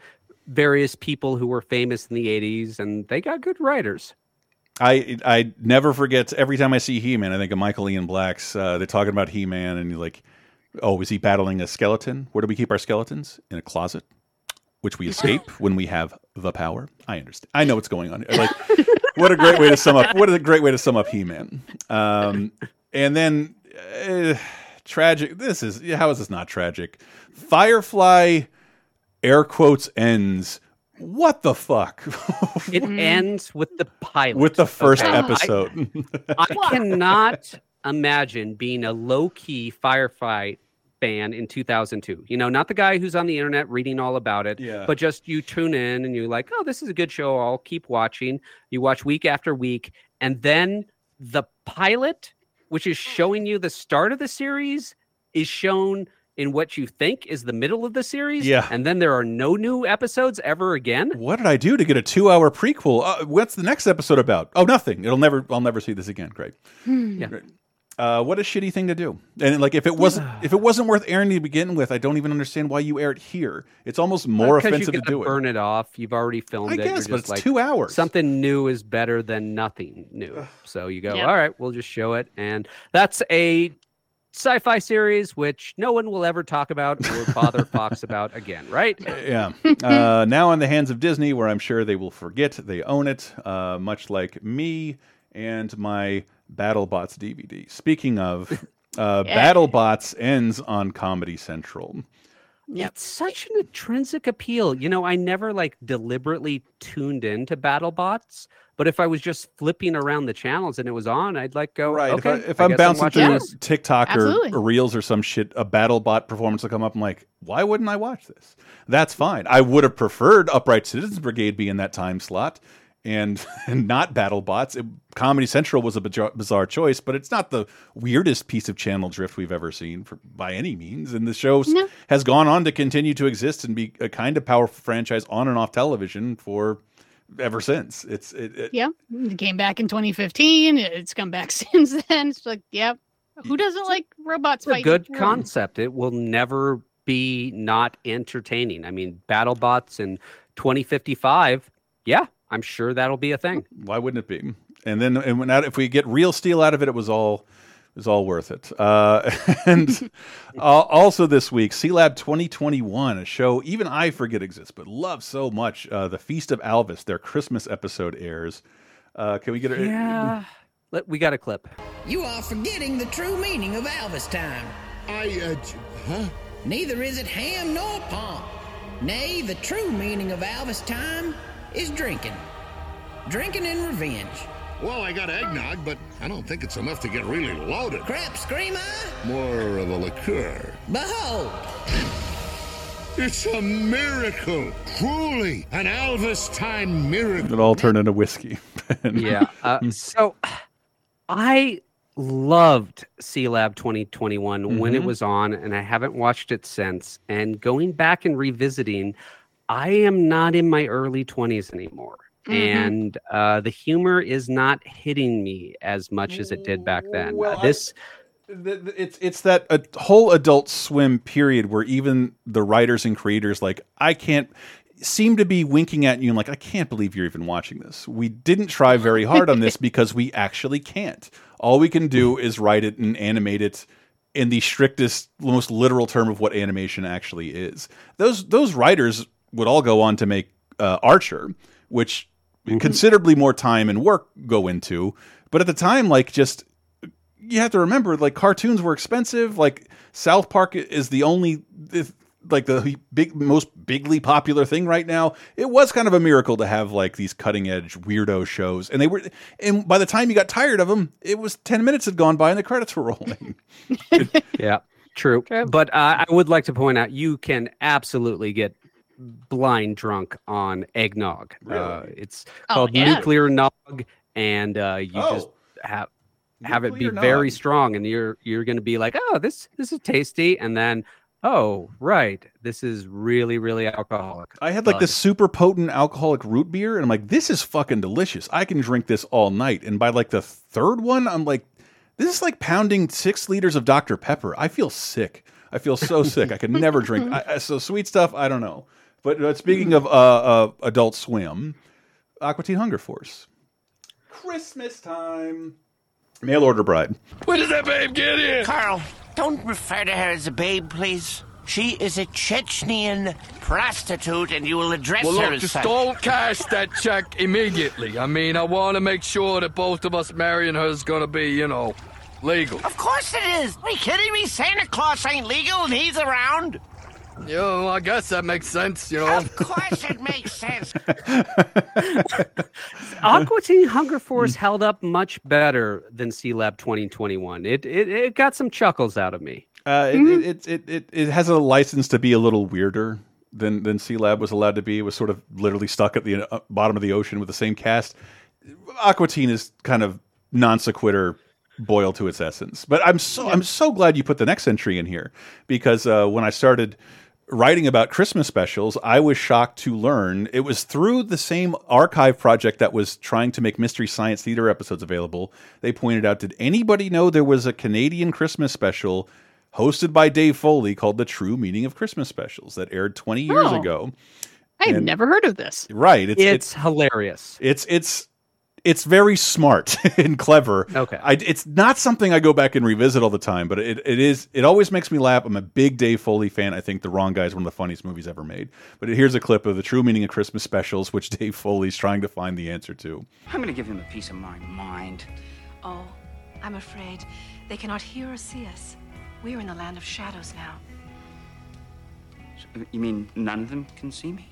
various people who were famous in the eighties, and they got good writers. I I never forget, every time I see He-Man, I think of Michael Ian Black's, uh, they're talking about He-Man, and you're like, oh, is he battling a skeleton? Where do we keep our skeletons? In a closet, which we escape when we have the power. I understand. I know what's going on here. Like, what a great way to sum up. What a great way to sum up He-Man. Um, and then, uh, tragic. This is, how is this not tragic? Firefly, air quotes, ends. What the fuck? It ends with the pilot. With the first okay. episode. I, I cannot imagine being a low-key Firefly fan in two thousand two. You know, not the guy who's on the internet reading all about it, yeah. but just you tune in and you're like, oh, this is a good show. I'll keep watching. You watch week after week. And then the pilot, which is showing you the start of the series, is shown in what you think is the middle of the series. Yeah. And then there are no new episodes ever again. What did I do to get a two hour prequel? Uh, what's the next episode about? Oh, nothing. It'll never, I'll never see this again. Great. Yeah. Great. Uh, what a shitty thing to do. And like, if it wasn't, if it wasn't worth airing to begin with, I don't even understand why you air it here. It's almost more offensive to do it. Burn it off. You've already filmed I it. I guess, but it's like, two hours. Something new is better than nothing new. So you go, yeah. all right, we'll just show it. And that's a sci-fi series which no one will ever talk about or bother Fox about again, right? Yeah. Uh, now in the hands of Disney, where I'm sure they will forget they own it, uh, much like me and my BattleBots D V D. Speaking of, uh, yeah. BattleBots ends on Comedy Central. Yeah, it's such an intrinsic appeal. You know, I never like deliberately tuned into BattleBots, but if I was just flipping around the channels and it was on, I'd like go right. Okay, if, I, if I'm bouncing through yeah. TikTok Absolutely. or Reels or some shit, a BattleBot performance will come up. I'm like, why wouldn't I watch this? That's fine. I would have preferred Upright Citizens Brigade be in that time slot and, and not BattleBots. It, Comedy Central was a bizarre, bizarre choice, but it's not the weirdest piece of channel drift we've ever seen for, by any means. And the show no. has gone on to continue to exist and be a kind of powerful franchise on and off television for ever since. It's it, it, yeah. It came back in twenty fifteen. It's come back since then. It's like, yeah, who doesn't like robots fighting? It's a good concept. It will never be not entertaining. I mean, BattleBots in twenty fifty-five. Yeah, I'm sure that'll be a thing. Why wouldn't it be? And then, and when out, if we get real steel out of it, it was all, it was all worth it. Uh, and uh, also this week, C-Lab twenty twenty-one, a show even I forget exists, but love so much. Uh, the Feast of Alvis, their Christmas episode airs. Uh, can we get a? Yeah, Let, we got a clip. You are forgetting the true meaning of Alvis time. I, uh, huh? Neither is it ham nor pomp. Nay, the true meaning of Alvis time is drinking, drinking and revenge. Well, I got eggnog, but I don't think it's enough to get really loaded. Crap, screamer! More of a liqueur. Behold! It's a miracle! Truly, an Alvis time miracle. It all turned into whiskey. yeah. Uh, so, I loved C-Lab twenty twenty-one mm-hmm. when it was on, and I haven't watched it since. And going back and revisiting, I am not in my early twenties anymore. Mm-hmm. And uh, the humor is not hitting me as much as it did back then. Well, uh, this I, th- th- it's it's that a whole Adult Swim period where even the writers and creators like I can't seem to be winking at you and like I can't believe you're even watching this. We didn't try very hard on this because we actually can't. All we can do is write it and animate it in the strictest, most literal term of what animation actually is. Those those writers would all go on to make uh, Archer, which mm-hmm. considerably more time and work go into. But at the time, like, just you have to remember, like, cartoons were expensive. Like, South Park is the only, like, the big, most bigly popular thing right now. It was kind of a miracle to have, like, these cutting edge weirdo shows, and they were. And by the time you got tired of them, it was ten minutes had gone by and the credits were rolling. Yeah, true. Okay. But uh, I would like to point out, you can absolutely get blind drunk on eggnog. Really? Uh, it's oh, called yeah. nuclear nog, and uh, you oh. just have. have it be very strong, and you're you're going to be like, oh, this this is tasty, and then, oh, right, this is really, really alcoholic. I had like this super potent alcoholic root beer, and I'm like, this is fucking delicious. I can drink this all night. And by like the third one, I'm like, this is like pounding six liters of Doctor Pepper. I feel sick. I feel so sick. I could never drink. I, so sweet stuff, I don't know. But uh, speaking of uh, uh, Adult Swim, Aqua Teen Hunger Force. Christmas time. Mail order bride. When does that babe get in? Carl, don't refer to her as a babe, please. She is a Chechnyan prostitute, and you will address well, her look, as just such. Don't cash that check immediately. I mean, I want to make sure that both of us marrying her is going to be, you know, legal. Of course it is. Are you kidding me? Santa Claus ain't legal, and he's around. Yeah, well, I guess that makes sense, you know. Of course it makes sense. Aqua Teen Hunger Force held up much better than C-Lab twenty twenty-one. It, it it got some chuckles out of me. Uh, it, mm-hmm. it, it, it, it has a license to be a little weirder than, than C-Lab was allowed to be. It was sort of literally stuck at the uh, bottom of the ocean with the same cast. Aqua Teen is kind of non-sequitur. Boil to its essence, but I'm so I'm so glad you put the next entry in here, because uh, when I started writing about Christmas specials, I was shocked to learn it was through the same archive project that was trying to make Mystery Science Theater episodes available. They pointed out, did anybody know there was a Canadian Christmas special hosted by Dave Foley called The True Meaning of Christmas Specials that aired twenty oh, years ago? I've and, never heard of this. Right? It's, it's, it's hilarious. It's it's. It's very smart and clever. Okay, I, it's not something I go back and revisit all the time, but it it is. It always makes me laugh. I'm a big Dave Foley fan. I think The Wrong Guy is one of the funniest movies ever made. But here's a clip of The True Meaning of Christmas Specials, which Dave Foley's trying to find the answer to. I'm going to give him a piece of my mind. Oh, I'm afraid they cannot hear or see us. We're in the land of shadows now. So, you mean none of them can see me?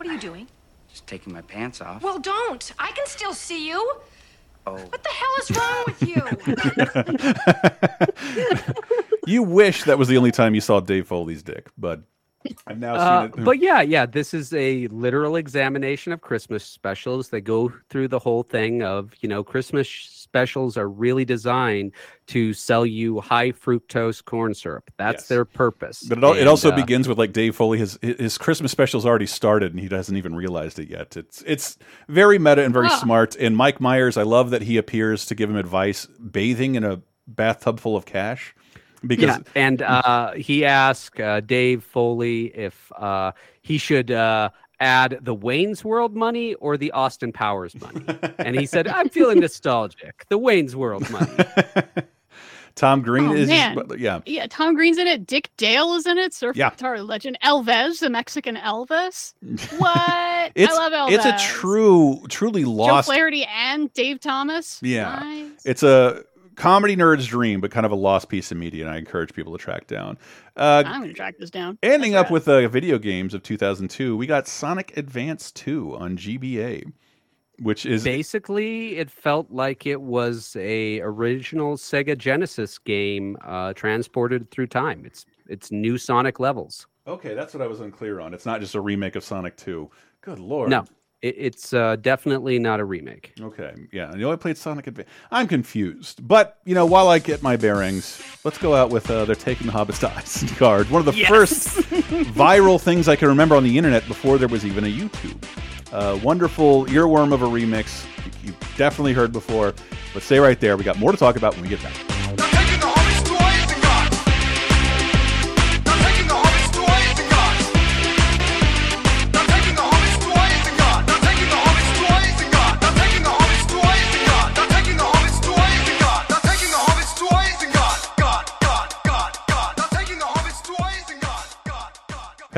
What are you doing? Just taking my pants off. Well, don't. I can still see you. Oh. What the hell is wrong with you? You wish that was the only time you saw Dave Foley's dick, but I've now uh, seen it. But yeah, yeah, this is a literal examination of Christmas specials. They go through the whole thing of, you know, Christmas specials are really designed to sell you high fructose corn syrup. That's yes. their purpose. But it, all, and, it also uh, begins with like Dave Foley. His his Christmas special's already started, and he hasn't even realized it yet. It's it's very meta and very oh. smart. And Mike Myers, I love that he appears to give him advice, bathing in a bathtub full of cash. Because yeah, and uh, he asked uh, Dave Foley if uh, he should. Uh, Add the Wayne's World money or the Austin Powers money? And he said, I'm feeling nostalgic. The Wayne's World money. Tom Green oh, is, just, yeah. Yeah, Tom Green's in it. Dick Dale is in it. Surf yeah. guitar legend. Elvis, the Mexican Elvis. What? It's, I love Elvis. It's a true, truly lost. Joe Flaherty and Dave Thomas. Yeah. Nice. It's a comedy nerd's dream, but kind of a lost piece of media, and I encourage people to track down. Uh, I'm going to track this down. Ending That's up right. with uh, video games of two thousand two, we got Sonic Advance two on G B A, which is... Basically, it felt like it was a original Sega Genesis game uh, transported through time. It's it's new Sonic levels. Okay, that's what I was unclear on. It's not just a remake of Sonic two. Good lord. No. It's uh, definitely not a remake. Okay, yeah. You know, I played Sonic Advance. I'm confused. But, you know, while I get my bearings, let's go out with uh, They're Taking the Hobbit's Eyes card. One of the yes. first viral things I can remember on the internet before there was even a YouTube. Uh, wonderful earworm of a remix you definitely heard before. But stay right there. We got more to talk about when we get back. They're taking the Hobbit's to Eyes and gods. They're taking the Hobbit's to Eyes and gods.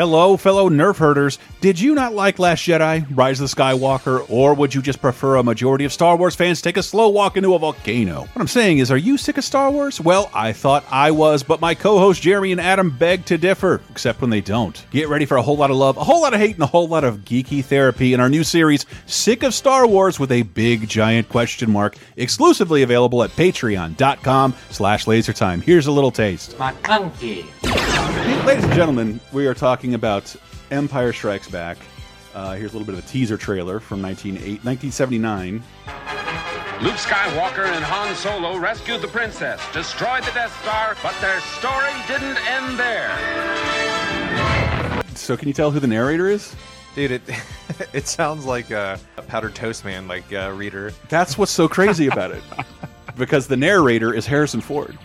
Hello, fellow nerf herders. Did you not like Last Jedi, Rise of the Skywalker, or would you just prefer a majority of Star Wars fans take a slow walk into a volcano? What I'm saying is, are you sick of Star Wars? Well, I thought I was, but my co-hosts Jeremy and Adam beg to differ, except when they don't. Get ready for a whole lot of love, a whole lot of hate, and a whole lot of geeky therapy in our new series, Sick of Star Wars with a Big Giant Question Mark, exclusively available at patreon.com slash lasertime. Here's a little taste. My monkey. Ladies and gentlemen, we are talking about Empire Strikes Back. Uh, here's a little bit of a teaser trailer from nineteen seventy-nine. Luke Skywalker and Han Solo rescued the princess, destroyed the Death Star, but their story didn't end there. So can you tell who the narrator is? Dude, it it sounds like a, a Powdered Toast Man like uh, reader. That's what's so crazy about it, because the narrator is Harrison Ford.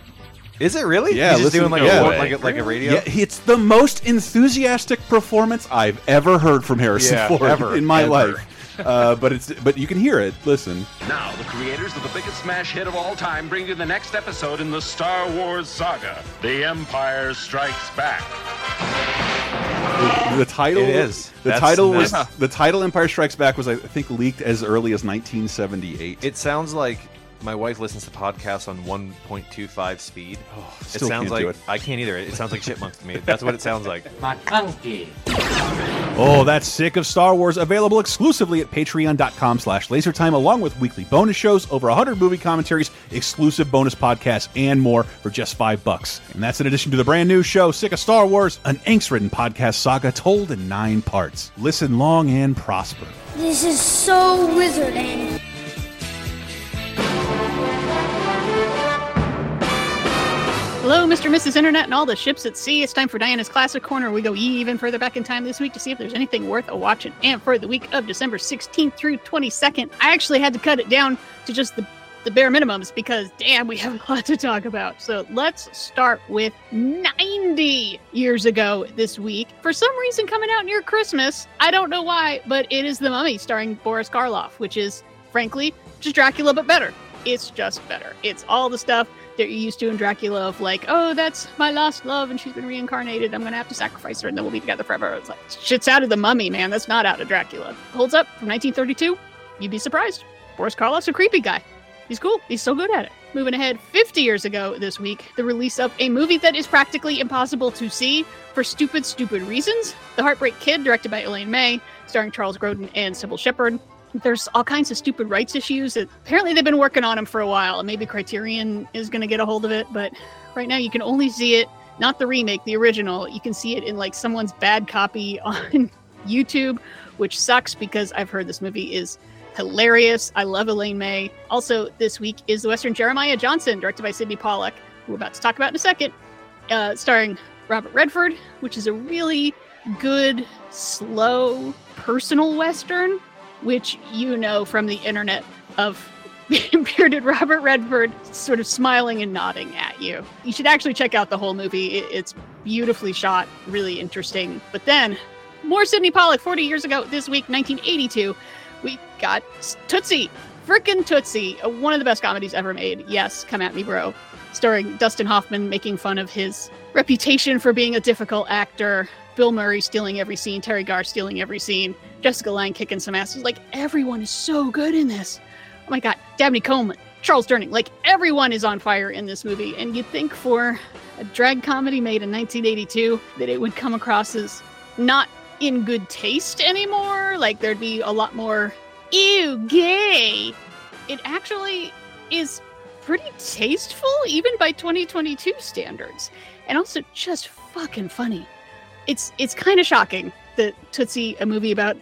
Is it really? Yeah, he's just doing like, no a, like, a, like a radio. Yeah, it's the most enthusiastic performance I've ever heard from Harrison yeah, Ford ever, in my ever. life. Uh, but it's but you can hear it. Listen. Now the creators of the biggest smash hit of all time bring you the next episode in the Star Wars saga: The Empire Strikes Back. The, the title it is. The That's title nuts. was the title Empire Strikes Back was I think leaked as early as nineteen seventy-eight. It sounds like. My wife listens to podcasts on one point two five speed. Oh, it sounds like it. I can't either. It sounds like chipmunks to me. That's what it sounds like. My monkey. Oh, that's Sick of Star Wars. Available exclusively at patreon.com slash lasertime, along with weekly bonus shows, over one hundred movie commentaries, exclusive bonus podcasts, and more for just five bucks. And that's in addition to the brand new show, Sick of Star Wars, an angst-ridden podcast saga told in nine parts. Listen long and prosper. This is so wizarding. Hello, Mister and Missus Internet and all the ships at sea. It's time for Diana's Classic Corner. We go even further back in time this week to see if there's anything worth a watching. And for the week of December sixteenth through twenty-second, I actually had to cut it down to just the, the bare minimums because, damn, we have a lot to talk about. So let's start with ninety years ago this week. For some reason, coming out near Christmas, I don't know why, but it is The Mummy starring Boris Karloff, which is, frankly, just Dracula, but better. It's just better. It's all the stuff that you're used to in Dracula of like, oh, that's my lost love and she's been reincarnated. I'm going to have to sacrifice her and then we'll be together forever. It's like, shit's out of The Mummy, man. That's not out of Dracula. Holds up from nineteen thirty-two. You'd be surprised. Boris Karloff's a creepy guy. He's cool. He's so good at it. Moving ahead fifty years ago this week, the release of a movie that is practically impossible to see for stupid, stupid reasons. The Heartbreak Kid, directed by Elaine May, starring Charles Grodin and Sybil Shepherd. There's all kinds of stupid rights issues. Apparently they've been working on them for a while, and maybe Criterion is going to get a hold of it, but right now you can only see it, not the remake, the original. You can see it in like someone's bad copy on YouTube, which sucks because I've heard this movie is hilarious. I love Elaine May. Also this week is the Western Jeremiah Johnson, directed by Sidney Pollack, who we're about to talk about in a second, uh, starring Robert Redford, which is a really good, slow, personal Western, which you know from the internet of bearded Robert Redford sort of smiling and nodding at you. You should actually check out the whole movie. It's beautifully shot, really interesting. But then, more Sidney Pollack, forty years ago this week, nineteen eighty-two, we got Tootsie, frickin' Tootsie, one of the best comedies ever made. Yes, come at me, bro. Starring Dustin Hoffman making fun of his reputation for being a difficult actor. Bill Murray stealing every scene, Terry Garr stealing every scene, Jessica Lange kicking some asses. Like, everyone is so good in this. Oh my God, Dabney Coleman, Charles Durning, like everyone is on fire in this movie. And you'd think for a drag comedy made in nineteen eighty-two that it would come across as not in good taste anymore. Like there'd be a lot more, ew, gay. It actually is pretty tasteful even by twenty twenty-two standards. And also just fucking funny. It's it's kind of shocking that Tootsie, a movie about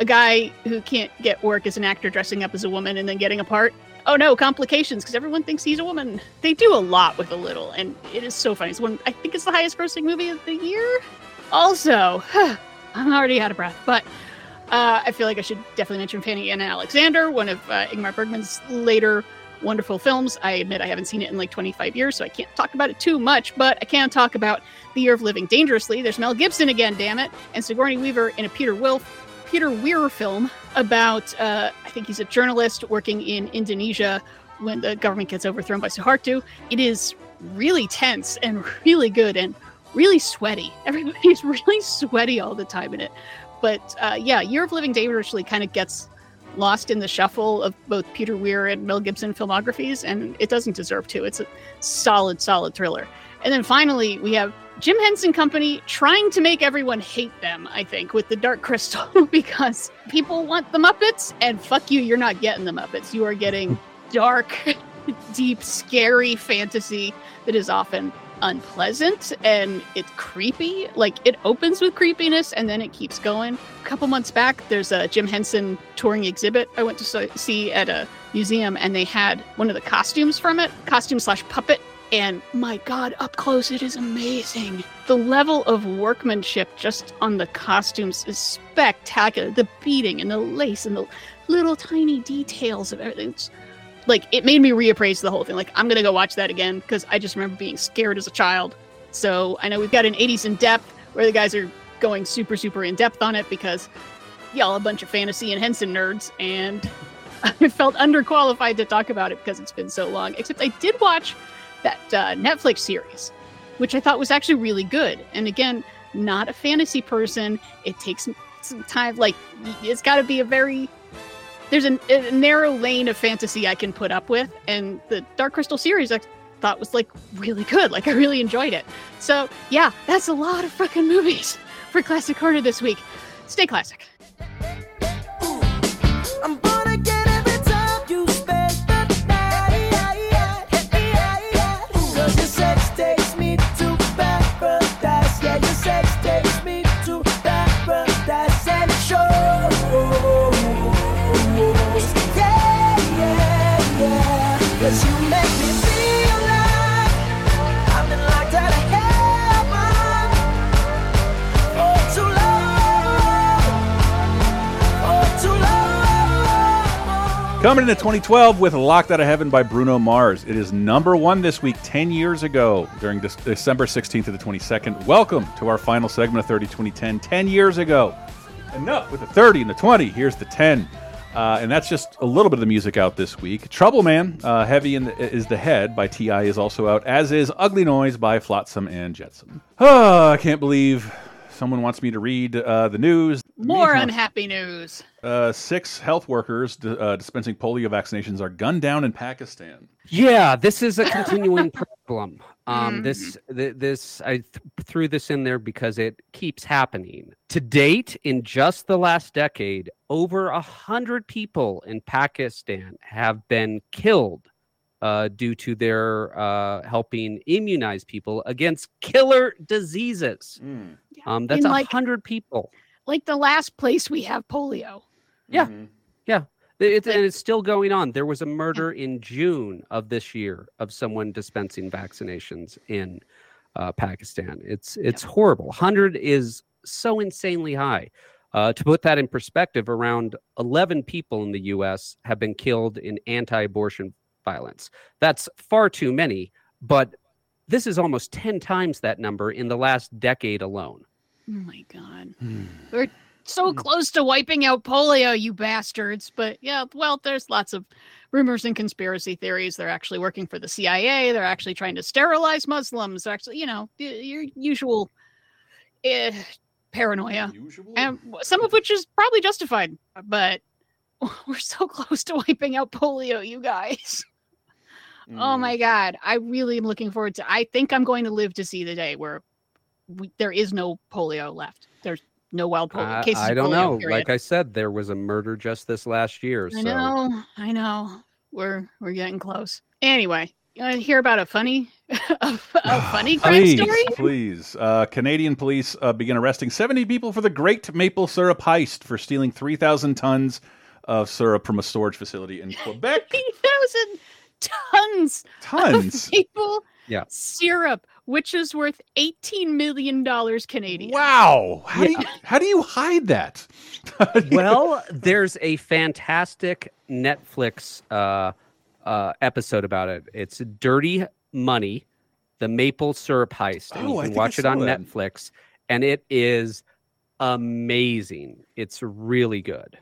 a guy who can't get work as an actor dressing up as a woman and then getting a part. Oh no, complications, because everyone thinks he's a woman. They do a lot with a little, and it is so funny. It's one, I think it's the highest grossing movie of the year. Also, huh, I'm already out of breath, but uh, I feel like I should definitely mention Fanny and Alexander, one of uh, Ingmar Bergman's later wonderful films. I admit I haven't seen it in like twenty-five years, so I can't talk about it too much, but I can talk about The Year of Living Dangerously. There's Mel Gibson again, damn it, and Sigourney Weaver in a Peter Wilf, Peter Weir film about, uh, I think he's a journalist working in Indonesia when the government gets overthrown by Suharto. It is really tense and really good and really sweaty. Everybody's really sweaty all the time in it. But uh, yeah, Year of Living Dangerously kind of gets lost in the shuffle of both Peter Weir and Mel Gibson filmographies, and it doesn't deserve to. It's a solid, solid thriller. And then finally, we have Jim Henson Company trying to make everyone hate them, I think, with The Dark Crystal, because people want the Muppets, and fuck you, you're not getting the Muppets. You are getting dark, deep, scary fantasy that is often unpleasant, and it's creepy. Like, it opens with creepiness and then it keeps going. A couple months back, there's a Jim Henson touring exhibit I went to see at a museum, and they had one of the costumes from it, costume slash puppet, and my god, up close it is amazing. The level of workmanship just on the costumes is spectacular. The beading and the lace and the little tiny details of everything, it's, like, it made me reappraise the whole thing. Like, I'm going to go watch that again because I just remember being scared as a child. So I know we've got an eighties in depth where the guys are going super, super in depth on it because y'all a bunch of fantasy and Henson nerds. And I felt underqualified to talk about it because it's been so long. Except I did watch that uh, Netflix series, which I thought was actually really good. And again, not a fantasy person. It takes some time. Like, it's got to be a very... There's a, a narrow lane of fantasy I can put up with, and the Dark Crystal series I thought was, like, really good. Like, I really enjoyed it. So, yeah, that's a lot of fucking movies for Classic Corner this week. Stay classic. Coming into twenty twelve with Locked Out of Heaven by Bruno Mars. It is number one this week, ten years ago, during December sixteenth to the twenty-second. Welcome to our final segment of thirty twenty ten, ten years ago. Enough with the thirty and the twenty. Here's the ten. Uh, and that's just a little bit of the music out this week. Trouble Man, uh, Heavy in the, is the Head by T I is also out, as is Ugly Noise by Flotsam and Jetsam. Oh, I can't believe someone wants me to read uh, the news. More unhappy news. Uh, six health workers uh, dispensing polio vaccinations are gunned down in Pakistan. Yeah, this is a continuing problem. Um, mm-hmm. This, th- this, I th- threw this in there because it keeps happening. To date, in just the last decade, over a hundred people in Pakistan have been killed uh, due to their uh, helping immunize people against killer diseases. Mm. Um, that's a hundred like- people. Like the last place we have polio. Yeah. Mm-hmm. Yeah. It's, and it's still going on. There was a murder in June of this year of someone dispensing vaccinations in uh, Pakistan. It's it's yeah. horrible. one hundred is so insanely high. Uh, to put that in perspective, around eleven people in the U S have been killed in anti-abortion violence. That's far too many, but this is almost ten times that number in the last decade alone. Oh my god. Hmm. We're so close to wiping out polio, you bastards. But yeah, well, there's lots of rumors and conspiracy theories. They're actually working for the C I A. They're actually trying to sterilize Muslims. They're actually, you know, your usual eh, paranoia. Usual? And some of which is probably justified. But we're so close to wiping out polio, you guys. Mm. Oh my god. I really am looking forward to I think I'm going to live to see the day where We, there is no polio left. There's no wild polio uh, cases. I don't polio, know. Period. Like I said, there was a murder just this last year. I so. know. I know. We're we're getting close. Anyway, you want to hear about a funny, a, a funny crime please, story? Please, uh, Canadian police uh, begin arresting seventy people for the Great Maple Syrup Heist for stealing three thousand tons of syrup from a storage facility in Quebec. three thousand tons. Tons. Of maple yeah. syrup. Which is worth eighteen million dollars Canadian. Wow. How, yeah. do, you, how do you hide that? Well, there's a fantastic Netflix uh, uh, episode about it. It's Dirty Money, The Maple Syrup Heist. And oh, you can watch it on that. Netflix. And it is amazing. It's really good.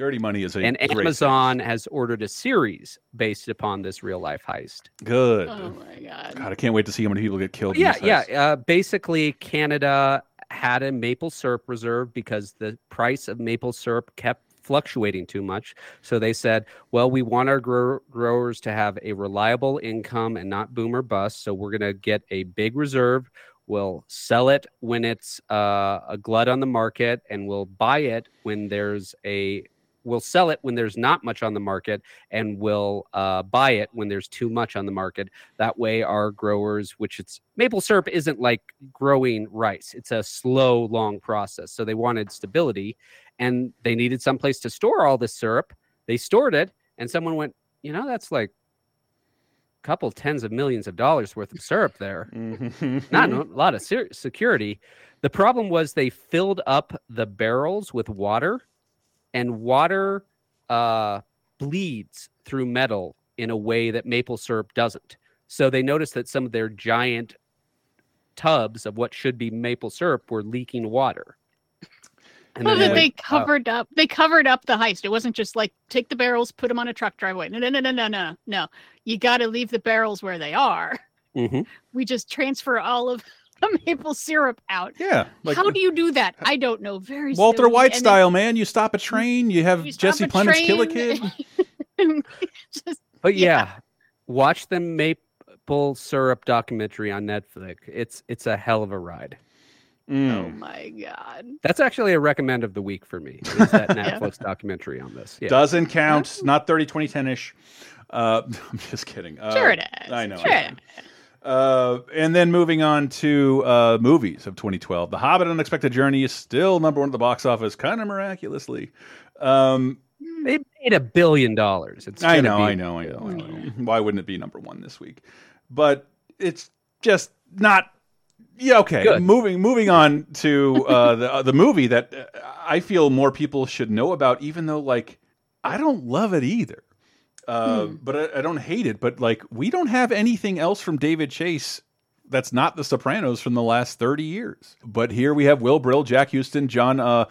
Dirty Money is a and great Amazon thing. Has ordered a series based upon this real life heist. Good. Oh my god! God, I can't wait to see how many people get killed. Yeah, in this heist. yeah. Uh, basically, Canada had a maple syrup reserve because the price of maple syrup kept fluctuating too much. So they said, well, we want our grow- growers to have a reliable income and not boom or bust. So we're going to get a big reserve. We'll sell it when it's uh, a glut on the market, and we'll buy it when there's a, we'll sell it when there's not much on the market, and we'll uh, buy it when there's too much on the market. That way our growers, which it's maple syrup isn't like growing rice. It's a slow, long process. So they wanted stability, and they needed someplace to store all this syrup. They stored it, and someone went, you know, that's like a couple tens of millions of dollars worth of syrup there. Not a lot of ser- security. The problem was they filled up the barrels with water, and water uh, bleeds through metal in a way that maple syrup doesn't. So they noticed that some of their giant tubs of what should be maple syrup were leaking water. And well, then they, they covered uh, up. They covered up the heist. It wasn't just like take the barrels, put them on a truck, drive away. No, no, no, no, no, no, no. You got to leave the barrels where they are. Mm-hmm. We just transfer all of the maple syrup out. Yeah. Like, how do you do that? I don't know. Very Walter silly. White and style, then, man. You stop a train. You have you Jesse Plemons kill a kid. just, but yeah, yeah, watch the maple syrup documentary on Netflix. It's it's a hell of a ride. Mm. Oh my god! That's actually a recommend of the week for me. Is that Netflix yeah. documentary on this? Yeah. Doesn't count. Not thirty, twenty, ten-ish. Uh, I'm just kidding. Uh, sure it is. I know. Sure I know. It is. Uh, and then moving on to uh, movies of twenty twelve, The Hobbit: Unexpected Journey is still number one at the box office, kind of miraculously. Um, they made a billion dollars. It's I know, be- I know, I know, I know. Why wouldn't it be number one this week? But it's just not. Yeah, okay. Good. Moving moving on to uh, the uh, the movie that I feel more people should know about, even though, like, I don't love it either. Uh, hmm. But I, I don't hate it. But, like, we don't have anything else from David Chase that's not The Sopranos from the last thirty years. But here we have Will Brill, Jack Huston, John uh,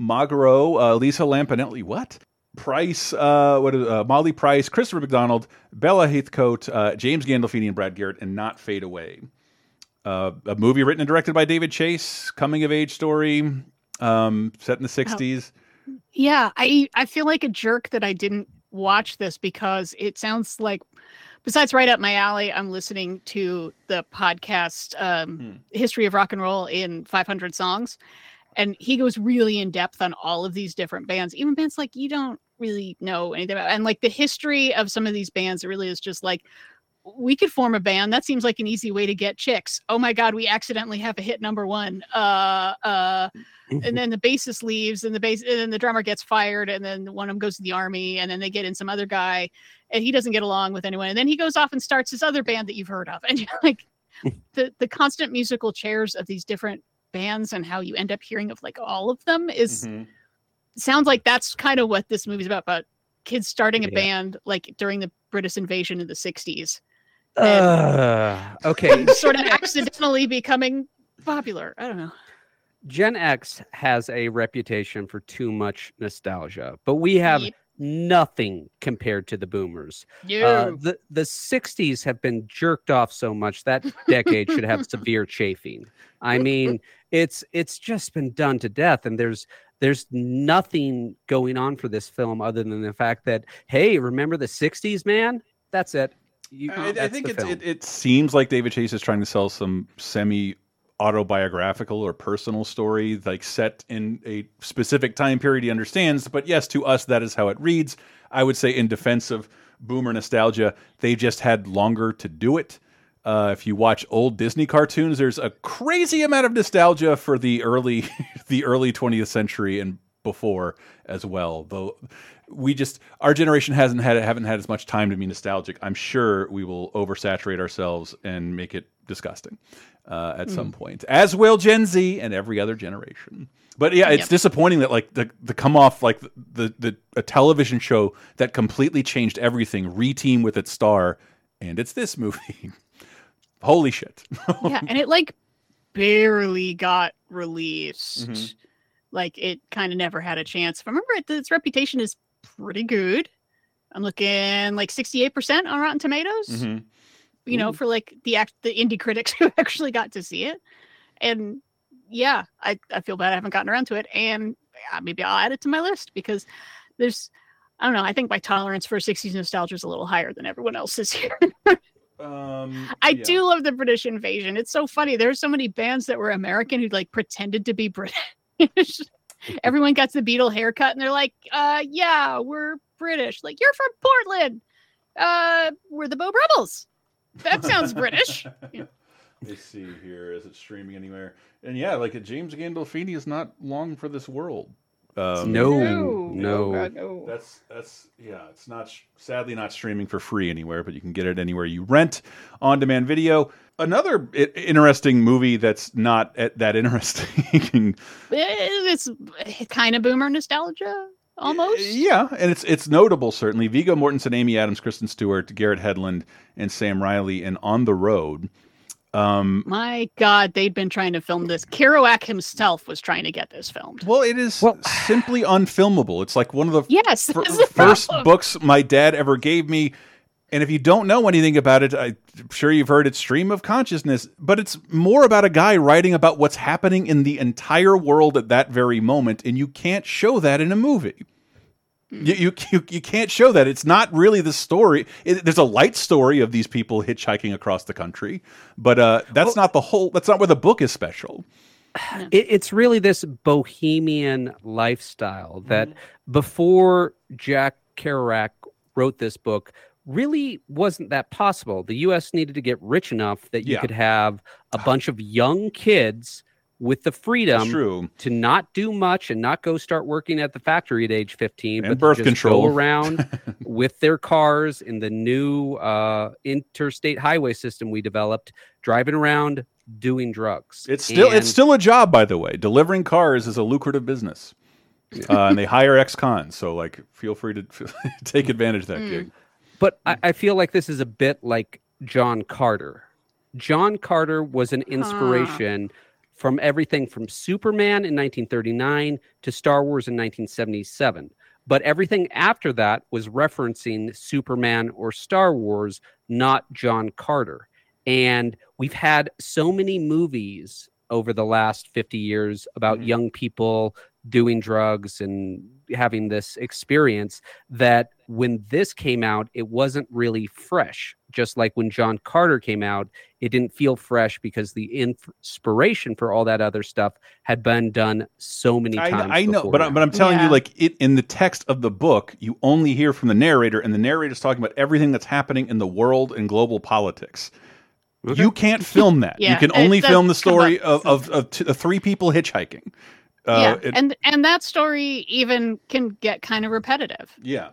Magaro, uh, Lisa Lampanelli. What? Price, uh, what is, uh, Molly Price, Christopher McDonald, Bella Heathcote, uh, James Gandolfini, and Brad Garrett, and Not Fade Away. Uh, a movie written and directed by David Chase, coming-of-age story, um, set in the sixties. Oh. Yeah, I I feel like a jerk that I didn't watch this because it sounds like, besides right up my alley, I'm listening to the podcast um, hmm. History of Rock and Roll in five hundred songs, and he goes really in-depth on all of these different bands, even bands like you don't really know anything about. And like the history of some of these bands, it really is just like, we could form a band. That seems like an easy way to get chicks. Oh my God, we accidentally have a hit number one. Uh, uh, and then the bassist leaves, and the bass, and then the drummer gets fired, and then one of them goes to the army, and then they get in some other guy, and he doesn't get along with anyone, and then he goes off and starts this other band that you've heard of, and you're like, the the constant musical chairs of these different bands and how you end up hearing of like all of them is mm-hmm. sounds like that's kind of what this movie's about. About kids starting a yeah. band like during the British invasion in the sixties. Uh, okay. Sort of accidentally becoming popular. I don't know. Gen X has a reputation for too much nostalgia, but we have yep. nothing compared to the boomers. Yeah. Uh, the, the sixties have been jerked off so much that decade should have severe chafing. I mean, it's it's just been done to death, and there's There's nothing going on for this film other than the fact that, hey, remember the sixties, man? That's it. You, I, that's I think it's, it, it seems like David Chase is trying to sell some semi-autobiographical or personal story, like set in a specific time period he understands. But yes, to us, that is how it reads. I would say in defense of boomer nostalgia, they just had longer to do it. Uh, if you watch old Disney cartoons, there's a crazy amount of nostalgia for the early, the early twentieth century and before as well. Though we just, our generation hasn't had, haven't had as much time to be nostalgic. I'm sure we will oversaturate ourselves and make it disgusting uh, at mm. some point, as will Gen Z and every other generation. But yeah, it's yep. disappointing that like the the come off like the the a television show that completely changed everything, re-teamed with its star, and it's this movie. Holy shit. Yeah, and it like barely got released. Mm-hmm. Like, it kind of never had a chance. If I remember it, its reputation is pretty good. I'm looking like sixty-eight percent on Rotten Tomatoes, mm-hmm. you know, mm-hmm. for like the act, the indie critics who actually got to see it. And yeah, I, I feel bad I haven't gotten around to it. And yeah, maybe I'll add it to my list because there's, I don't know. I think my tolerance for sixties nostalgia is a little higher than everyone else's here. um, I yeah. do love the British Invasion. It's so funny. There are so many bands that were American who like pretended to be British. Everyone gets the Beatle haircut and they're like, uh, yeah, we're British. Like, you're from Portland. Uh, we're the Bow Rebels. That sounds British. Yeah. Let's see here. Is it streaming anywhere? And yeah, like a James Gandolfini is not long for this world. Um, no, no, no. God, no. That's that's yeah. It's not sadly not streaming for free anywhere, but you can get it anywhere you rent on-demand video. Another I- interesting movie that's not at, that interesting. It's kind of boomer nostalgia. Almost. Yeah, and it's it's notable, certainly. Viggo Mortensen, Amy Adams, Kristen Stewart, Garrett Hedlund, and Sam Riley in On the Road. Um, My God, they'd been trying to film this. Kerouac himself was trying to get this filmed. Well, it is well, simply unfilmable. It's like one of the yes, f- first problem. books my dad ever gave me. And if you don't know anything about it, I'm sure you've heard it's stream of consciousness, but it's more about a guy writing about what's happening in the entire world at that very moment, and you can't show that in a movie. You you you, you can't show that. It's not really the story. It, there's a light story of these people hitchhiking across the country, but uh, that's well, not the whole. That's not where the book is special. It, it's really this bohemian lifestyle that mm-hmm. before Jack Kerouac wrote this book, really wasn't that possible. The U S needed to get rich enough that you yeah. could have a bunch of young kids with the freedom to not do much and not go start working at the factory at age fifteen, and but birth just control. go around with their cars in the new uh, interstate highway system we developed, driving around doing drugs. It's still and, it's still a job, by the way. Delivering cars is a lucrative business, yeah. uh, and they hire ex-cons. So, like, feel free to take advantage of that mm. gig. But I, I feel like this is a bit like John Carter. John Carter was an inspiration ah. from everything from Superman in nineteen thirty-nine to Star Wars in nineteen seventy-seven. But everything after that was referencing Superman or Star Wars, not John Carter. And we've had so many movies over the last fifty years about mm-hmm. young people doing drugs and having this experience that when this came out, it wasn't really fresh. Just like when John Carter came out, it didn't feel fresh because the inspiration for all that other stuff had been done so many times. I, I know, but, I, but I'm telling yeah. you, like it in the text of the book, you only hear from the narrator, and the narrator's talking about everything that's happening in the world and global politics. Okay. You can't film that. Yeah, you can only film the story of, of, of, t- of three people hitchhiking. Uh, yeah, it, and and that story even can get kind of repetitive. Yeah,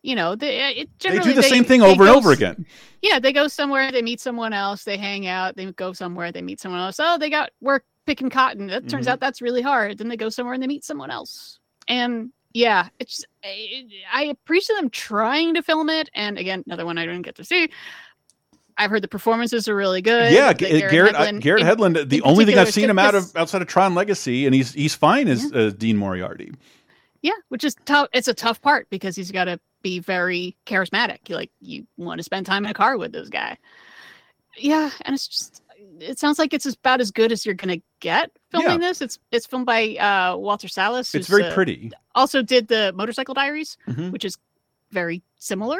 you know, they it generally they do the they, same thing over go, and over again. Yeah, they go somewhere, they meet someone else, they hang out, they go somewhere, they meet someone else. Oh, they got work picking cotton. That turns mm-hmm. out that's really hard. Then they go somewhere and they meet someone else. And yeah, it's it, I appreciate them trying to film it. And again, another one I didn't get to see. I've heard the performances are really good. Yeah, Garrett Garrett Hedlund, I, Garrett Hedlund in, the in only thing I've seen him out of outside of Tron Legacy, and he's he's fine as yeah. uh, Dean Moriarty. Yeah, which is tough. It's a tough part because he's got to be very charismatic. Like you want to spend time in a car with this guy. Yeah, and it's just it sounds like it's about as good as you're gonna get filming yeah. this. It's it's filmed by uh, Walter Salles. It's very uh, pretty. Also did the Motorcycle Diaries, mm-hmm. which is very similar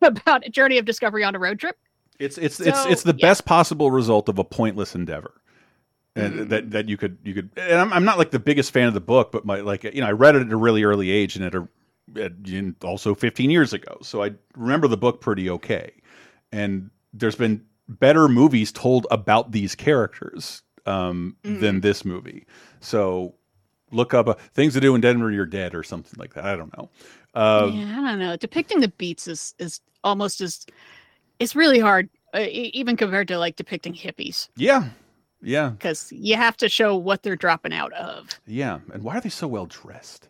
about a journey of discovery on a road trip. It's it's so, it's it's the yeah. best possible result of a pointless endeavor, and mm. that that you could you could. And I'm I'm not like the biggest fan of the book, but my like you know I read it at a really early age and at a at, also fifteen years ago, so I remember the book pretty okay. And there's been better movies told about these characters um, mm. than this movie. So look up uh, things to do in Denver, you're dead or something like that. I don't know. Uh, yeah, I don't know. Depicting the beats is is almost as It's really hard, uh, even compared to like depicting hippies. Yeah, yeah. Because you have to show what they're dropping out of. Yeah, and why are they so well dressed?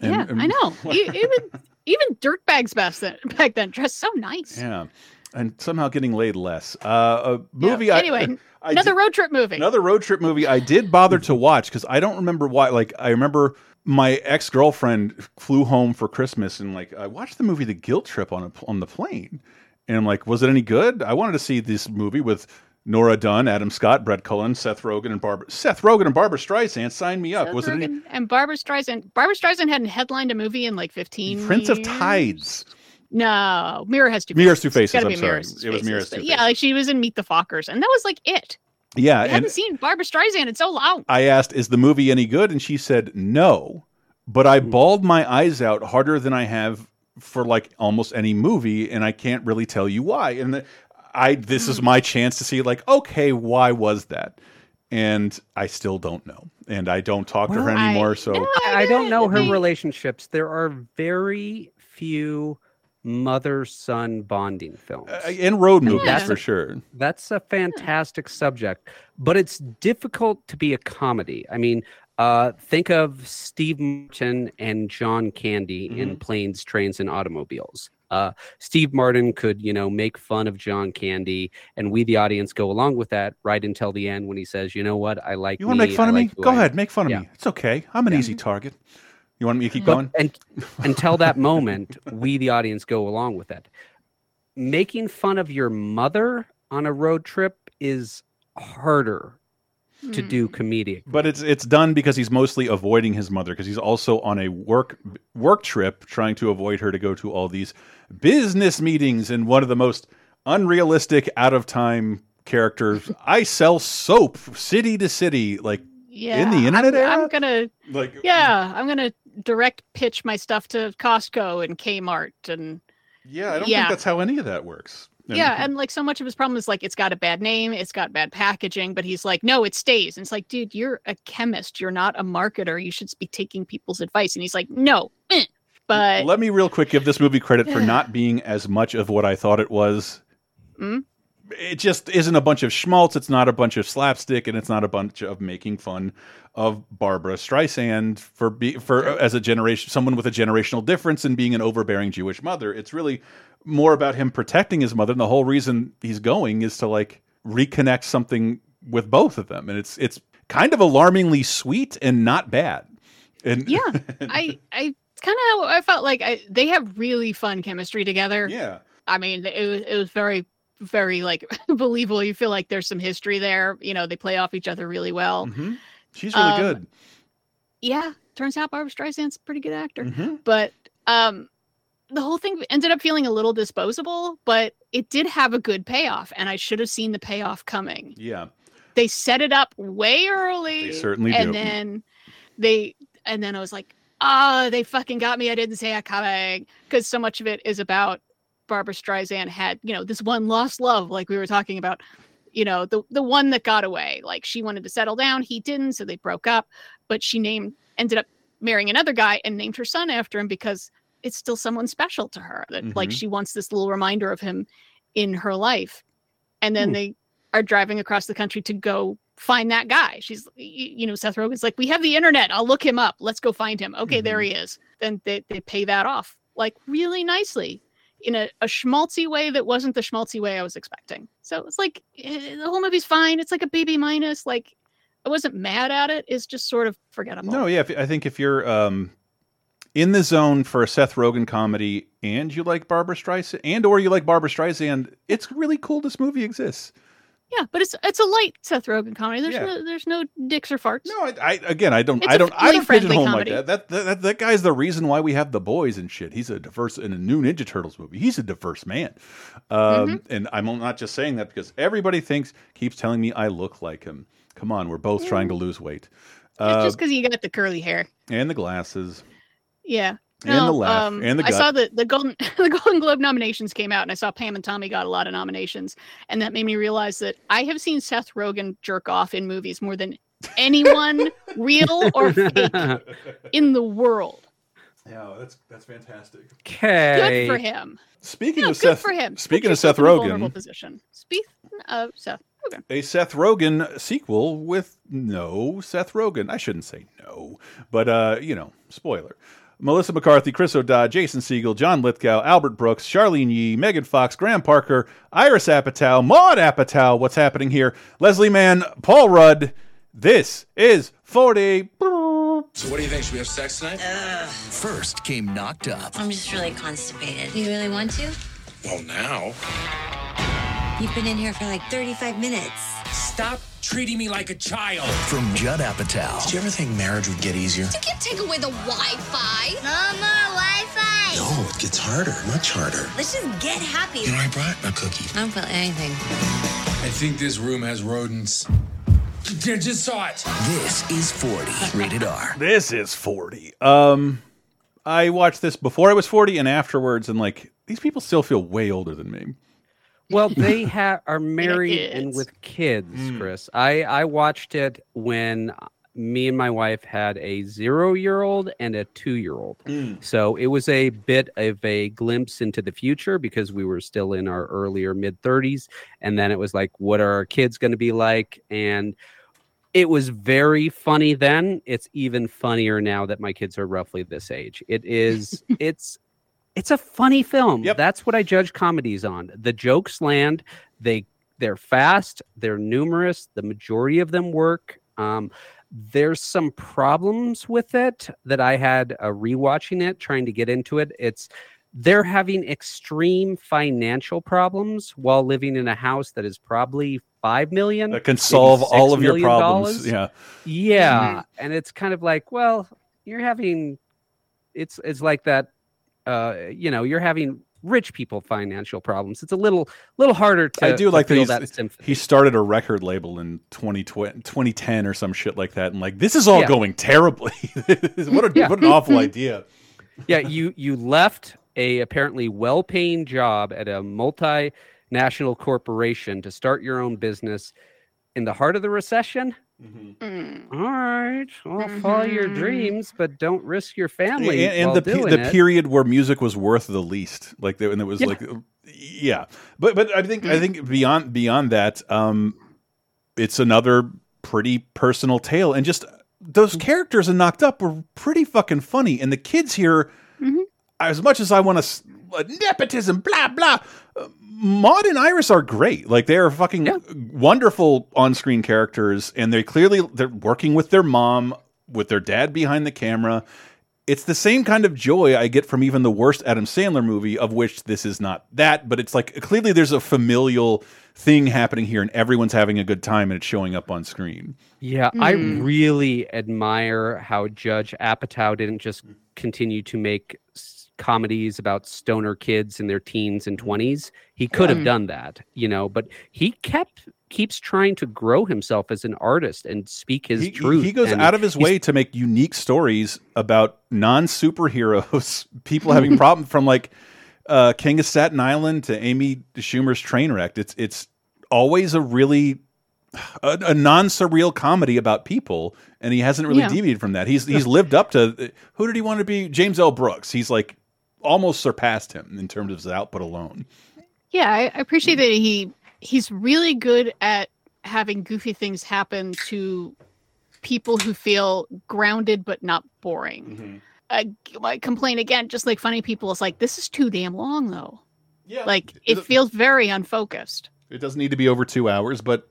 And, yeah, and I know. even even dirtbags back then, back then dressed so nice. Yeah, And somehow getting laid less. Uh, a movie. Yeah. Anyway, I, I another did, road trip movie. Another road trip movie. I did bother to watch because I don't remember why. Like, I remember my ex-girlfriend flew home for Christmas, and like I watched the movie The Guilt Trip on a, on the plane, and I'm like, was it any good? I wanted to see this movie with Nora Dunn, Adam Scott, Brett Cullen, Seth Rogen, and Barbara Seth Rogen and Barbara Streisand. Sign me up. Seth was Rogen it any... and Barbara Streisand? Barbara Streisand hadn't headlined a movie in like fifteen. Prince years. Of Tides. No, Mirror has two faces. Mirror's two faces. I'm sorry. Mirror's it was Mirror's two faces. Yeah, like she was in Meet the Fockers, and that was like it. Yeah, I haven't seen Barbara Streisand in so long. I asked, "Is the movie any good?" And she said, "No," but I bawled my eyes out harder than I have for like almost any movie, and I can't really tell you why. And the, I this mm. is my chance to see, like, okay, why was that? And I still don't know, and I don't talk well, to her anymore. I, so no, I, I don't know her I, relationships. There are very few mother-son bonding films uh, and road movies yeah. for sure. That's a fantastic yeah. subject, but it's difficult to be a comedy. I mean, uh, think of Steve Martin and John Candy mm-hmm. in Planes, Trains, and Automobiles. Uh, Steve Martin could, you know, make fun of John Candy, and we, the audience, go along with that right until the end when he says, "You know what? I like you want to make fun I of like me. Go I ahead, am. Make fun of yeah. me. It's okay. I'm an yeah. easy target." You want me to keep going? But, and, until that moment, we, the audience, go along with it. Making fun of your mother on a road trip is harder mm. to do comedic. But it's it's done because he's mostly avoiding his mother, because he's also on a work work trip trying to avoid her to go to all these business meetings in one of the most unrealistic, out-of-time characters. I sell soap city to city, like... Yeah, in the internet I'm, era? I'm gonna like yeah, I'm gonna direct pitch my stuff to Costco and Kmart and yeah, I don't yeah. think that's how any of that works. And yeah, and like so much of his problem is like it's got a bad name, it's got bad packaging, but he's like, no, it stays. And it's like, dude, you're a chemist, you're not a marketer. You should be taking people's advice. And he's like, no. Eh. But let me real quick give this movie credit for not being as much of what I thought it was. Mm? It just isn't a bunch of schmaltz. It's not a bunch of slapstick, and it's not a bunch of making fun of Barbara Streisand for be, for as a generation, someone with a generational difference and being an overbearing Jewish mother. It's really more about him protecting his mother, and the whole reason he's going is to like reconnect something with both of them. And it's it's kind of alarmingly sweet and not bad. And yeah, I I kind of I felt like I, they have really fun chemistry together. Yeah, I mean it was it was very. very like believable. You feel like there's some history there, you know, they play off each other really well. Mm-hmm. She's really um, good. Yeah, turns out Barbra Streisand's a pretty good actor. Mm-hmm. But um the whole thing ended up feeling a little disposable, but it did have a good payoff, and I should have seen the payoff coming. Yeah, they set it up way early. They certainly and do. then they and then I was like, ah, oh, they fucking got me. I didn't say I coming, because so much of it is about Barbra Streisand had, you know, this one lost love, like we were talking about, you know, the the one that got away. Like she wanted to settle down, he didn't, so they broke up. But she named ended up marrying another guy and named her son after him because it's still someone special to her. That mm-hmm. like she wants this little reminder of him in her life. And then Ooh. They are driving across the country to go find that guy. She's, you know, Seth Rogen's like, we have the internet. I'll look him up. Let's go find him. Okay, mm-hmm. there he is. Then they they pay that off like really nicely. In a, a schmaltzy way that wasn't the schmaltzy way I was expecting. So it's like, the whole movie's fine. It's like a B B minus. Like, I wasn't mad at it. It's just sort of forgettable. No, yeah. If, I think if you're um, in the zone for a Seth Rogen comedy and you like Barbra Streisand, and or you like Barbra Streisand, it's really cool this movie exists. Yeah, but it's it's a light Seth Rogen comedy. There's yeah. no there's no dicks or farts. No, I, I again I don't it's I don't I don't pigeonhole him like that. That, that. that that guy's the reason why we have The Boys and shit. He's a diverse in a new Ninja Turtles movie. He's a diverse man, um, mm-hmm. and I'm not just saying that because everybody thinks keeps telling me I look like him. Come on, we're both yeah. trying to lose weight. Uh, it's just because you got the curly hair and the glasses. Yeah. And no, the laugh, um, and the gut. I saw the the Golden the Golden Globe nominations came out, and I saw Pam and Tommy got a lot of nominations, and that made me realize that I have seen Seth Rogen jerk off in movies more than anyone, real or fake, in the world. Yeah, that's that's fantastic. Okay, good for him. Speaking no, of good Seth, for him. Speaking of Seth Rogen, position. Speaking of Seth Rogen, a Seth Rogen sequel with no Seth Rogen. I shouldn't say no, but uh, you know, spoiler. Melissa McCarthy, Chris O'Dodd, Jason Siegel, John Lithgow, Albert Brooks, Charlene Yee, Megan Fox, Graham Parker, Iris Apatow, Maude Apatow, what's happening here? Leslie Mann, Paul Rudd, this is forty. So what do you think? Should we have sex tonight? Ugh. First came Knocked Up. I'm just really constipated. Do you really want to? Well, now. You've been in here for like thirty-five minutes. Stop treating me like a child. From Judd Apatow. Did you ever think marriage would get easier? You can't take away the Wi-Fi. No more Wi-Fi. No, it gets harder, much harder. Let's just get happy. You know, I brought a cookie. I don't feel anything. I think this room has rodents. I just saw it. This is forty. Rated R. This is forty. Um, I watched this before I was forty and afterwards, and like, these people still feel way older than me. Well, they ha- are married and with kids, mm. Chris. I, I watched it when me and my wife had a zero-year-old and a two-year-old. Mm. So it was a bit of a glimpse into the future because we were still in our earlier mid-thirties. And then it was like, what are our kids going to be like? And it was very funny then. It's even funnier now that my kids are roughly this age. It is... it's... It's a funny film. Yep. That's what I judge comedies on. The jokes land. They, they're fast. They're numerous. The majority of them work. Um, there's some problems with it that I had uh, rewatching it, trying to get into it. It's they're having extreme financial problems while living in a house that is probably five million dollars. That can solve all of your problems. Dollars. Yeah. Yeah. Mm-hmm. And it's kind of like, well, you're having, it's, it's like that. Uh, you know, you're having rich people financial problems. It's a little little harder to I do like to feel that, that he started a record label in twenty ten or some shit like that. And like, this is all yeah. going terribly. what, a, yeah. what an awful idea. Yeah, you, you left a apparently well-paying job at a multinational corporation to start your own business in the heart of the recession. Mm-hmm. Mm. All right, well, mm-hmm. follow your dreams, but don't risk your family. And, and while the doing the it. period where music was worth the least, like, and it was yeah. like, yeah. But but I think mm-hmm. I think beyond beyond that, um, it's another pretty personal tale, and just those mm-hmm. characters in Knocked Up were pretty fucking funny, and the kids here, mm-hmm. as much as I want to uh, nepotism, blah blah. Uh, Maude and Iris are great. Like, they are fucking yeah. wonderful on-screen characters, and they clearly they're working with their mom, with their dad behind the camera. It's the same kind of joy I get from even the worst Adam Sandler movie, of which this is not that, but it's like clearly there's a familial thing happening here, and everyone's having a good time, and it's showing up on screen. Yeah, mm. I really admire how Judge Apatow didn't just continue to make comedies about stoner kids in their teens and twenties. He could have done that, you know, but he kept keeps trying to grow himself as an artist and speak his he, truth. He goes out of his way to make unique stories about non-superheroes, people having problems, from like uh, King of Staten Island to Amy Schumer's Trainwreck. It's it's always a really a, a non-surreal comedy about people, and he hasn't really yeah. deviated from that. He's he's lived up to who did he want to be? James L. Brooks. He's like almost surpassed him in terms of his output alone. Yeah, I appreciate that he he's really good at having goofy things happen to people who feel grounded but not boring. Mm-hmm. I, I complain again, just like funny people, it's like, this is too damn long, though. Yeah, like, it feels very unfocused. It doesn't need to be over two hours, but...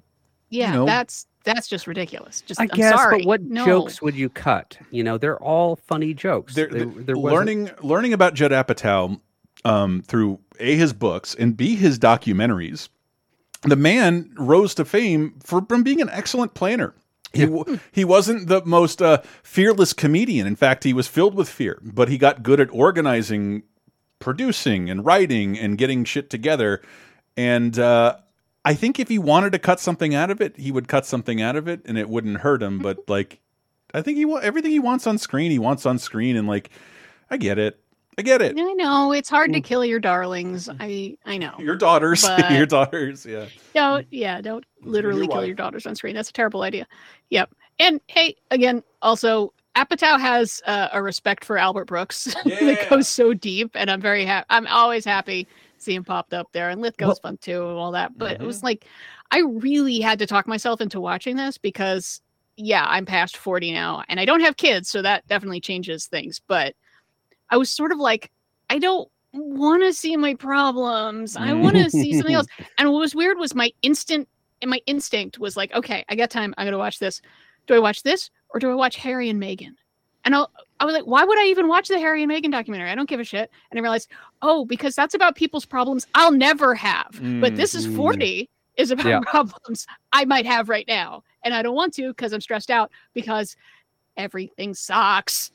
Yeah, you know, that's... That's just ridiculous. Just, I I'm guess, sorry. But what no. jokes would you cut? You know, they're all funny jokes. They're, they're, there learning learning about Judd Apatow um, through A, his books, and B, his documentaries. The man rose to fame for, from being an excellent planner. He yeah. he wasn't the most uh, fearless comedian. In fact, he was filled with fear. But he got good at organizing, producing, and writing, and getting shit together. And... Uh, I think if he wanted to cut something out of it, he would cut something out of it, and it wouldn't hurt him. But like, I think he wa- everything he wants on screen, he wants on screen, and like, I get it, I get it. I know it's hard to kill your darlings. I I know your daughters, but your daughters. Yeah. Don't yeah. Don't literally your kill your daughters on screen. That's a terrible idea. Yep. And hey, again, also Apatow has uh, a respect for Albert Brooks yeah. that goes so deep, and I'm very happy. I'm always happy. Him popped up there, and Lithgow's well, fun too, and all that. But mm-hmm. it was like, I really had to talk myself into watching this because, yeah, I'm past forty now, and I don't have kids, so that definitely changes things. But I was sort of like, I don't want to see my problems. I want to see something else. And what was weird was my instant and my instinct was like, okay, I got time. I'm going to watch this. Do I watch this or do I watch Harry and Meghan? And I'll, I was like, why would I even watch the Harry and Meghan documentary? I don't give a shit. And I realized, oh, because that's about people's problems I'll never have. Mm-hmm. But This Is forty is about yeah. problems I might have right now. And I don't want to because I'm stressed out because everything sucks.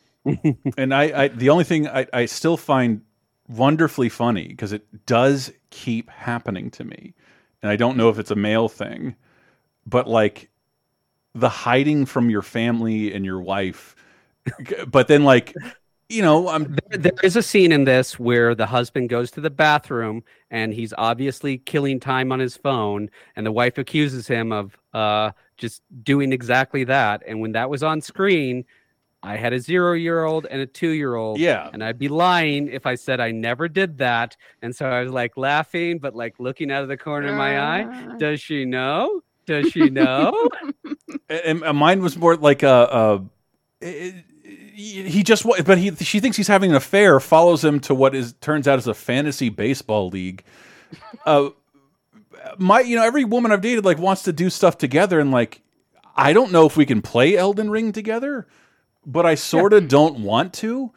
And I, I, the only thing I, I still find wonderfully funny, because it does keep happening to me, and I don't know if it's a male thing, but like the hiding from your family and your wife, but then like, you know, I'm there, there is a scene in this where the husband goes to the bathroom and he's obviously killing time on his phone, and the wife accuses him of uh just doing exactly that. And when that was on screen, I had a zero-year-old and a two-year-old, yeah, and I'd be lying if I said I never did that. And so I was like laughing, but like looking out of the corner uh, of my eye. Does she know? Does she know? And, and mine was more like a, a it, he just, but he she thinks he's having an affair, follows him to what is turns out is a fantasy baseball league. Uh, my, you know, every woman I've dated like wants to do stuff together, and like I don't know if we can play Elden Ring together. But I sort of yeah. don't want to.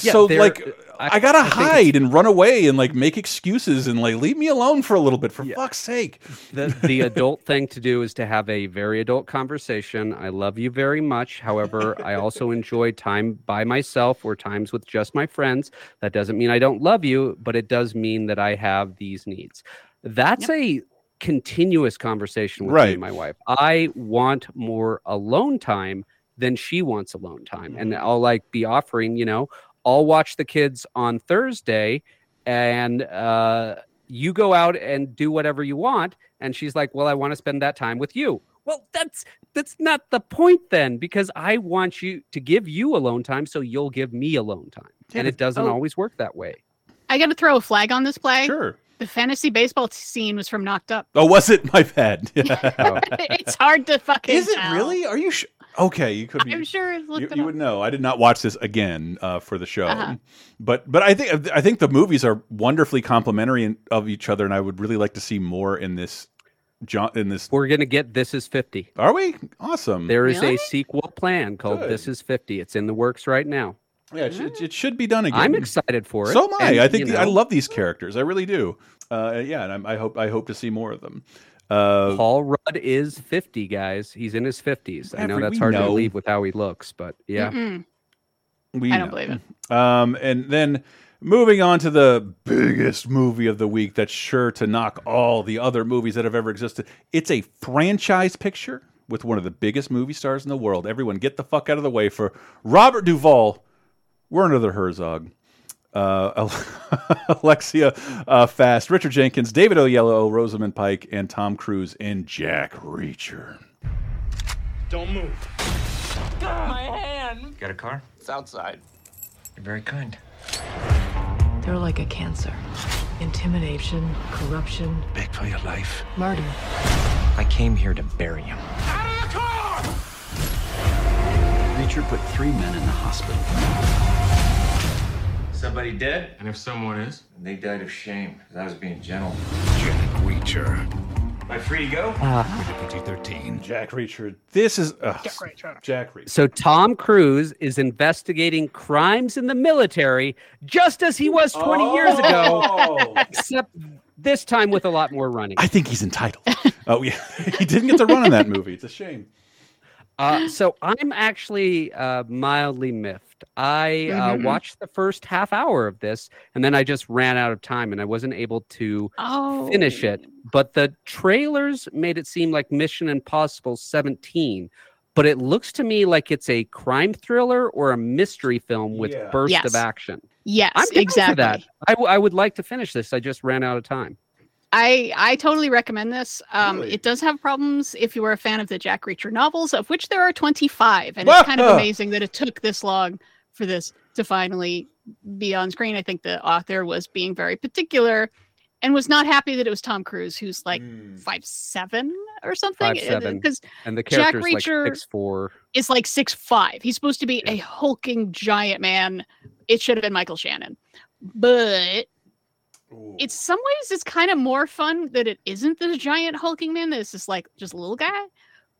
Yeah, so like, I, I gotta I hide and run away and like make excuses and like leave me alone for a little bit, for yeah. fuck's sake. The, the adult thing to do is to have a very adult conversation. I love you very much. However, I also enjoy time by myself or times with just my friends. That doesn't mean I don't love you, but it does mean that I have these needs. That's yep. a continuous conversation with right. me and my wife. I want more alone time then she wants alone time. And I'll like be offering, you know, I'll watch the kids on Thursday and uh, you go out and do whatever you want. And she's like, well, I want to spend that time with you. Well, that's, that's not the point then, because I want you to give you alone time. So you'll give me alone time. Yeah, and it doesn't oh. always work that way. I got to throw a flag on this play. Sure. The fantasy baseball scene was from Knocked Up. Oh, was it? My bad. Yeah. It's hard to fucking Is it tell. Really? Are you sure? Sh- Okay, you could. Be, I'm sure it you, you would know. I did not watch this again uh, for the show, uh-huh. but but I think I think the movies are wonderfully complementary in, of each other, and I would really like to see more in this. In this, we're gonna get This Is fifty. Are we? Awesome. There is really? a sequel plan called Good. This Is fifty. It's in the works right now. Yeah, it should, it should be done again. I'm excited for it. So am I. And, I think you know, I love these characters. I really do. Uh, yeah, and I'm, I hope I hope to see more of them. Uh, Paul Rudd is fifty, guys. He's in his fifties. I know that's hard know. to believe with how he looks, but yeah, we I don't know. believe it. Um, and then moving on to the biggest movie of the week that's sure to knock all the other movies that have ever existed. It's a franchise picture with one of the biggest movie stars in the world. Everyone, get the fuck out of the way for Robert Duvall, Werner Herzog, Uh, Alexia uh, Fast, Richard Jenkins, David Oyelowo, Rosamund Pike, and Tom Cruise in Jack Reacher. Don't move. Ah, my hand. Got a car? It's outside. You're very kind. They're like a cancer. Intimidation, corruption. Beg for your life. Murder. I came here to bury him. Out of the car! Reacher put three men in the hospital. Somebody dead? And if someone is? And they died of shame, because I was being gentle. Jack Reacher. Am I free to go? Uh, P G thirteen. Jack Reacher. This is... Uh, Jack Reacher. Jack Reacher. So Tom Cruise is investigating crimes in the military, just as he was twenty oh. years ago. Except this time with a lot more running. I think he's entitled. Oh, yeah. He didn't get to run in that movie. It's a shame. Uh, so I'm actually uh, mildly miffed. I uh, mm-hmm. watched the first half hour of this, and then I just ran out of time, and I wasn't able to oh. finish it. But the trailers made it seem like Mission Impossible seventeen. But it looks to me like it's a crime thriller or a mystery film with yeah. bursts yes. of action. Yes, I'm exactly. For that. I, w- I would like to finish this. I just ran out of time. I, I totally recommend this. Um, really? It does have problems if you were a fan of the Jack Reacher novels, of which there are twenty-five. And it's kind of amazing that it took this long for this to finally be on screen. I think the author was being very particular and was not happy that it was Tom Cruise, who's like mm. five seven or something. five seven. And the character's Jack Reacher like six four. Is like six five. He's supposed to be yeah. a hulking giant man it should have been Michael Shannon. But ooh. In some ways, it's kind of more fun that it isn't this giant hulking man that's just like just a little guy,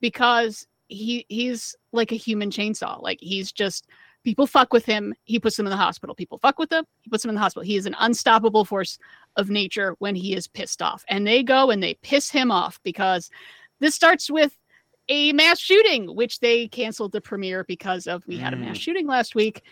because he he's like a human chainsaw. Like he's just people fuck with him. He puts them in the hospital. People fuck with him. He puts them in the hospital. He is an unstoppable force of nature when he is pissed off, and they go and they piss him off, because this starts with a mass shooting, which they canceled the premiere because of we had a mass shooting last week.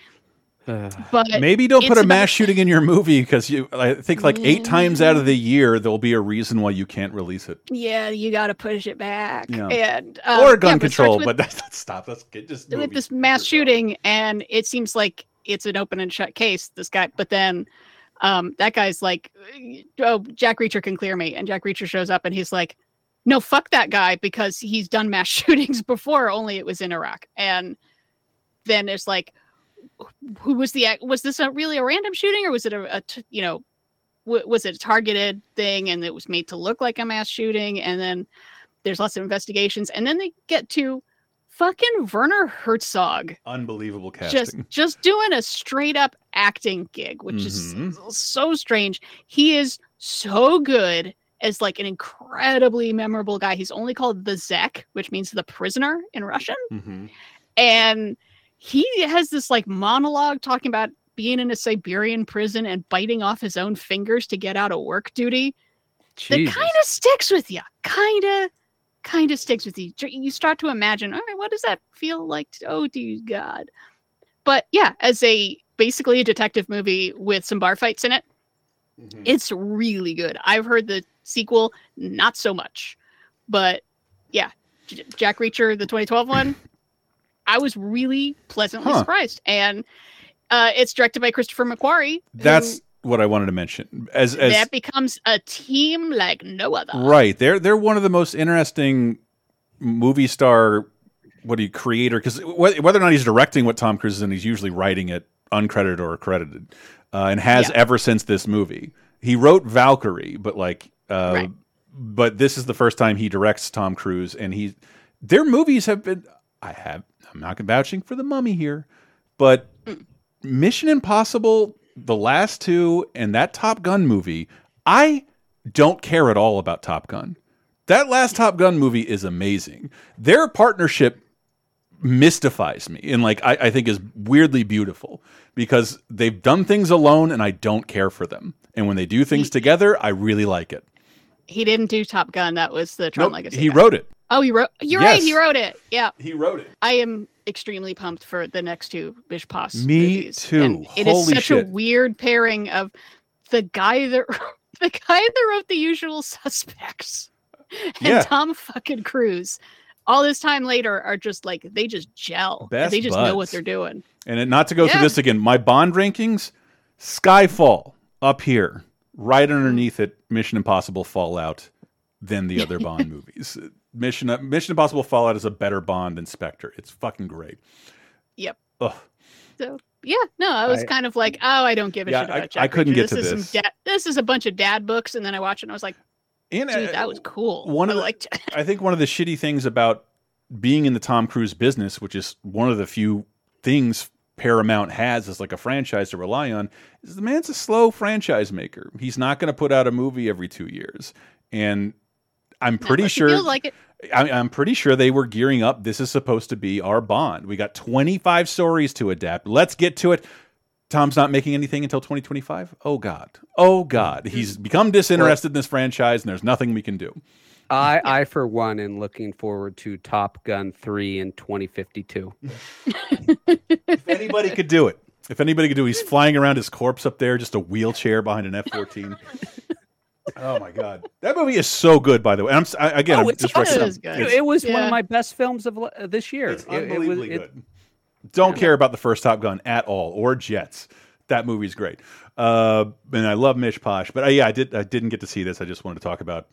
Uh, but maybe don't put a mass shooting in your movie, because you I think like eight times out of the year there'll be a reason why you can't release it. Yeah, you got to push it back. Yeah. And um, or gun yeah, control, but, with, but that's, that's stop. That's just with this mass shooting, and it seems like it's an open and shut case. This guy, but then um, that guy's like, "Oh, Jack Reacher can clear me," and Jack Reacher shows up, and he's like, "No, fuck that guy," because he's done mass shootings before. Only it was in Iraq, and then it's like, who was the was this a really a random shooting, or was it a, a you know w- was it a targeted thing and it was made to look like a mass shooting? And then there's lots of investigations, and then they get to fucking Werner Herzog, unbelievable casting, just just doing a straight up acting gig, which mm-hmm. is so strange. He is so good as like an incredibly memorable guy. He's only called the Zek, which means the prisoner in Russian, mm-hmm. and he has this like monologue talking about being in a Siberian prison and biting off his own fingers to get out of work duty. Jesus. That kind of sticks with you. Kind of, kind of sticks with you. You start to imagine, all right, what does that feel like? To, oh, dear God. But yeah, as a basically a detective movie with some bar fights in it, mm-hmm. it's really good. I've heard the sequel, not so much. But yeah, J- Jack Reacher, the twenty twelve one. I was really pleasantly huh. surprised, and uh, it's directed by Christopher McQuarrie. That's who, what I wanted to mention. As, as that becomes a team like no other. Right? They're they're one of the most interesting movie star, what do you creator? Because wh- whether or not he's directing what Tom Cruise is in, he's usually writing it uncredited or accredited, uh, and has yeah. ever since this movie. He wrote Valkyrie, but like, uh, right. but this is the first time he directs Tom Cruise, and he their movies have been. I have. I'm not vouching for The Mummy here, but Mission Impossible, the last two, and that Top Gun movie, I don't care at all about Top Gun. That last Top Gun movie is amazing. Their partnership mystifies me, and like I, I think is weirdly beautiful, because they've done things alone, and I don't care for them. And when they do things he, together, I really like it. He didn't do Top Gun. That was the Tron nope, Legacy. He guy. wrote it. Oh, he wrote. You're yes. right. He wrote it. Yeah, he wrote it. I am extremely pumped for the next two Bish Pass. Me movies. Too. And it Holy is such shit. a weird pairing of the guy that the guy that wrote The Usual Suspects and yeah. Tom fucking Cruise. All this time later, are just like they just gel. Best they just buds. know what they're doing. And not to go yeah. through this again, my Bond rankings: Skyfall up here, right underneath it, Mission Impossible, Fallout, then the other Bond movies. Mission Mission Impossible Fallout is a better Bond than Spectre. It's fucking great. Yep. Ugh. So yeah, no, I was I, kind of like, oh, I don't give a yeah, shit about I, Jack I couldn't Reacher. get this to is this. Some da- this is a bunch of dad books, and then I watched it and I was like, and dude, I, that was cool. One I of liked the, I think one of the shitty things about being in the Tom Cruise business, which is one of the few things Paramount has as like a franchise to rely on, is the man's a slow franchise maker. He's not going to put out a movie every two years, and I'm pretty sure like it. I, I'm pretty sure they were gearing up. This is supposed to be our Bond. We got twenty-five stories to adapt. Let's get to it. Tom's not making anything until twenty twenty-five. Oh, God. Oh, God. He's become disinterested in this franchise, and there's nothing we can do. I, I for one, am looking forward to Top Gun three in twenty fifty-two. If anybody could do it. If anybody could do it. He's flying around his corpse up there, just a wheelchair behind an F fourteen. Oh my God, that movie is so good. By the way, and I'm I, again. Oh, I'm just it, it was yeah. one of my best films of uh, this year. It's unbelievably it, it was, good. It, Don't yeah. care about the first Top Gun at all or Jets. That movie's great, uh, and I love Mish Posh. But uh, yeah, I did. I didn't get to see this. I just wanted to talk about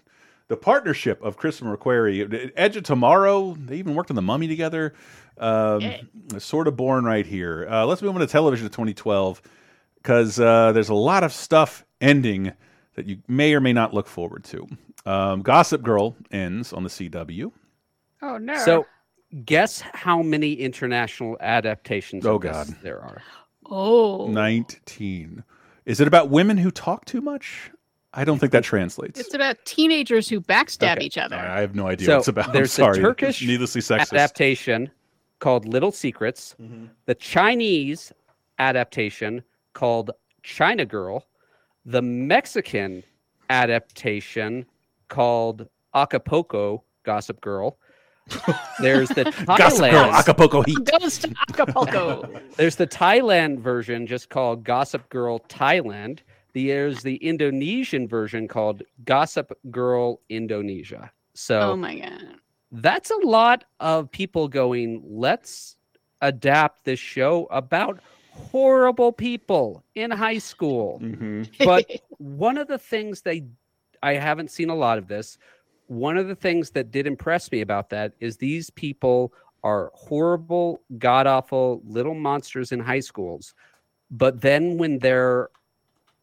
the partnership of Christopher McQuarrie, Edge of Tomorrow. They even worked on The Mummy together. Um, yeah. Sort of born right here. Uh, let's move on to television of twenty twelve, because uh, there's a lot of stuff ending that you may or may not look forward to. Um, Gossip Girl ends on the C W. Oh, no. So guess how many international adaptations oh, of God. there are. Oh. nineteen. Is it about women who talk too much? I don't think that translates. It's about teenagers who backstab okay. each other. I have no idea so what it's about. There's I'm sorry. a Turkish needlessly sexist. adaptation called Little Secrets. Mm-hmm. The Chinese adaptation called China Girl. The Mexican adaptation called Acapulco Gossip Girl. There's the Thailand Gossip Girl Acapulco Heat. Goes to Acapulco. There's the Thailand version just called Gossip Girl Thailand. There's the Indonesian version called Gossip Girl Indonesia. So, oh my God. That's a lot of people going, let's adapt this show about horrible people in high school. Mm-hmm. But one of the things they, I haven't seen a lot of this. One of the things that did impress me about that is these people are horrible, god-awful little monsters in high schools. But then when they're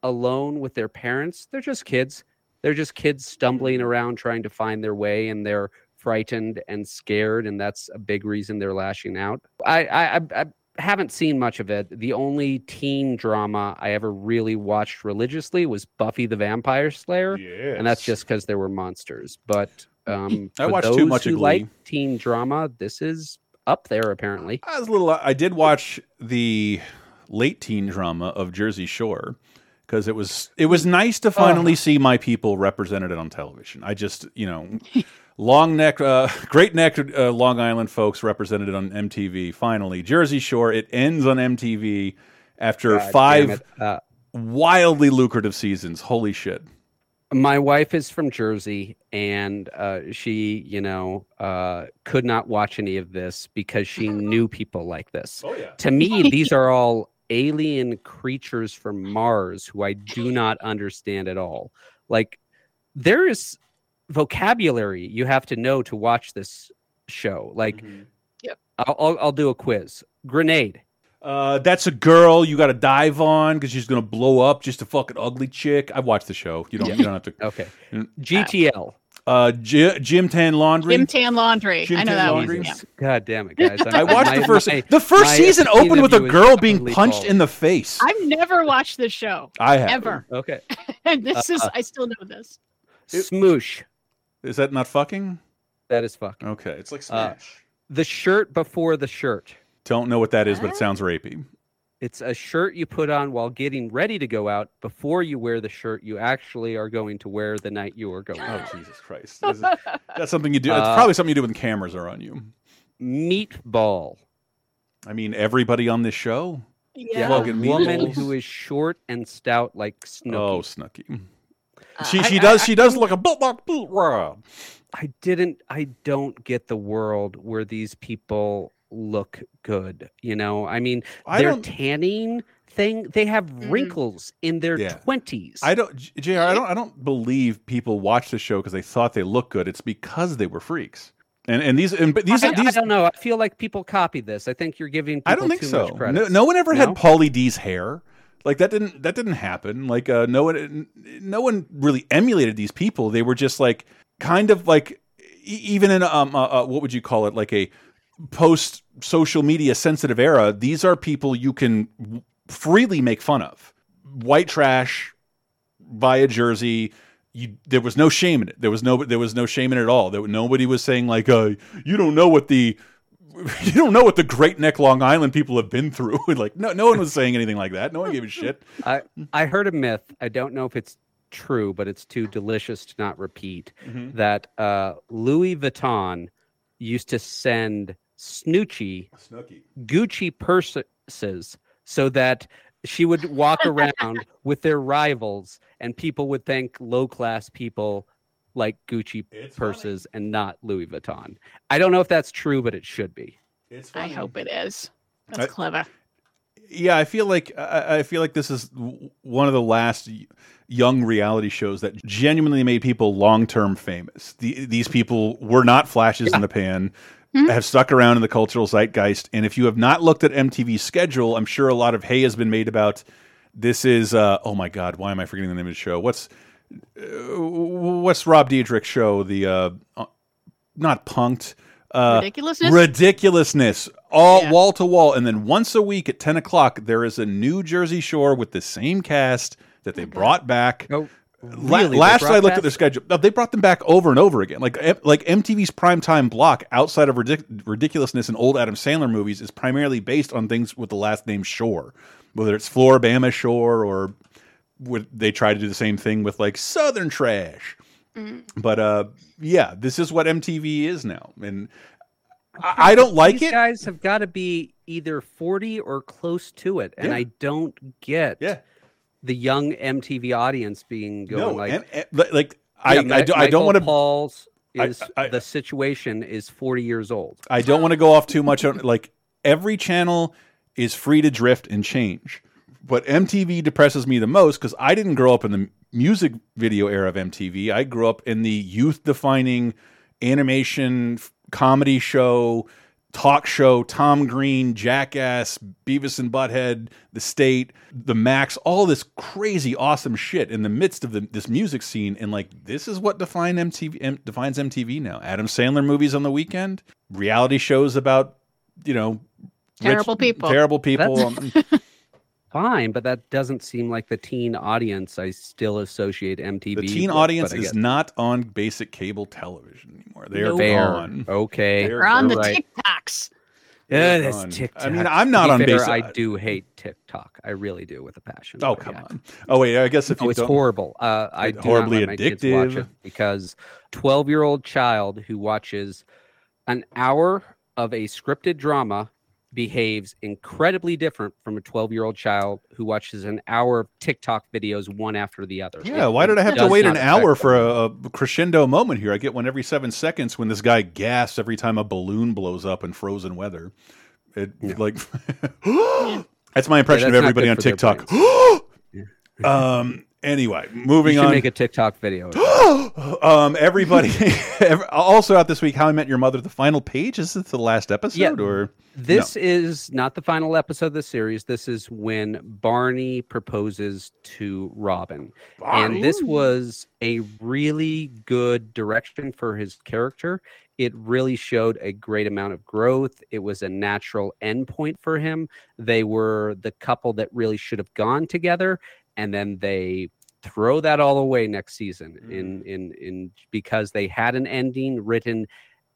alone with their parents, they're just kids. They're just kids stumbling around trying to find their way, and they're frightened and scared, and that's a big reason they're lashing out. I I, I haven't seen much of it. The only teen drama I ever really watched religiously was Buffy the Vampire Slayer, yes. and that's just because there were monsters. But um, I watched too much of Glee. Like teen drama, this is up there apparently. I was a little. I did watch the late teen drama of Jersey Shore. Because it was it was nice to finally oh. see my people represented on television. I just, you know, long neck, uh, great neck, uh, Long Island folks represented on M T V. Finally, Jersey Shore. It ends on M T V after God, five uh, wildly lucrative seasons. Holy shit! My wife is from Jersey, and uh, she, you know, uh, could not watch any of this because she knew people like this. Oh, yeah. To me, these are all alien creatures from Mars who I do not understand at all. Like, there is vocabulary you have to know to watch this show. Like, mm-hmm. yep. I'll, I'll do a quiz. Grenade. Uh, that's a girl you got to dive on because she's going to blow up. Just a fucking ugly chick. I've watched the show. You don't. Yeah. You don't have to. Okay. You know. G T L. Uh, G- Jim Tan Laundry. Jim Tan Laundry. Jim I know Tan that Laundry. One. Yeah. God damn it, guys! I watched my, the first. My, the first season opened with a girl being punched in the face. I've never watched this show. I have ever. Okay. And this uh, is. Uh, I still know this. Smoosh. Is that not fucking? That is fucking. Okay, it's like smash. Uh, the shirt before the shirt. Don't know what that is, but it sounds rapey. It's a shirt you put on while getting ready to go out before you wear the shirt you actually are going to wear the night you are going. Oh, Jesus Christ. Is, that's something you do. It's uh, probably something you do when cameras are on you. Meatball. I mean, everybody on this show. Yeah. A woman who is short and stout like Snooki. Oh, Snooki. Uh, she she I, does I, she I, does I, look a boot boot boot raw. I didn't I don't get the world where these people look good, you know. I mean, I their tanning thing, they have wrinkles mm-hmm. in their twenties. Yeah. I don't, J R, I don't, I don't believe people watch the show because they thought they looked good. It's because they were freaks. And and these, and these, I, these. I don't know. I feel like people copy this. I think you're giving. People I don't think too so. No, no one ever no? had Pauly D's hair. Like that didn't that didn't happen. Like uh, no one, no one really emulated these people. They were just like kind of like even in um uh, uh, what would you call it like a. post social media sensitive era, these are people you can w- freely make fun of. White trash via Jersey. You, there was no shame in it. There was no, there was no shame in it at all. There, nobody was saying like, uh, you don't know what the, you don't know what the Great Neck Long Island people have been through. Like no, no one was saying anything like that. No one gave a shit. I, I heard a myth. I don't know if it's true, but it's too delicious to not repeat mm-hmm. that uh, Louis Vuitton used to send Snooki, Snooki, Gucci purses so that she would walk around with their rivals and people would think low-class people like Gucci it's purses funny. And not Louis Vuitton. I don't know if that's true, but it should be. It's funny. I hope it is. That's I, clever. Yeah, I feel like I, I feel like this is one of the last young reality shows that genuinely made people long-term famous. The, these people were not flashes yeah. in the pan. Mm-hmm. Have stuck around in the cultural zeitgeist. And if you have not looked at M T V's schedule, I'm sure a lot of hay has been made about this is, uh, oh my God, why am I forgetting the name of the show? What's uh, what's Rob Diedrich's show? The, uh, not Punked. Uh, Ridiculousness? Ridiculousness. all yeah. wall to wall. And then once a week at ten o'clock, there is a new Jersey Shore with the same cast that they okay. brought back. Oh, really? La last I looked past? at their schedule, they brought them back over and over again. Like like M T V's primetime block outside of ridic ridiculousness and old Adam Sandler movies is primarily based on things with the last name Shore, whether it's Floribama Shore or would they try to do the same thing with like Southern Trash. Mm. But uh, yeah, this is what M T V is now. And I, I don't like it. These guys have got to be either forty or close to it. And yeah. I don't get yeah. the young M T V audience being going no, like, and, and, like I, yeah, I, I, I don't want to Paul's is I, I, the situation is forty years old. I don't want to go off too much on like every channel is free to drift and change. But M T V depresses me the most because I didn't grow up in the music video era of M T V. I grew up in the youth-defining animation, comedy show, talk show, Tom Green, Jackass, Beavis and Butthead, The State, The Max, all this crazy, awesome shit in the midst of the, this music scene. And like, this is what define M T V, M, defines M T V now. Adam Sandler movies on the weekend, reality shows about, you know, terrible rich, people. Terrible people. Fine, but that doesn't seem like the teen audience I still associate M T V with. The teen with, audience is not on basic cable television anymore. They are fair. on. Okay. They're, They're on the right. TikToks. Yeah, that's TikTok. I mean, I'm not on basic. I do hate TikTok. I really do with a passion. Oh, come yeah. on. Oh, wait, I guess if you oh, it's don't... horrible. Uh, I do horribly not let addictive. My kids watch it because twelve-year-old child who watches an hour of a scripted drama behaves incredibly different from a twelve-year-old child who watches an hour of TikTok videos one after the other. Yeah, it, why did I have to wait an hour for a, a crescendo moment here? I get one every seven seconds when this guy gasps every time a balloon blows up in frozen weather. It yeah. like that's my impression yeah, that's of everybody on TikTok. um. Anyway, moving you on. Make a TikTok video. um, everybody. every, also out this week, How I Met Your Mother. The final page. Is this the last episode? Yeah, or this no. is not the final episode of the series. This is when Barney proposes to Robin, Barney? and this was a really good direction for his character. It really showed a great amount of growth. It was a natural endpoint for him. They were the couple that really should have gone together. And then they throw that all away next season in, in, in because they had an ending written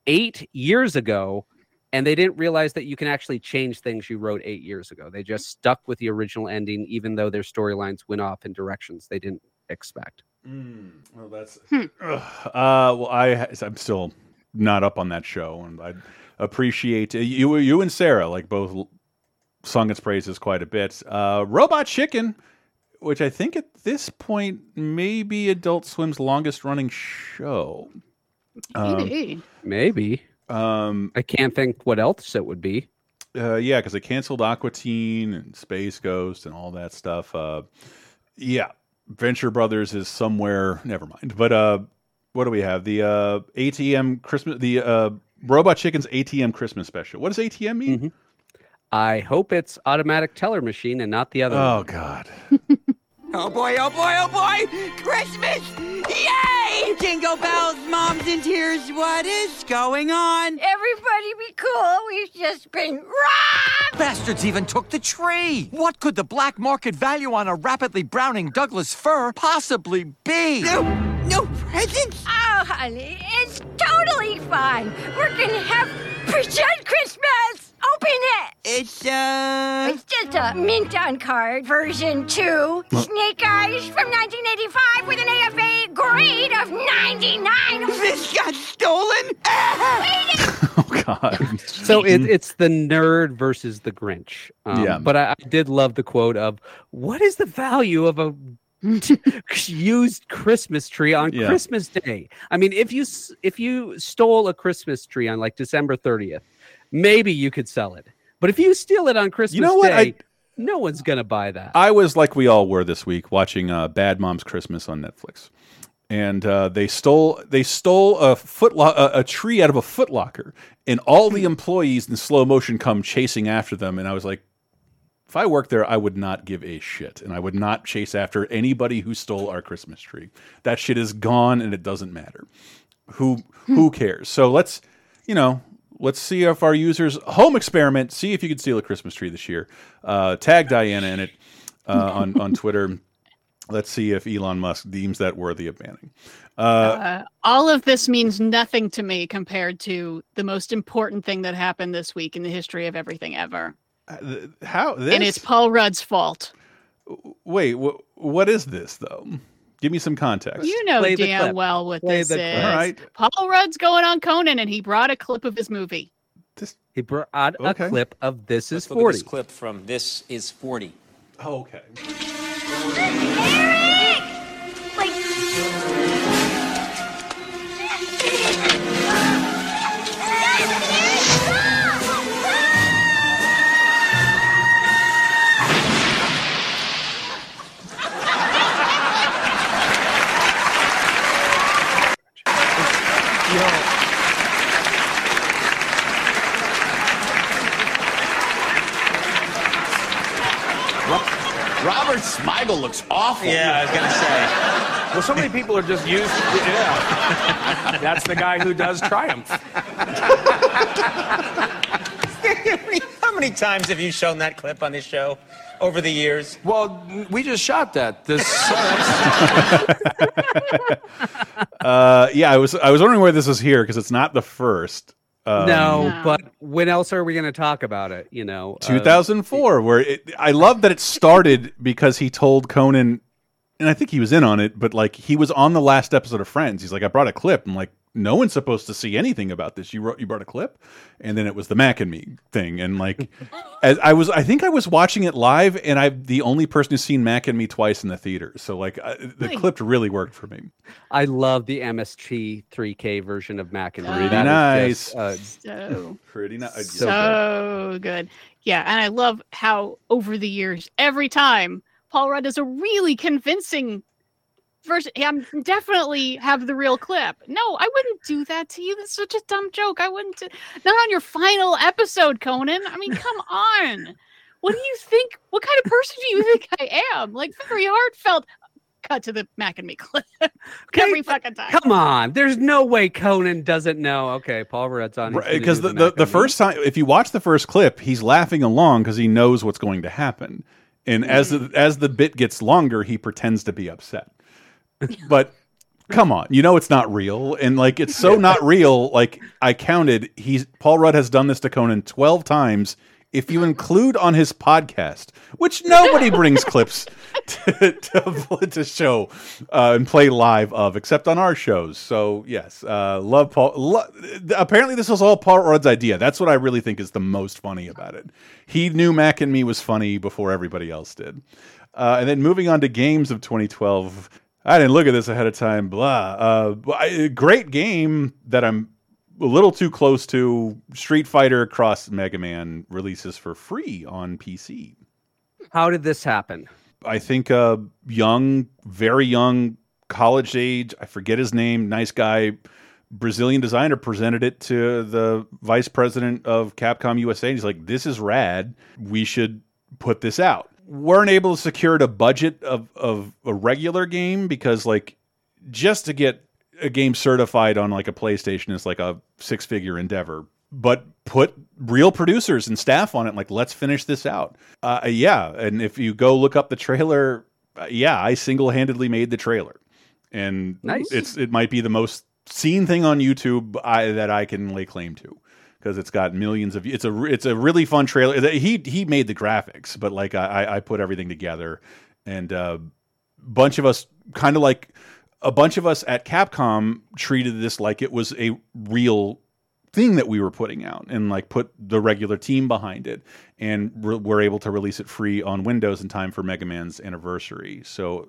eight years ago, and they didn't realize that you can actually change things you wrote eight years ago. They just stuck with the original ending, even though their storylines went off in directions they didn't expect. Mm, well, that's hmm. uh, well, I I'm still not up on that show, and I appreciate you you and Sarah like both sung its praises quite a bit. Uh, Robot Chicken. Which I think at this point may be Adult Swim's longest-running show. Maybe. Um, maybe. Um, I can't think what else it would be. Uh, yeah, because they canceled Aqua Teen and Space Ghost and all that stuff. Uh, yeah, Venture Brothers is somewhere. Never mind. But uh, what do we have? The uh, A T M Christmas. The uh, Robot Chicken's A T M Christmas special. What does A T M mean? Mm-hmm. I hope it's automatic teller machine and not the other oh, one. God. Oh, boy, oh, boy, oh, boy! Christmas! Yay! Jingle bells, mom's in tears. What is going on? Everybody be cool. We've just been robbed! Bastards even took the tree. What could the black market value on a rapidly browning Douglas fir possibly be? No, no presents? Oh, honey, it's totally fine. We're gonna have pretend Christmas! Open it! It's, uh... It's just a mint-on-card version two. What? Snake Eyes from nineteen eighty-five with an A F A grade of ninety-nine. This got stolen? Oh, God. So it, it's the nerd versus the Grinch. Um, yeah. But I, I did love the quote of, what is the value of a used Christmas tree on yeah. Christmas Day? I mean, if you if you stole a Christmas tree on, like, December thirtieth, maybe you could sell it. But if you steal it on Christmas you know what? Day, I, no one's going to buy that. I was like we all were this week watching uh, Bad Moms Christmas on Netflix. And uh, they stole they stole a, foot lo a, a tree out of a Foot Locker. And all the employees in slow motion come chasing after them. And I was like, if I worked there, I would not give a shit. And I would not chase after anybody who stole our Christmas tree. That shit is gone and it doesn't matter. Who, who cares? So let's, you know... let's see if our users home experiment, see if you can steal a Christmas tree this year. Uh, tag Diana in it uh, on, on Twitter. Let's see if Elon Musk deems that worthy of banning. Uh, uh, all of this means nothing to me compared to the most important thing that happened this week in the history of everything ever. How? This? And it's Paul Rudd's fault. Wait, wh what is this, though? Give me some context. You know Play damn well what Play this is. All right. Paul Rudd's going on Conan, and he brought a clip of his movie. This, he brought okay. a clip of This Let's Is look forty. At this clip from This Is forty. Oh, okay. Eric! Wait. Robert Smigel looks awful. Yeah, I was going to say. Well, so many people are just used to, yeah. That's the guy who does Triumph. How many times have you shown that clip on this show over the years? Well, we just shot that. This uh, yeah, I was, I was wondering where this is here because it's not the first. Um, no, no, but when else are we going to talk about it? You know, two thousand four, uh, where it, I love that it started because he told Conan, and I think he was in on it, but like he was on the last episode of Friends. He's like, I brought a clip. I'm like, no one's supposed to see anything about this. You wrote, you brought a clip, and then it was the Mac and Me thing. And like, as I was, I think I was watching it live, and I'm the only person who's seen Mac and Me twice in the theater. So like, I, the nice. clip really worked for me. I love the M S T three K version of Mac and Me. Pretty that nice. Just, uh, so pretty nice. So, so good. Yeah, and I love how over the years, every time Paul Rudd does a really convincing. First, I'm definitely have the real clip. No, I wouldn't do that to you. That's such a dumb joke. I wouldn't. Do, not on your final episode, Conan. I mean, come on. What do you think? What kind of person do you think I am? Like, very heartfelt. Cut to the Mac and Me clip every Wait, fucking time. Come on. There's no way Conan doesn't know. Okay, Paul Rudd's on. Because the, the, the, the first time, if you watch the first clip, he's laughing along because he knows what's going to happen. And as the, as the bit gets longer, he pretends to be upset. But come on, you know it's not real, and like it's so not real. Like I counted, he's Paul Rudd has done this to Conan twelve times, if you include on his podcast, which nobody brings clips to to, to show uh, and play live of, except on our shows. So yes, uh, love Paul. Lo apparently, this was all Paul Rudd's idea. That's what I really think is the most funny about it. He knew Mac and Me was funny before everybody else did, uh, and then moving on to games of twenty twelve. I didn't look at this ahead of time. Blah. Uh, I, great game that I'm a little too close to. Street Fighter Cross Mega Man releases for free on P C. How did this happen? I think a young, very young, college age, I forget his name, nice guy, Brazilian designer presented it to the vice president of Capcom U S A. And he's like, this is rad. We should put this out. Weren't able to secure a budget of, of a regular game because like just to get a game certified on like a PlayStation is like a six figure endeavor, but put real producers and staff on it. Like, let's finish this out. Uh, yeah. And if you go look up the trailer, uh, yeah, I single-handedly made the trailer and nice. it's, it might be the most seen thing on YouTube I, that I can lay claim to. Because it's got millions of, it's a it's a really fun trailer. He he made the graphics, but like I I put everything together, and a bunch of us kind of like a bunch of us at Capcom treated this like it was a real thing that we were putting out, and like put the regular team behind it, and re we're able to release it free on Windows in time for Mega Man's anniversary. So.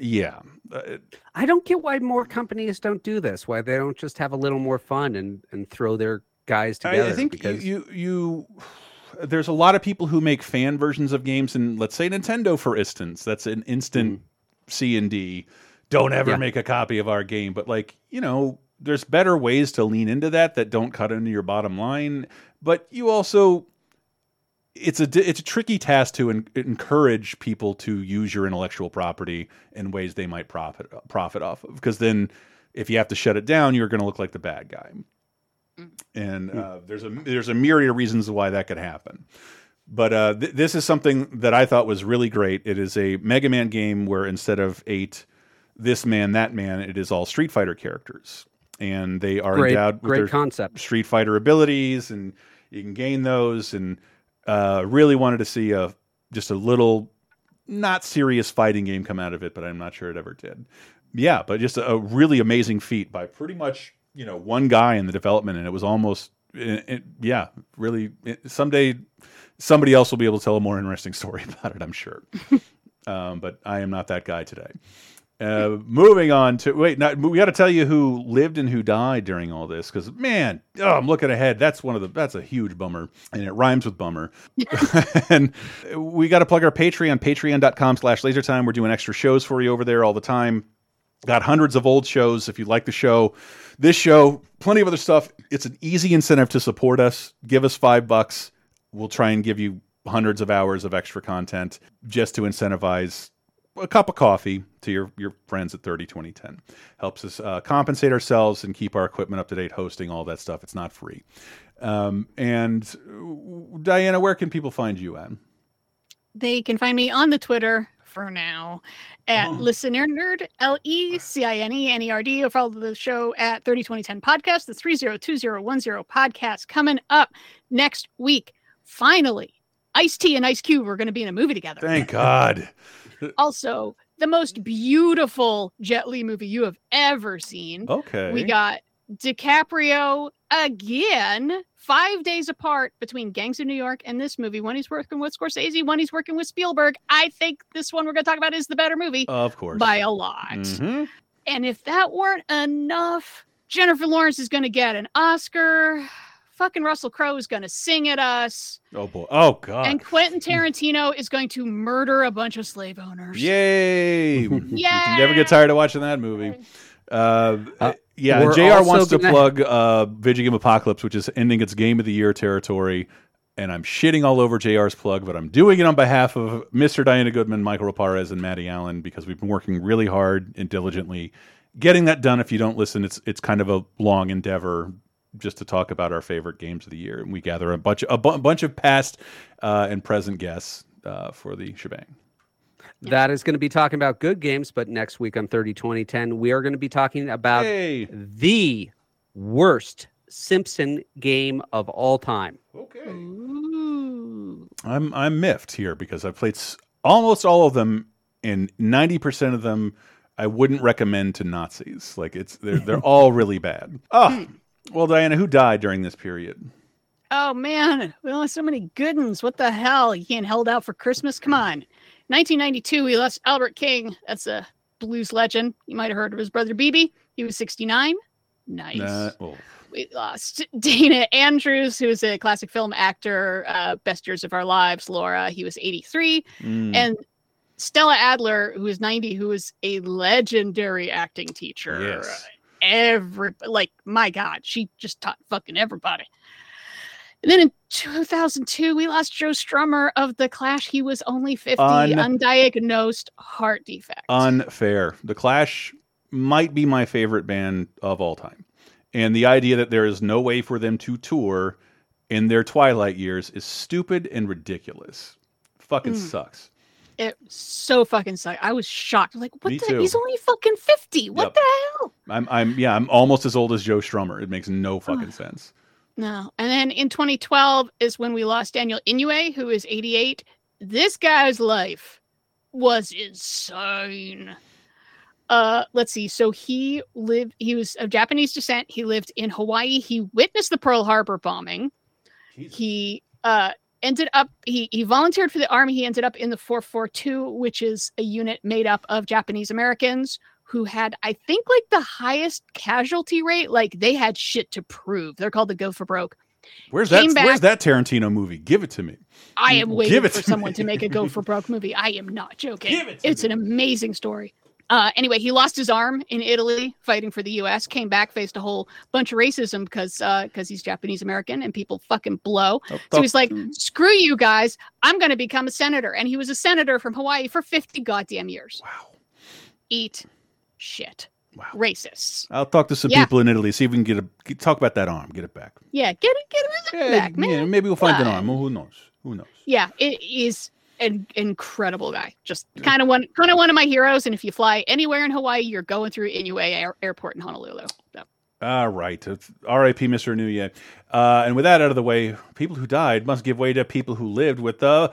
Yeah, uh, I don't get why more companies don't do this. Why they don't just have a little more fun and and throw their guys together. I, I think because... you, you you there's a lot of people who make fan versions of games, and let's say Nintendo, for instance, that's an instant C and D. Don't ever yeah. make a copy of our game, but like you know, there's better ways to lean into that that don't cut into your bottom line. But you also. It's a it's a tricky task to en encourage people to use your intellectual property in ways they might profit profit off of, because then if you have to shut it down, you're going to look like the bad guy. And uh, there's a there's a myriad of reasons why that could happen. But uh, th this is something that I thought was really great. It is a Mega Man game where instead of eight, this man, that man, it is all Street Fighter characters. And they are great, endowed with great their concept. Street Fighter abilities, and you can gain those. And uh, really wanted to see a just a little, not serious fighting game come out of it, but I'm not sure it ever did. Yeah, but just a, a really amazing feat by pretty much, you know, one guy in the development, and it was almost, it, it, yeah, really. It, someday, somebody else will be able to tell a more interesting story about it, I'm sure. um, but I am not that guy today. Uh, moving on to, wait, not, we got to tell you who lived and who died during all this, because man, oh, I'm looking ahead. That's one of the, that's a huge bummer, and it rhymes with bummer. And we got to plug our Patreon, patreon dot com slash lasertime. We're doing extra shows for you over there all the time. Got hundreds of old shows. If you like the show, this show, plenty of other stuff. It's an easy incentive to support us. Give us five bucks. We'll try and give you hundreds of hours of extra content just to incentivize a cup of coffee to your, your friends at thirty twenty ten. Helps us uh, compensate ourselves and keep our equipment up to date, hosting, all that stuff. It's not free. Um, and Diana, where can people find you at? They can find me on the Twitter for now at oh. Listener Nerd, L E C I N E N E R D, or follow the show at thirty twenty ten Podcast, the three zero two zero one zero Podcast. Coming up next week, finally, Ice-T and Ice Cube are going to be in a movie together. Thank God. Also, the most beautiful Jet Li movie you have ever seen. Okay. We got DiCaprio again, five days apart between Gangs of New York and this movie. One he's working with Scorsese, one he's working with Spielberg. I think this one we're going to talk about is the better movie. Of course. By a lot. Mm-hmm. And if that weren't enough, Jennifer Lawrence is going to get an Oscar. Fucking Russell Crowe is going to sing at us. Oh, boy. Oh, God. And Quentin Tarantino is going to murder a bunch of slave owners. Yay. Yeah. Never get tired of watching that movie. Uh, uh, yeah. And J R wants to gonna... plug uh, Video Game Apocalypse, which is ending its Game of the Year territory. And I'm shitting all over J R's plug, but I'm doing it on behalf of Mister Diana Goodman, Michael Raparez, and Maddie Allen, because we've been working really hard and diligently getting that done. If you don't listen, it's it's kind of a long endeavor, just to talk about our favorite games of the year. And we gather a bunch, a bu bunch of past uh, and present guests uh, for the shebang. That is going to be talking about good games, but next week on thirty twenty ten, we are going to be talking about hey. the worst Simpson game of all time. Okay. Ooh. I'm I'm miffed here because I've played almost all of them, and ninety percent of them I wouldn't recommend to Nazis. Like it's they're they're all really bad. Oh, well, Diana, who died during this period? Oh, man. We lost so many good ones. What the hell? You can't hold out for Christmas? Come on. nineteen ninety-two, we lost Albert King. That's a blues legend. You might have heard of his brother, B B. He was sixty-nine. Nice. Uh, oh. We lost Dana Andrews, who is a classic film actor, uh, Best Years of Our Lives, Laura. He was eighty-three. Mm. And Stella Adler, who is ninety, who is a legendary acting teacher. Yes. Every like my God, she just taught fucking everybody. And then in two thousand two, we lost Joe Strummer of The Clash. He was only fifty, Un undiagnosed heart defect. Unfair. The Clash might be my favorite band of all time, and the idea that there is no way for them to tour in their twilight years is stupid and ridiculous. Fucking mm. sucks. It so fucking sucked. I was shocked. I'm like, what? Me the, too. He's only fucking fifty. What yep. the hell? I'm, I'm, yeah, I'm almost as old as Joe Strummer. It makes no fucking sense. No. And then in twenty twelve is when we lost Daniel Inouye, who is eighty-eight. This guy's life was insane. Uh, let's see. So he lived. He was of Japanese descent. He lived in Hawaii. He witnessed the Pearl Harbor bombing. Jesus. He, uh. Ended up, he, he volunteered for the Army. He ended up in the four forty-two, which is a unit made up of Japanese Americans who had, I think, like the highest casualty rate. Like they had shit to prove. They're called the Go for Broke. Where's Came that? Back, where's that Tarantino movie? Give it to me. I am waiting Give it for to someone me. to make a Go for Broke movie. I am not joking. Give it to it's me. An amazing story. Uh, anyway, he lost his arm in Italy fighting for the U S, came back, faced a whole bunch of racism because uh, he's Japanese-American and people fucking blow. Oh, so he's like, screw you guys. I'm going to become a senator. And he was a senator from Hawaii for fifty goddamn years. Wow. Eat shit. Wow. Racists. I'll talk to some yeah. people in Italy, see if we can get a talk about that arm, get it back. Yeah, get it, get it yeah, back, man. Yeah, maybe we'll find uh, an arm. Well, who knows? Who knows? Yeah, it is an incredible guy. Just kind of one, kind of one of my heroes. And if you fly anywhere in Hawaii, you're going through Inoue Air, Airport in Honolulu. So. All right, R I P Mister Inoue. Uh, and with that out of the way, people who died must give way to people who lived with the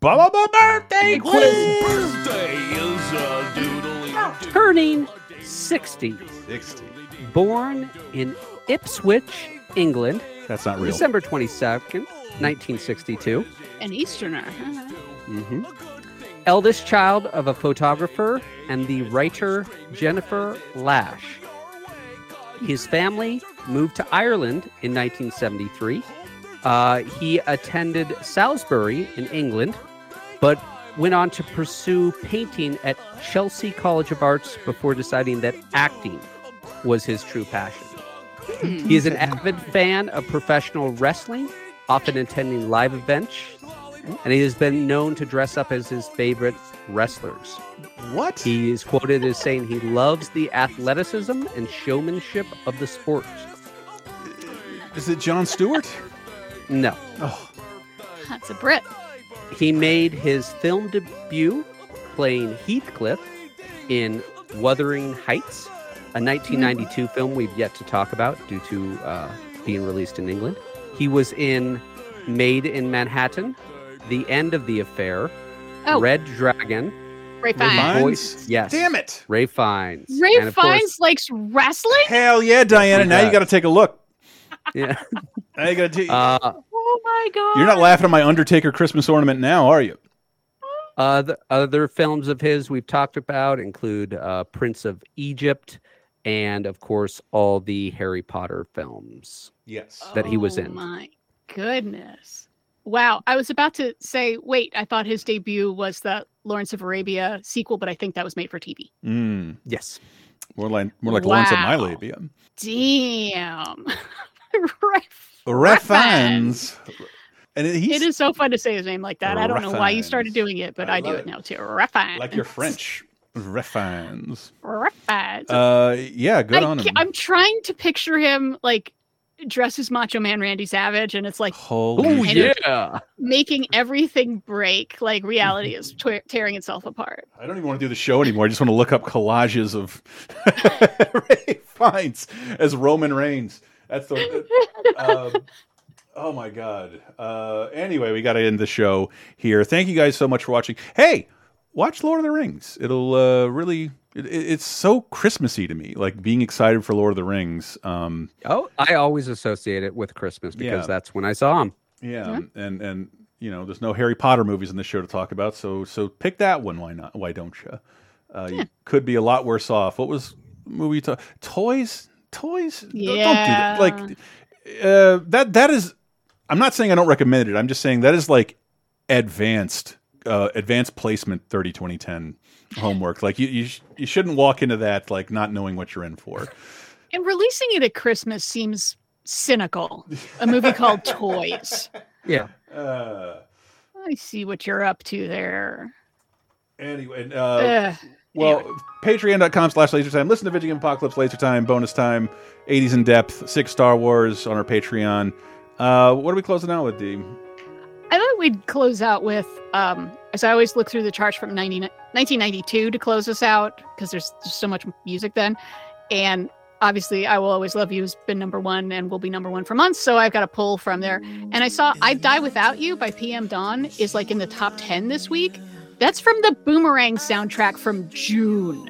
Bubba birthday quiz. Birthday is a doodly turning. sixty. sixty. Born in Ipswich, England. That's not real. December twenty-second, nineteen sixty-two. An Easterner. Mm-hmm. Eldest child of a photographer and the writer Jennifer Lash. His family moved to Ireland in nineteen seventy-three. Uh, he attended Salisbury in England, but went on to pursue painting at Chelsea College of Arts before deciding that acting was his true passion. He is an avid fan of professional wrestling, often attending live events, and he has been known to dress up as his favorite wrestlers. What? He is quoted as saying he loves the athleticism and showmanship of the sport. Is it Jon Stewart? No. Oh. That's a Brit. He made his film debut playing Heathcliff in Wuthering Heights, a nineteen ninety-two film we've yet to talk about due to uh, being released in England. He was in Made in Manhattan, The End of the Affair, oh. Red Dragon. Ray Fiennes? Yes. Damn it. Ray Fiennes. Ray Fiennes likes wrestling? Hell yeah, Diana. Now you got to take a look. Yeah. Now you got to take uh, Oh my God. You're not laughing at my Undertaker Christmas ornament now, are you? Uh, the other films of his we've talked about include uh, Prince of Egypt and, of course, all the Harry Potter films. Yes. That he was in. Oh my goodness. Wow. I was about to say, wait, I thought his debut was the Lawrence of Arabia sequel, but I think that was made for T V. Mm. Yes. More like, more like wow. Lawrence of My Labia. Damn. Right. Refines. And it is so fun to say his name like that. Refines. I don't know why you started doing it, but I, I do it, it now too. Refines. Like you're French. Refines. Refines. Uh, yeah, good I, on him. I'm trying to picture him like dressed as Macho Man Randy Savage, and it's like, oh yeah, making everything break. Like reality is t- tearing itself apart. I don't even want to do the show anymore. I just want to look up collages of Refines as Roman Reigns. That's the. Uh, oh my God. Uh, anyway, we got to end the show here. Thank you guys so much for watching. Hey, watch Lord of the Rings. It'll uh, really. It, it's so Christmassy to me, like being excited for Lord of the Rings. Um, oh, I always associate it with Christmas because yeah. that's when I saw him. Yeah, mm-hmm. and and you know, there's no Harry Potter movies in this show to talk about, so so pick that one. Why not? Why don't you? Uh, yeah. You could be a lot worse off. What was the movie? To- Toys. Toys? Yeah. Don't do that. Like, uh, that, that is, I'm not saying I don't recommend it. I'm just saying that is like advanced, uh, advanced placement thirty twenty ten homework. Like, you, you, sh- you shouldn't walk into that, like, not knowing what you're in for. And releasing it at Christmas seems cynical. A movie called Toys. Yeah. Uh, I see what you're up to there. Anyway, uh, uh. Well, anyway. patreon.com slash laser time. Listen to Video Game Apocalypse, Laser Time, Bonus Time, eighties in Depth, six Star Wars on our Patreon. Uh, what are we closing out with, D? I thought we'd close out with, um, as I always look through the charts from nineteen ninety-two to close us out, because there's just so much music then. And obviously, I Will Always Love You has been number one and will be number one for months, so I've got a pull from there. And I saw I'd Die Without You by P M Dawn is like in the top ten this week. That's from the Boomerang soundtrack from June.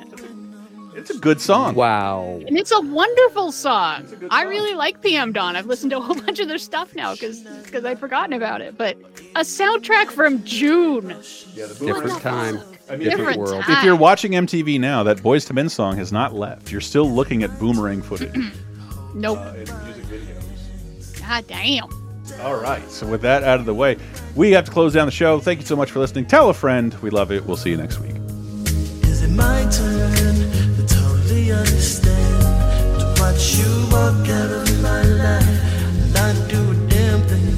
It's a good song. Wow. And it's a wonderful song. A song. I really like P M Dawn. I've listened to a whole bunch of their stuff now because because I'd forgotten about it. But a soundtrack from June. Yeah, the Boomerang. Different time. I mean, different, different world. Time. If you're watching M T V now, that Boyz two Men song has not left. You're still looking at Boomerang footage. Nope. Uh, and music videos. God damn. All right, so with that out of the way, we have to close down the show. Thank you so much for listening. Tell a friend. We love it. We'll see you next week. Is it my turn to totally understand? To watch you walk out of my life, not do a damn thing.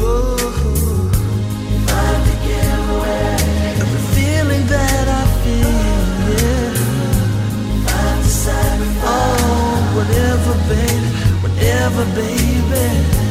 Whoa. If I could give away every feeling that I feel, yeah. baby.